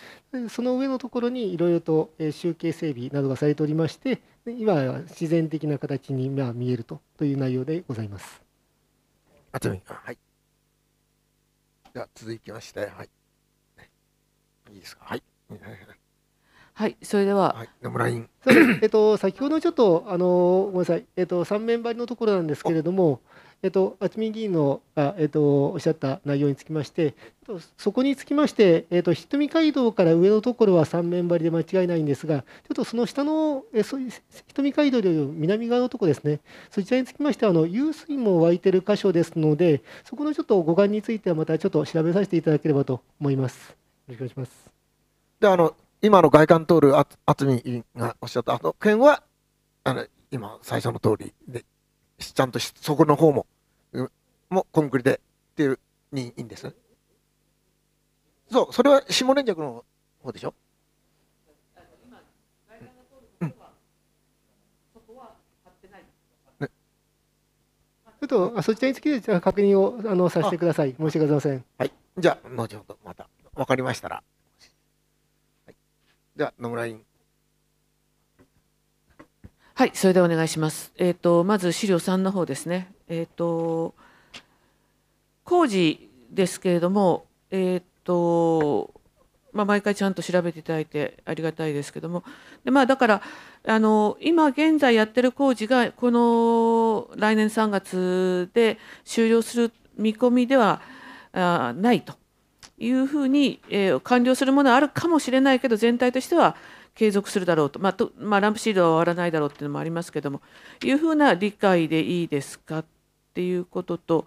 その上のところにいろいろと集計整備などがされておりまして、今は自然的な形に見えるとという内容でございます。渥美委員。はい、では続きまして、はい、いいですか。はい、はい、それでは、はい、野村委員。えっと先ほどちょっとあのごめんなさい、えっと三面張りのところなんですけれども、えっと渥美議員のあえっとおっしゃった内容につきまして、そこにつきまして、えっと人見街道から上のところは三面張りで間違いないんですが、ちょっとその下のえそう人見街道より南側のところですね。そちらにつきましてはあの湧水も湧いている箇所ですので、そこのちょっと護岸についてはまたちょっと調べさせていただければと思います。よろしくお願いします。で、あの今の外観通る渥美委員がおっしゃったあの件はあの今最初の通りで、ちゃんとそこの方ももコンクリでっていうにいいんですね。そう、それは下連尺の方でしょ。ちょっとそちらにつきて確認をあのさせてください。申し訳ございません。はい、じゃあ後ほどまた分かりましたら。では野村委員。はい、それでお願いします。えーと、まず資料さんの方ですね。えーと、工事ですけれども、えーとまあ、毎回ちゃんと調べていただいてありがたいですけども、で、まあ、だからあの今現在やってる工事がこの来年さんがつで終了する見込みではないというふうに、えー、完了するものはあるかもしれないけど、全体としては継続するだろうと、まあとまあ、ランプシードは終わらないだろうっていうのもありますけども、いうふうな理解でいいですかっていうことと、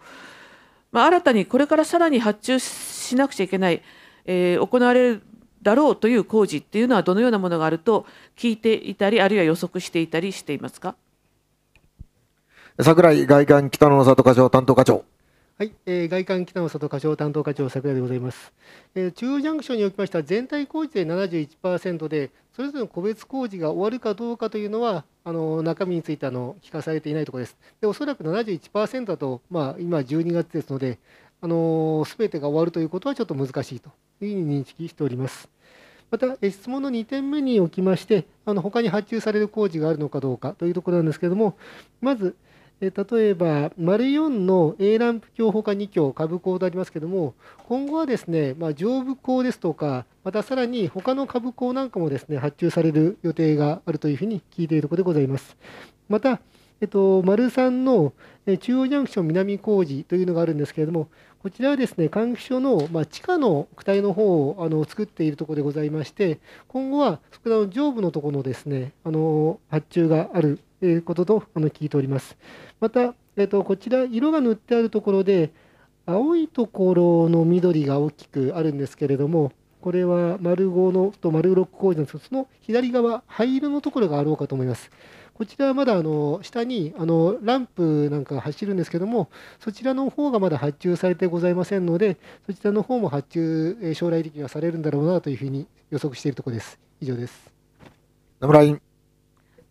まあ、新たにこれからさらに発注しなくちゃいけない、えー、行われるだろうという工事っていうのはどのようなものがあると聞いていたり、あるいは予測していたりしていますか。櫻井外環北野の里課長担当課長。はい、えー、外環北の里課長担当課長櫻井でございます、えー、中央ジャンクションにおきましては全体工事で ななじゅういちパーセント で、それぞれの個別工事が終わるかどうかというのはあの中身についてあの聞かされていないところです。でおそらく ななじゅういちパーセント だと、まあ、今じゅうにがつですので、あのー、全てが終わるということはちょっと難しいというふうに認識しております。また質問のにてんめにおきまして、あの他に発注される工事があるのかどうかというところなんですけれども、まず例えば、まるよんの A ランプ橋他に橋、下部工でありますけれども、今後はですね、まあ、上部工ですとか、またさらに他の下部工なんかもですね、発注される予定があるというふうに聞いているところでございます。また、えっと、まるさんの中央ジャンクション南工事というのがあるんですけれども、こちらはですね、換気所の、まあ、地下の区体の方をあの作っているところでございまして、今後はそこの上部のところのですね、あの発注があるということとあの聞いております。また、えっと、こちら色が塗ってあるところで、青いところの緑が大きくあるんですけれども、これはまるごのとまるろく工事なんですけど、その左側、灰色のところがあろうかと思います。こちらはまだあの下にあのランプなんかが走るんですけども、そちらの方がまだ発注されてございませんので、そちらの方も発注、将来的にはされるんだろうなというふうに予測しているところです。以上です。野村委員。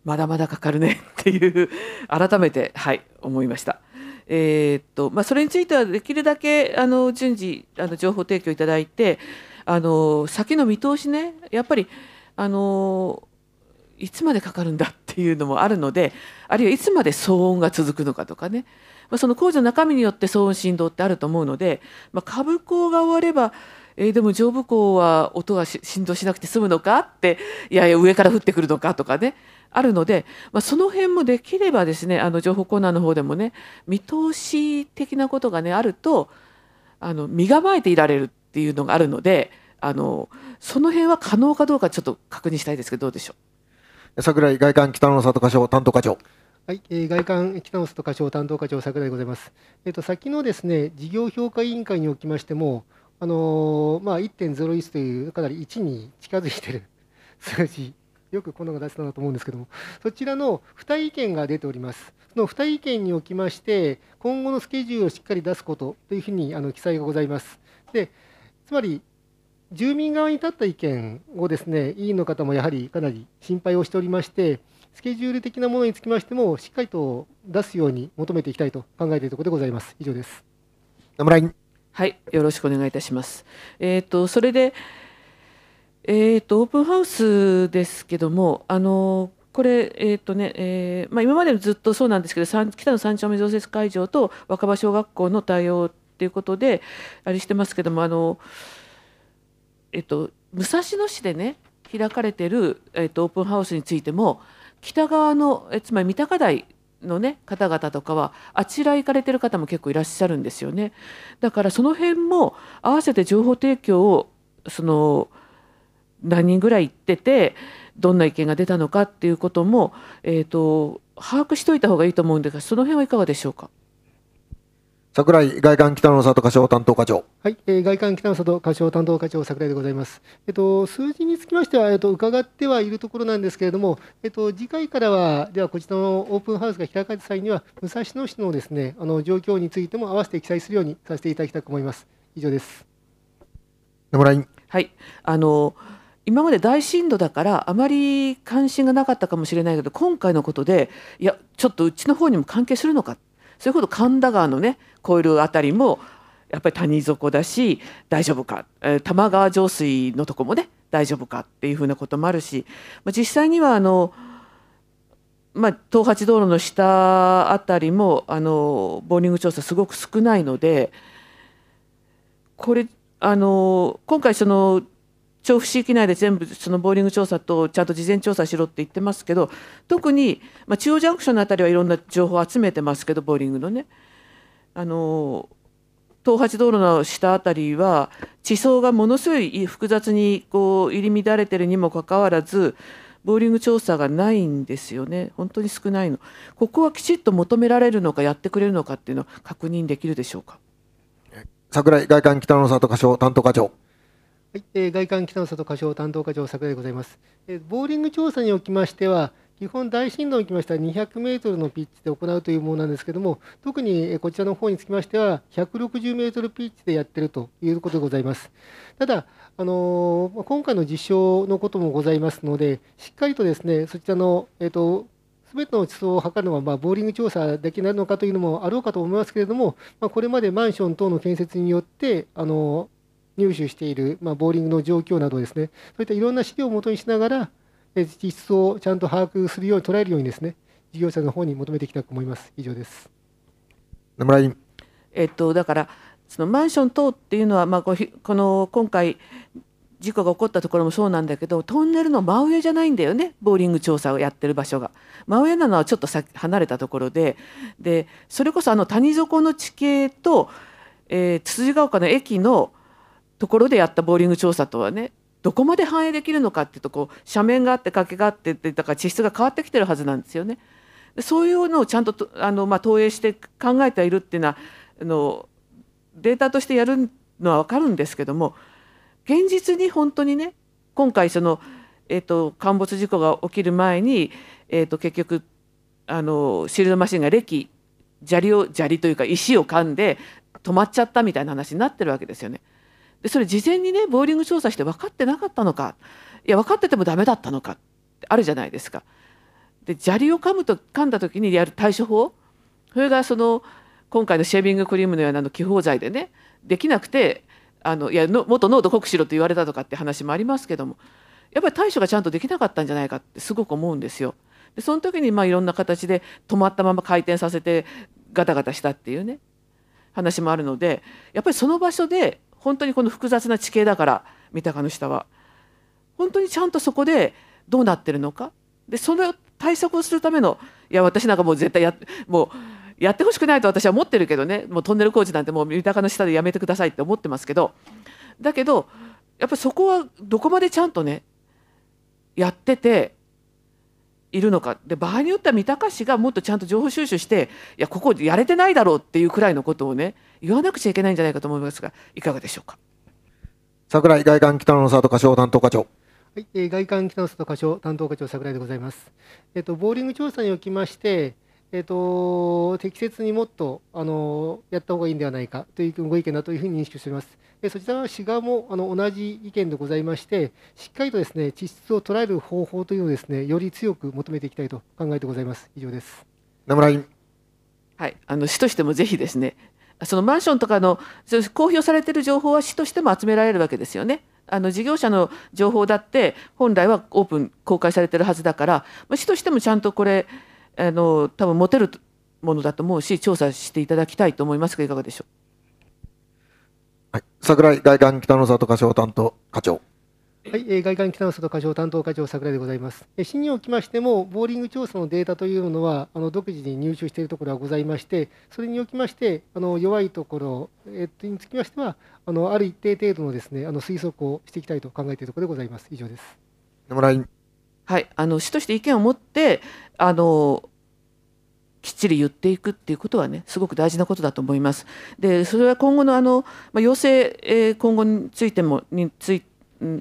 まだまだかかるねっていう改めて、はい、思いました。えーっとまあ、それについてはできるだけあの順次あの情報提供いただいて、あの先の見通しね、やっぱりあのいつまでかかるんだっていうのもあるので、あるいはいつまで騒音が続くのかとかね、まあ、その工事の中身によって騒音振動ってあると思うので、まあ、下部工が終われば、えー、でも上部工は音が振動しなくて済むのかって、いやいや上から降ってくるのかとかね、あるので、まあ、その辺もできればですね、あの情報コーナーの方でもね、見通し的なことが、ね、あるとあの身構えていられるっていうのがあるので、あのその辺は可能かどうかちょっと確認したいですけど、どうでしょう。櫻井外環北の里課長担当課長。はい、えー、外環北の里課長担当課長櫻井でございます、えー、と先のですね、事業評価委員会におきましても、あのーまあ、いってんゼロいち というかなりいちに近づいている数字、よくこんなのが出せたなと思うんですけども、そちらのに意見が出ております。そのに意見におきまして、今後のスケジュールをしっかり出すことというふうにあの記載がございます。で、つまり住民側に立った意見をですね、委員の方もやはりかなり心配をしておりまして、スケジュール的なものにつきましてもしっかりと出すように求めていきたいと考えているところでございます。以上です。野村委員。はい、よろしくお願いいたします。えーと、それで。えーとオープンハウスですけども、あのこれ、えーとねえーまあ、今までずっとそうなんですけど、北のさん丁目増設会場と若葉小学校の対応ということであれしてますけども、あの、えーと、武蔵野市で、ね、開かれている、えーとオープンハウスについても、北側の、えつまり三鷹台の、ね、方々とかはあちら行かれている方も結構いらっしゃるんですよね。だからその辺も合わせて情報提供をその何人ぐらい行ってて、どんな意見が出たのかっていうことも、えーと、把握しておいた方がいいと思うんですが、その辺はいかがでしょうか。櫻井外環北の里課長担当課長。はい、えー、外環北の里課長担当課長櫻井でございます。えっと、数字につきましては、えっと、伺ってはいるところなんですけれども、えっと、次回からはではこちらのオープンハウスが開かれた際には武蔵野市のですね、あの状況についても合わせて記載するようにさせていただきたく思います。以上です。野村委員。はい、あの。今まで大震度だからあまり関心がなかったかもしれないけど、今回のことでいやちょっとうちの方にも関係するのか、それほど神田川のね越えるあたりもやっぱり谷底だし大丈夫か、えー、多摩川上水のとこもね大丈夫かっていうふうなこともあるし、まあ、実際にはあの、まあ、東八道路の下あたりもあのボーリング調査すごく少ないので、これあの今回その調布市域内で全部そのボーリング調査とちゃんと事前調査しろって言ってますけど、特に、まあ、中央ジャンクションのあたりはいろんな情報を集めてますけど、ボーリングのねあの東八道路の下あたりは地層がものすごい複雑にこう入り乱れてるにもかかわらずボーリング調査がないんですよね。本当に少ないの。ここはきちっと求められるのかやってくれるのかっていうのを確認できるでしょうか。櫻井外環北の里課長担当課長。はい、えー、外環北の里課長担当課長櫻井でございます、えー。ボーリング調査におきましては基本大震度におきましてはにひゃくメートルのピッチで行うというものなんですけれども、特にこちらの方につきましてはひゃくろくじゅうメートルピッチでやっているということでございます。ただ、あのー、今回の実証のこともございますので、しっかりとですね、そちらの、えーと、全ての地層を測るのは、まあ、ボーリング調査だけになるのかというのもあろうかと思いますけれども、まあ、これまでマンション等の建設によって、あのー、入手している、まあ、ボーリングの状況などですね、そういったいろんな資料をもとにしながら、実質をちゃんと把握するように捉えるようにですね、事業者の方に求めていきたく思います。以上です。野村委員。えっとだからそのマンション等っていうのはまあこの今回事故が起こったところもそうなんだけど、トンネルの真上じゃないんだよね。ボーリング調査をやってる場所が真上なのはちょっと先離れたところで、でそれこそあの谷底の地形と、えー、つつじヶ丘の駅のところでやったボーリング調査とはね。どこまで反映できるのかっていうとこう斜面があって崖があってだから地質が変わってきてるはずなんですよね。そういうのをちゃんとあの、まあ、投影して考えてはいるっていうのはあのデータとしてやるのは分かるんですけども、現実に本当にね今回その、えー、と陥没事故が起きる前に、えー、と結局あのシールドマシンが礫砂利を砂利というか石を噛んで止まっちゃったみたいな話になってるわけですよね。それ事前にねボーリング調査して分かってなかったのか、いや分かっててもダメだったのかってあるじゃないですか。で砂利を噛むと噛んだ時にやる対処法、それがその今回のシェービングクリームのようなの気泡剤でねできなくて、あのいやのもっと濃度濃くしろと言われたとかって話もありますけども、やっぱり対処がちゃんとできなかったんじゃないかってすごく思うんですよ。でその時にまあいろんな形で止まったまま回転させてガタガタしたっていうね話もあるので、やっぱりその場所で本当にこの複雑な地形だから三鷹の下は本当にちゃんとそこでどうなってるのか、でその対策をするための、いや私なんかもう絶対や、もうやってほしくないと私は思ってるけどね、もうトンネル工事なんてもう三鷹の下でやめてくださいって思ってますけど、だけどやっぱりそこはどこまでちゃんとねやってているのか、で場合によっては三鷹市がもっとちゃんと情報収集して、いやここやれてないだろうっていうくらいのことをね言わなくちゃいけないんじゃないかと思いますが、いかがでしょうか。櫻井外環北の里課長担当課長。はい、えー、外環北の里課長担当課長櫻井でございます。えっとボーリング調査におきまして、えっと適切にもっとあのやった方がいいんではないかというご意見だというふうに認識しております。えそちらは市側もあの同じ意見でございまして、しっかりとですね地質を捉える方法というのをですねより強く求めていきたいと考えてございます。以上です。野村委員。はい、あの市としてもぜひですね。そのマンションとかの公表されている情報は市としても集められるわけですよね。あの事業者の情報だって本来はオープン公開されているはずだから、市としてもちゃんとこれあの多分持てるものだと思うし、調査していただきたいと思いますがいかがでしょう。櫻井外環北の里課長担当課長。はい、えー、外環北の里課長担当課長櫻井でございます。市におきましてもボーリング調査のデータというのはあの独自に入手しているところはございまして、それにおきましてあの弱いところ、えっと、につきましてはあのある一定程度のですねあの推測をしていきたいと考えているところでございます。以上です。野村委員。はい、あの市として意見を持ってあのきっちり言っていくっていうことはねすごく大事なことだと思います。でそれは今後のあの、まあ、要請、えー、今後についてもについて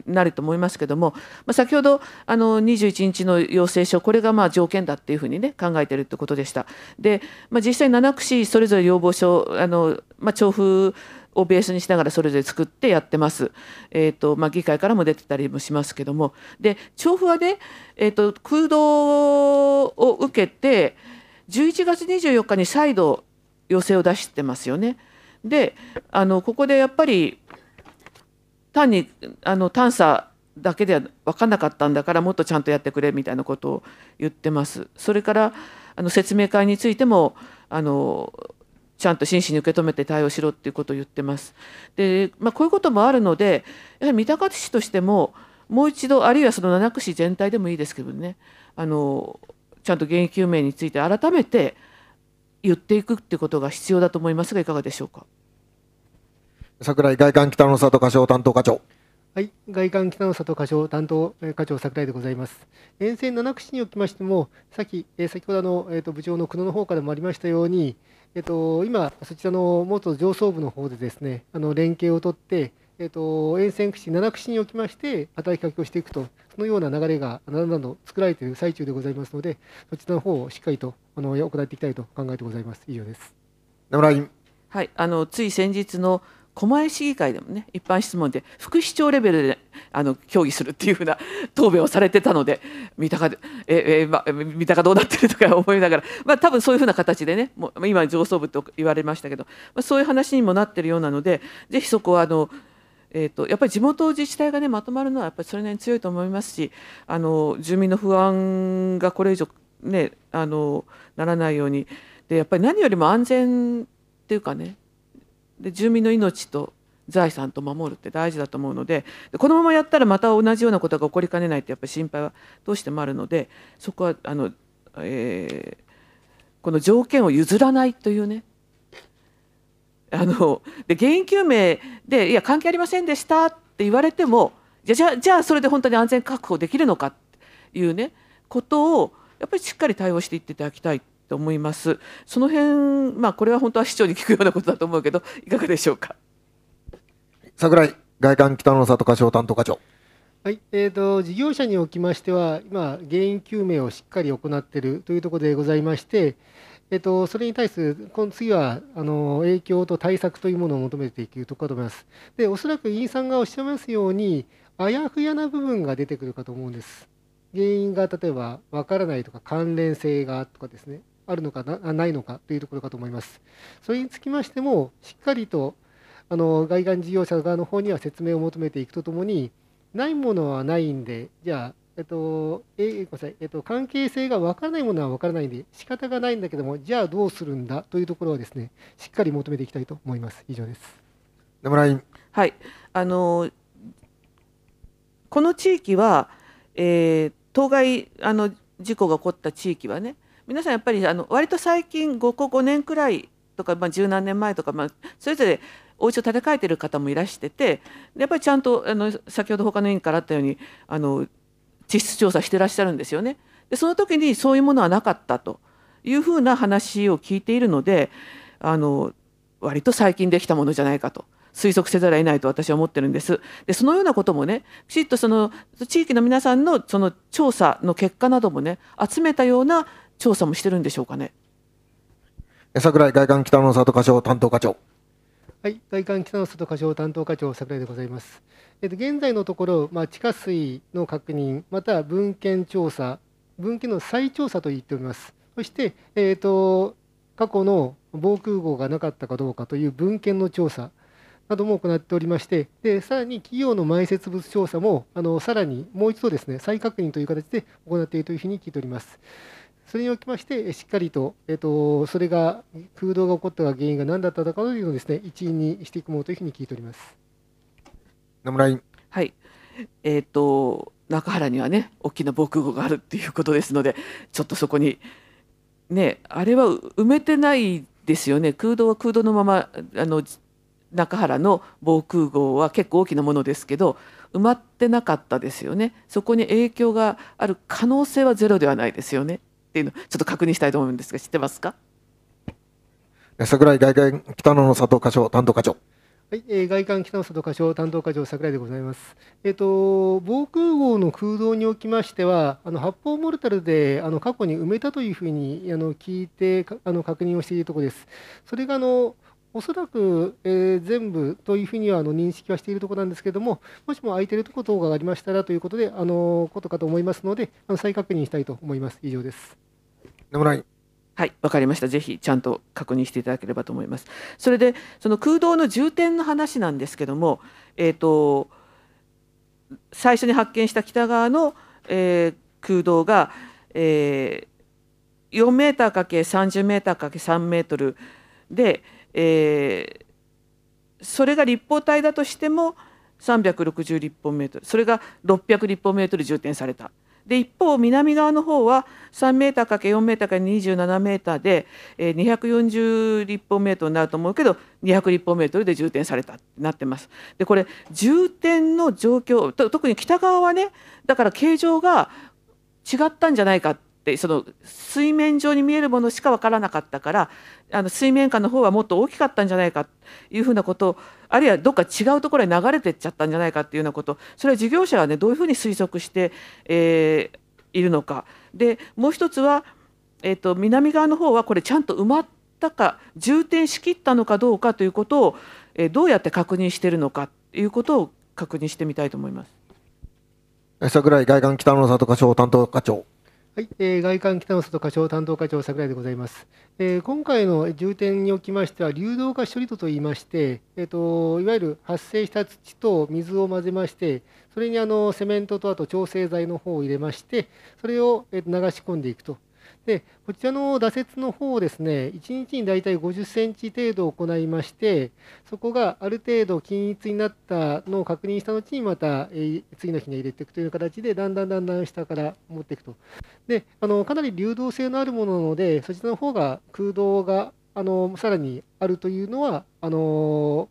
なると思いますけども、まあ、先ほどあのにじゅういちにちの要請書、これがまあ条件だっていうふうに、ね、考えているということでした。で、まあ、実際なな区市それぞれ要望書あの、まあ、調布をベースにしながらそれぞれ作ってやってます、えーとまあ、議会からも出てたりもしますけども、で調布はね、えーと、空洞を受けてじゅういちがつにじゅうよっかに再度要請を出してますよね。であのここでやっぱり単にあの探査だけでは分かんなかったんだからもっとちゃんとやってくれみたいなことを言ってます。それからあの説明会についてもあのちゃんと真摯に受け止めて対応しろっていうことを言ってます。で、まあ、こういうこともあるのでやはり三鷹市としてももう一度、あるいはそのなな区市全体でもいいですけどねあのちゃんと原因究明について改めて言っていくっていうことが必要だと思いますがいかがでしょうか。櫻井外環北の里課長担当課長。はい、外環北の里課長担当課長櫻井でございます。沿線なな区市におきましても、さっき先ほどあの、えー、と部長の久野の方からもありましたように、えー、と今そちらの元上層部の方でですね、あの連携を取って、えー、と沿線区市なな区市におきまして働きかけをしていくと、そのような流れがだんだんと作られている最中でございますので、そちらの方をしっかりとあの行っていきたいと考えてございます。以上です。名村委員。はい、あのつい先日の狛江市議会でもね、一般質問で副市長レベルであの協議するっていうふうな答弁をされてたので、三鷹でええ、ま、三鷹どうなってるとか思いながら、まあ、多分そういうふうな形でね、もう今上層部と言われましたけど、まあ、そういう話にもなってるようなので、ぜひそこはあの、えー、とやっぱり地元自治体が、ね、まとまるのはやっぱりそれなりに強いと思いますし、あの住民の不安がこれ以上、ね、あのならないようにで、やっぱり何よりも安全っていうかね、で住民の命と財産と守るって大事だと思うので、このままやったらまた同じようなことが起こりかねないってやっぱり心配はどうしてもあるので、そこはあの、えー、この条件を譲らないというね、あので原因究明でいや関係ありませんでしたって言われても、じゃあじゃあそれで本当に安全確保できるのかっていうねことをやっぱりしっかり対応していっていただきたいと思います。その辺、まあ、これは本当は市長に聞くようなことだと思うけど、いかがでしょうか。櫻井外環北の里課長担当課長。はい、えーと、事業者におきましては今原因究明をしっかり行っているというところでございまして、えーと、それに対するこの次はあの影響と対策というものを求めていくところだと思います。でおそらく委員さんがおっしゃいますように、あやふやな部分が出てくるかと思うんです。原因が例えば分からないとか、関連性がとかですね、あるのか な, ないのかというところかと思います。それにつきましてもしっかりとあの外環事業者側の方には説明を求めていくとともに、ないものはないんで、じゃあ、えっとえーごめんなさいえっと、関係性が分からないものは分からないんで仕方がないんだけども、じゃあどうするんだというところはですね、しっかり求めていきたいと思います。以上です。名村委員。はい、あのこの地域は、えー、当該あの事故が起こった地域はね、皆さんやっぱりあの割と最近ここごねんくらいとか、まあ、十何年前とか、まあ、それぞれお家を建て替えている方もいらしてて、やっぱりちゃんとあの先ほど他の委員からあったようにあの地質調査してらっしゃるんですよね。でその時にそういうものはなかったというふうな話を聞いているので、あの割と最近できたものじゃないかと推測せざるを得ないと私は思ってるんです。でそのようなこともね、きちっとその地域の皆さんのその調査の結果などもね、集めたような調査もしてるんでしょうかね。櫻井外環北の里課長担当課長。はい、外環北の里課長担当課長櫻井でございます。えっと現在のところ、まあ、地下水の確認、また文献調査、文献の再調査と言っております。そして、えっと過去の防空壕がなかったかどうかという文献の調査なども行っておりまして、でさらに企業の埋設物調査もあのさらにもう一度ですね、再確認という形で行っているというふうに聞いております。それにおきましてしっかりと、えっと、それが空洞が起こった原因が何だったのかというのをですね、一因にしていくものというふうに聞いております。名村委員。はい、えー、と中原にはね大きな防空壕があるということですので、ちょっとそこにねあれは埋めてないですよね。空洞は空洞のまま、あの中原の防空壕は結構大きなものですけど埋まってなかったですよね。そこに影響がある可能性はゼロではないですよねっていうのをちょっと確認したいと思うんですが、知ってますか。櫻井外環北の里課長担当課長。はい、えー、外環北の里課長担当課長櫻井でございます。えーと防空壕の空洞におきましては、あの発泡モルタルであの過去に埋めたというふうにあの聞いてあの確認をしているところです。それがあのおそらく、えー、全部というふうにはあの認識はしているところなんですけれども、もしも空いているところ等がありましたらということで、あのことかと思いますので、あの再確認したいと思います。以上です。名村委員。はい、わかりました。ぜひちゃんと確認していただければと思います。それで、その空洞の重点の話なんですけれども、えーと、最初に発見した北側の、えー、空洞が、えー、よんメーターかけさんじゅうメーターかけさんメートルで、えー、それが立方体だとしてもさんびゃくろくじゅう立方メートル、それがろっぴゃく立方メートル充填された。で一方、南側の方はさんメーターかけよんメーターかにじゅうななメーターでにひゃくよんじゅうりっぽんメートルになると思うけどにひゃくりっぽんメートルで充填されたってなってます。でこれ充填の状況と特に北側はね、だから形状が違ったんじゃないかって、その水面上に見えるものしか分からなかったから、あの水面下の方はもっと大きかったんじゃないかというふうなことを、あるいはどっか違うところへ流れてっちゃったんじゃないかっていうようなこと、それは事業者はねどういうふうに推測して、えー、いるのか。でもう一つは、えーと、南側の方はこれちゃんと埋まったか充填しきったのかどうかということを、えー、どうやって確認しているのかということを確認してみたいと思います。櫻井外環北の里課長担当課長。はい、えー、外環北の里課長担当課長櫻井でございます、えー、今回の重点におきましては流動化処理土といいまして、えー、といわゆる発生した土と水を混ぜまして、それにあのセメントとあと調整剤の方を入れまして、それを流し込んでいくと。でこちらの打設の方をですね、いちにちにだいたいごじゅっセンチ程度行いまして、そこがある程度均一になったのを確認した後にまた次の日に入れていくという形で、だんだんだんだん下から持っていくと。であのかなり流動性のあるものなので、そちらの方が空洞があのさらにあるというのはあの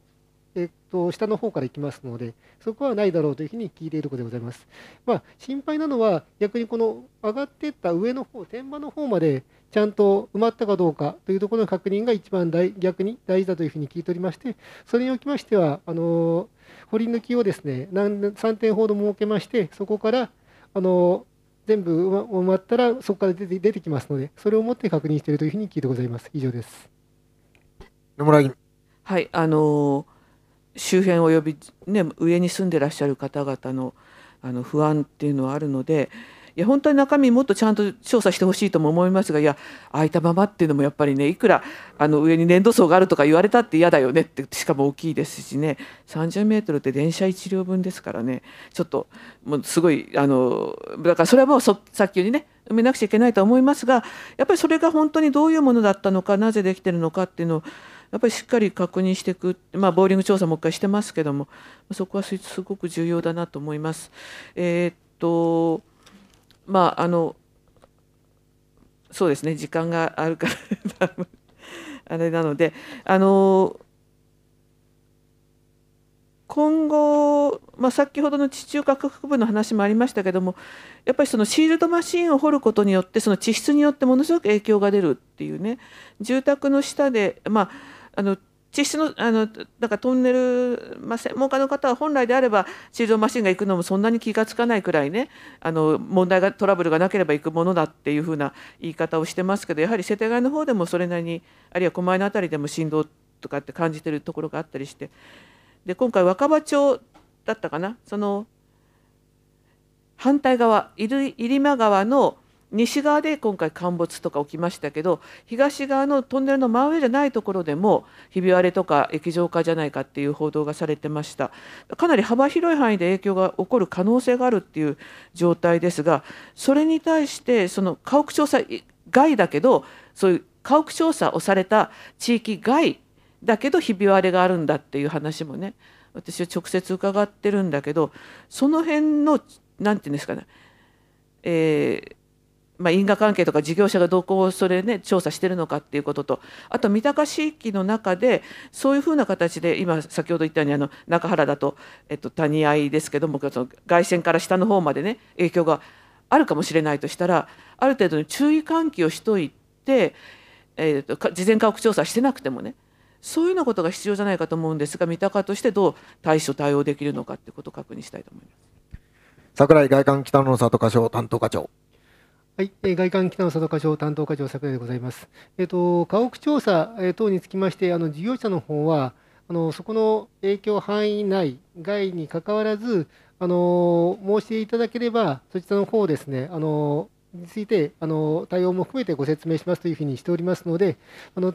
えっと、下の方から行きますので、そこはないだろうというふうに聞いているところでございます。まあ、心配なのは、逆にこの上がっていった上の方、天板の方までちゃんと埋まったかどうかというところの確認が一番大逆に大事だというふうに聞いておりまして、それにおきましては、あの掘り抜きをですね、さんてんほど設けまして、そこからあの全部埋まったら、そこから出て、出てきますので、それをもって確認しているというふうに聞いてございます。以上です。野村議員。はい、あのー周辺および、ね、上に住んでらっしゃる方々 の, あの不安っていうのはあるので、いや本当に中身もっとちゃんと調査してほしいとも思いますが、いや空いたままっていうのもやっぱりね、いくらあの上に粘土層があるとか言われたって嫌だよねって、しかも大きいですしね、さんじゅうメートルって電車いち両分ですからね、ちょっともうすごいあのだからそれはもう早急にね埋めなくちゃいけないとは思いますが、やっぱりそれが本当にどういうものだったのか、なぜできてるのかっていうのをやっぱりしっかり確認していく、まあ、ボーリング調査もう一回してますけども、そこはすごく重要だなと思います。えー、っとまああのそうですね、時間があるからあれなので、あの今後、まあ、先ほどの地中核部分の話もありましたけども、やっぱりそのシールドマシンを掘ることによって、その地質によってものすごく影響が出るっていうね、住宅の下で、まああの地質のあのなんかトンネル、まあ、専門家の方は本来であればシールドマシンが行くのもそんなに気が付かないくらいね、あの問題がトラブルがなければ行くものだっていうふうな言い方をしてますけど、やはり世田谷の方でもそれなりに、あるいは狛江の辺りでも振動とかって感じてるところがあったりして、で今回若葉町だったかな、その反対側入間川の西側で今回陥没とか起きましたけど、東側のトンネルの真上じゃないところでもひび割れとか液状化じゃないかっていう報道がされてました。かなり幅広い範囲で影響が起こる可能性があるっていう状態ですが、それに対してその家屋調査外だけど、そういう家屋調査をされた地域外だけどひび割れがあるんだっていう話もね、私は直接伺ってるんだけど、その辺のなんていうんですかね、えーまあ、因果関係とか事業者がどこをそれね調査してるのかっていうことと、あと三鷹市域の中でそういうふうな形で、今先ほど言ったようにあの中原だと、えっと、谷合ですけども、その外線から下の方までね影響があるかもしれないとしたら、ある程度の注意喚起をしといて、えー、と事前家屋調査してなくてもね、そういうようなことが必要じゃないかと思うんですが、三鷹としてどう対処対応できるのかということを確認したいと思います。櫻井外環北の里課長担当課長。はい、えー、外環北の里課長担当課長櫻井でございます。えっと家屋調査等につきまして、あの事業者の方はあのそこの影響範囲内外にかかわらず、あの申し出いただければそちらの方ですね、あの。についてあの対応も含めてご説明しますというふうにしておりますので、あの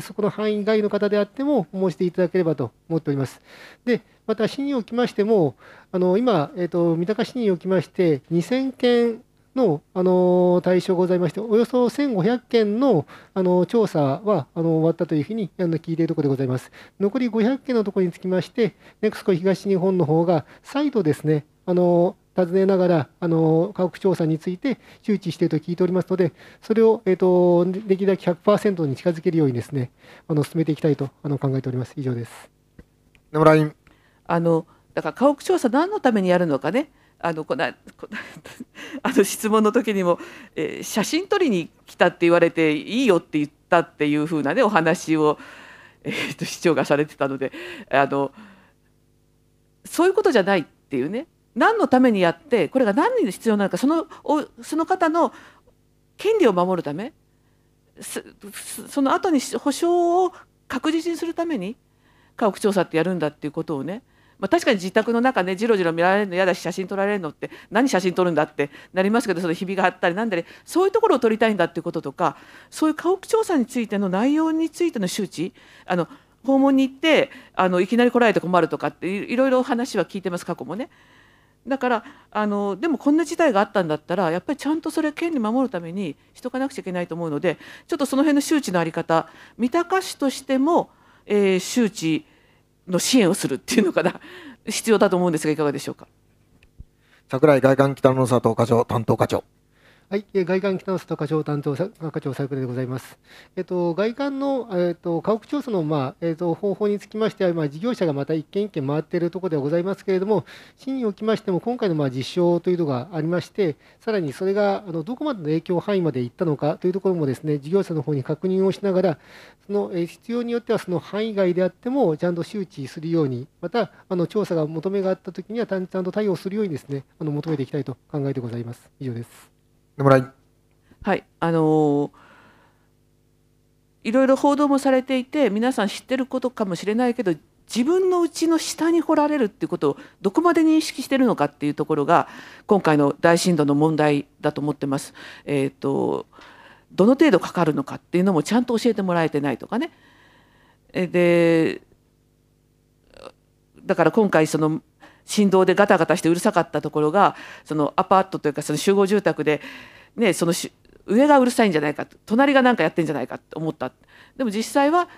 そこの範囲外の方であっても申していただければと思っております。でまた市におきましても、あの今、えーと、三鷹市におきましてにせんけんの、あの対象ございまして、およそせんごひゃくけん の, あの調査はあの終わったというふうにあの聞いているところでございます。残りごひゃくけんのところにつきまして、ネクスコ東日本の方が再度ですね、あの尋ねながらあの価格調査について周知していると聞いておりますので、それを、えー、とできるだけ ひゃくパーセント に近づけるようにですね、あの進めていきたいとあの考えております。以上です。野村委員。あのだから価格調査何のためにやるのかね、あのこのあの質問の時にも、えー、写真撮りに来たって言われていいよって言ったっていうふうなねお話を、えー、と市長がされてたので、あのそういうことじゃないっていうね、何のためにやってこれが何に必要なのか、そのその方の権利を守るため、その後に保障を確実にするために家屋調査ってやるんだっていうことをね、まあ、確かに自宅の中ねじろじろ見られるの嫌だし、写真撮られるのって何写真撮るんだってなりますけど、そのひびがあったりなんだりそういうところを撮りたいんだっていうこととか、そういう家屋調査についての内容についての周知、あの訪問に行ってあのいきなり来られて困るとかっていろいろ話は聞いてます、過去もね。だからあのでもこんな事態があったんだったらやっぱりちゃんとそれ権利守るためにしとかなくちゃいけないと思うので、ちょっとその辺の周知の在り方、三鷹市としても、えー、周知の支援をするっていうのかな、必要だと思うんですがいかがでしょうか。櫻井外環北の佐藤課長担当課長。はい、外環北の佐藤課長担当課長櫻井でございます。えっと外環のえっと家屋調査のまあえっと方法につきましては、まあ事業者がまた一件一件回っているところではございますけれども、市におきましても今回のまあ実証というのがありまして、さらにそれがあのどこまでの影響範囲までいったのかというところもですね、事業者の方に確認をしながら、その必要によってはその範囲外であってもちゃんと周知するように、またあの調査が求めがあったときにはちゃんと対応するようにですね、あの求めていきたいと考えてございます。以上です。はい、あのー、いろいろ報道もされていて皆さん知ってることかもしれないけど、自分の家の下に掘られるっていうことをどこまで認識してるのかっていうところが今回の大震度の問題だと思ってます。えーと、どの程度かかるのかっていうのもちゃんと教えてもらえてないとかね。でだから今回その振動でガタガタしてうるさかったところが、そのアパートというかその集合住宅で、ね、その上がうるさいんじゃないか、隣が何かやってんじゃないかと思った。でも実際は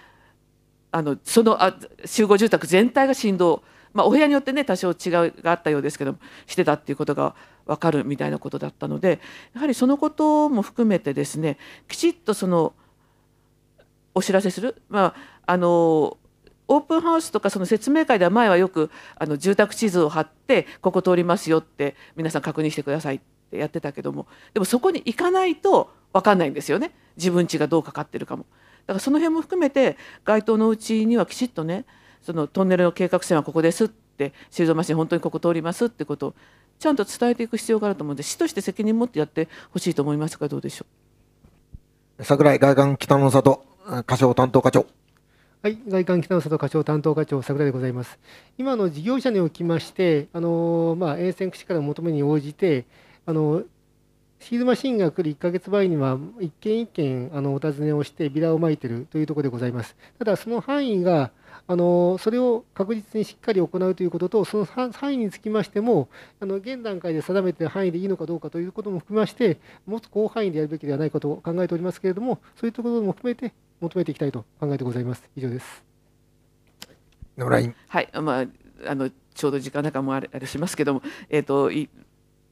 あのそのあ集合住宅全体が振動、まあ、お部屋によってね多少違いがあったようですけどもしてたっていうことが分かるみたいなことだったので、やはりそのことも含めてですね、きちっとそのお知らせする。まああのオープンハウスとかその説明会では前はよくあの住宅地図を貼ってここ通りますよって皆さん確認してくださいってやってたけども、でもそこに行かないと分かんないんですよね、自分家がどうかかってるかも。だからその辺も含めて街灯のうちにはきちっとね、そのトンネルの計画線はここですって、シールドマシン本当にここ通りますってことをちゃんと伝えていく必要があると思うので、市として責任持ってやってほしいと思いますがどうでしょう。櫻井外環北の里課長担当課長。はい、外環北の里課長担当課長櫻井でございます。今の事業者におきましてあの、まあ、沿線区市から求めに応じてあのシールマシンが来るいっかげつまえには一軒一軒あのお尋ねをしてビラをまいているというところでございます。ただその範囲があのそれを確実にしっかり行うということと、その範囲につきましてもあの現段階で定めている範囲でいいのかどうかということも含めまして、もっと広範囲でやるべきではないかと考えておりますけれども、そういうところも含めて求めていきたいと考えてございます。以上です。野村委員。はい、まああのちょうど時間なんかもあれあれしますけども、えっと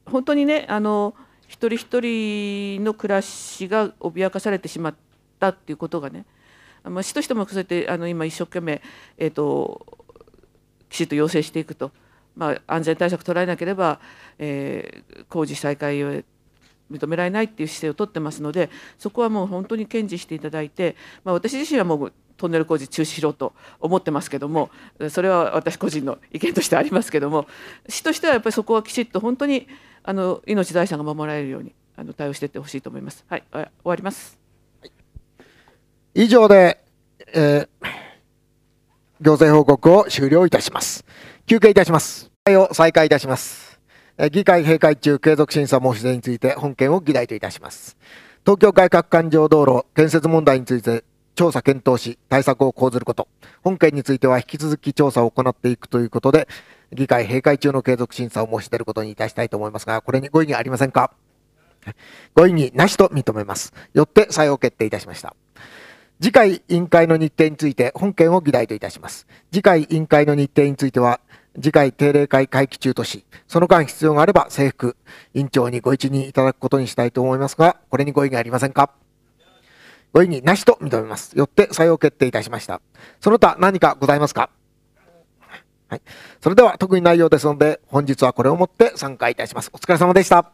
本当にねあの一人一人の暮らしが脅かされてしまったっていうことがね、まあ、市としてもそうやってあの今一生懸命えっときちっと要請していくと、まあ安全対策取られなければ、えー、工事再開を認められないっていう姿勢を取ってますので、そこはもう本当に堅持していただいて、まあ、私自身はもうトンネル工事中止しろと思ってますけども、それは私個人の意見としてありますけども、市としてはやっぱりそこはきちっと本当にあの命財産が守られるようにあの対応していってほしいと思います。はい、終わります。はい、以上で、えー、行政報告を終了いたします。休憩いたします。会を再開いたします。議会閉会中継続審査申し出について本件を議題といたします。東京外郭環状道路建設問題について調査検討し対策を講ずること、本件については引き続き調査を行っていくということで、議会閉会中の継続審査を申し出ることにいたしたいと思いますが、これにご異議ありませんか。ご異議なしと認めます。よって採用決定いたしました。次回委員会の日程について本件を議題といたします。次回委員会の日程については次回定例会会期中とし、その間必要があれば制服、委員長にご一任いただくことにしたいと思いますが、これにご異議ありませんか。ご異議なしと認めます。よって採用決定いたしました。その他何かございますか。はい。それでは特に内容ですので、本日はこれをもって散会いたします。お疲れ様でした。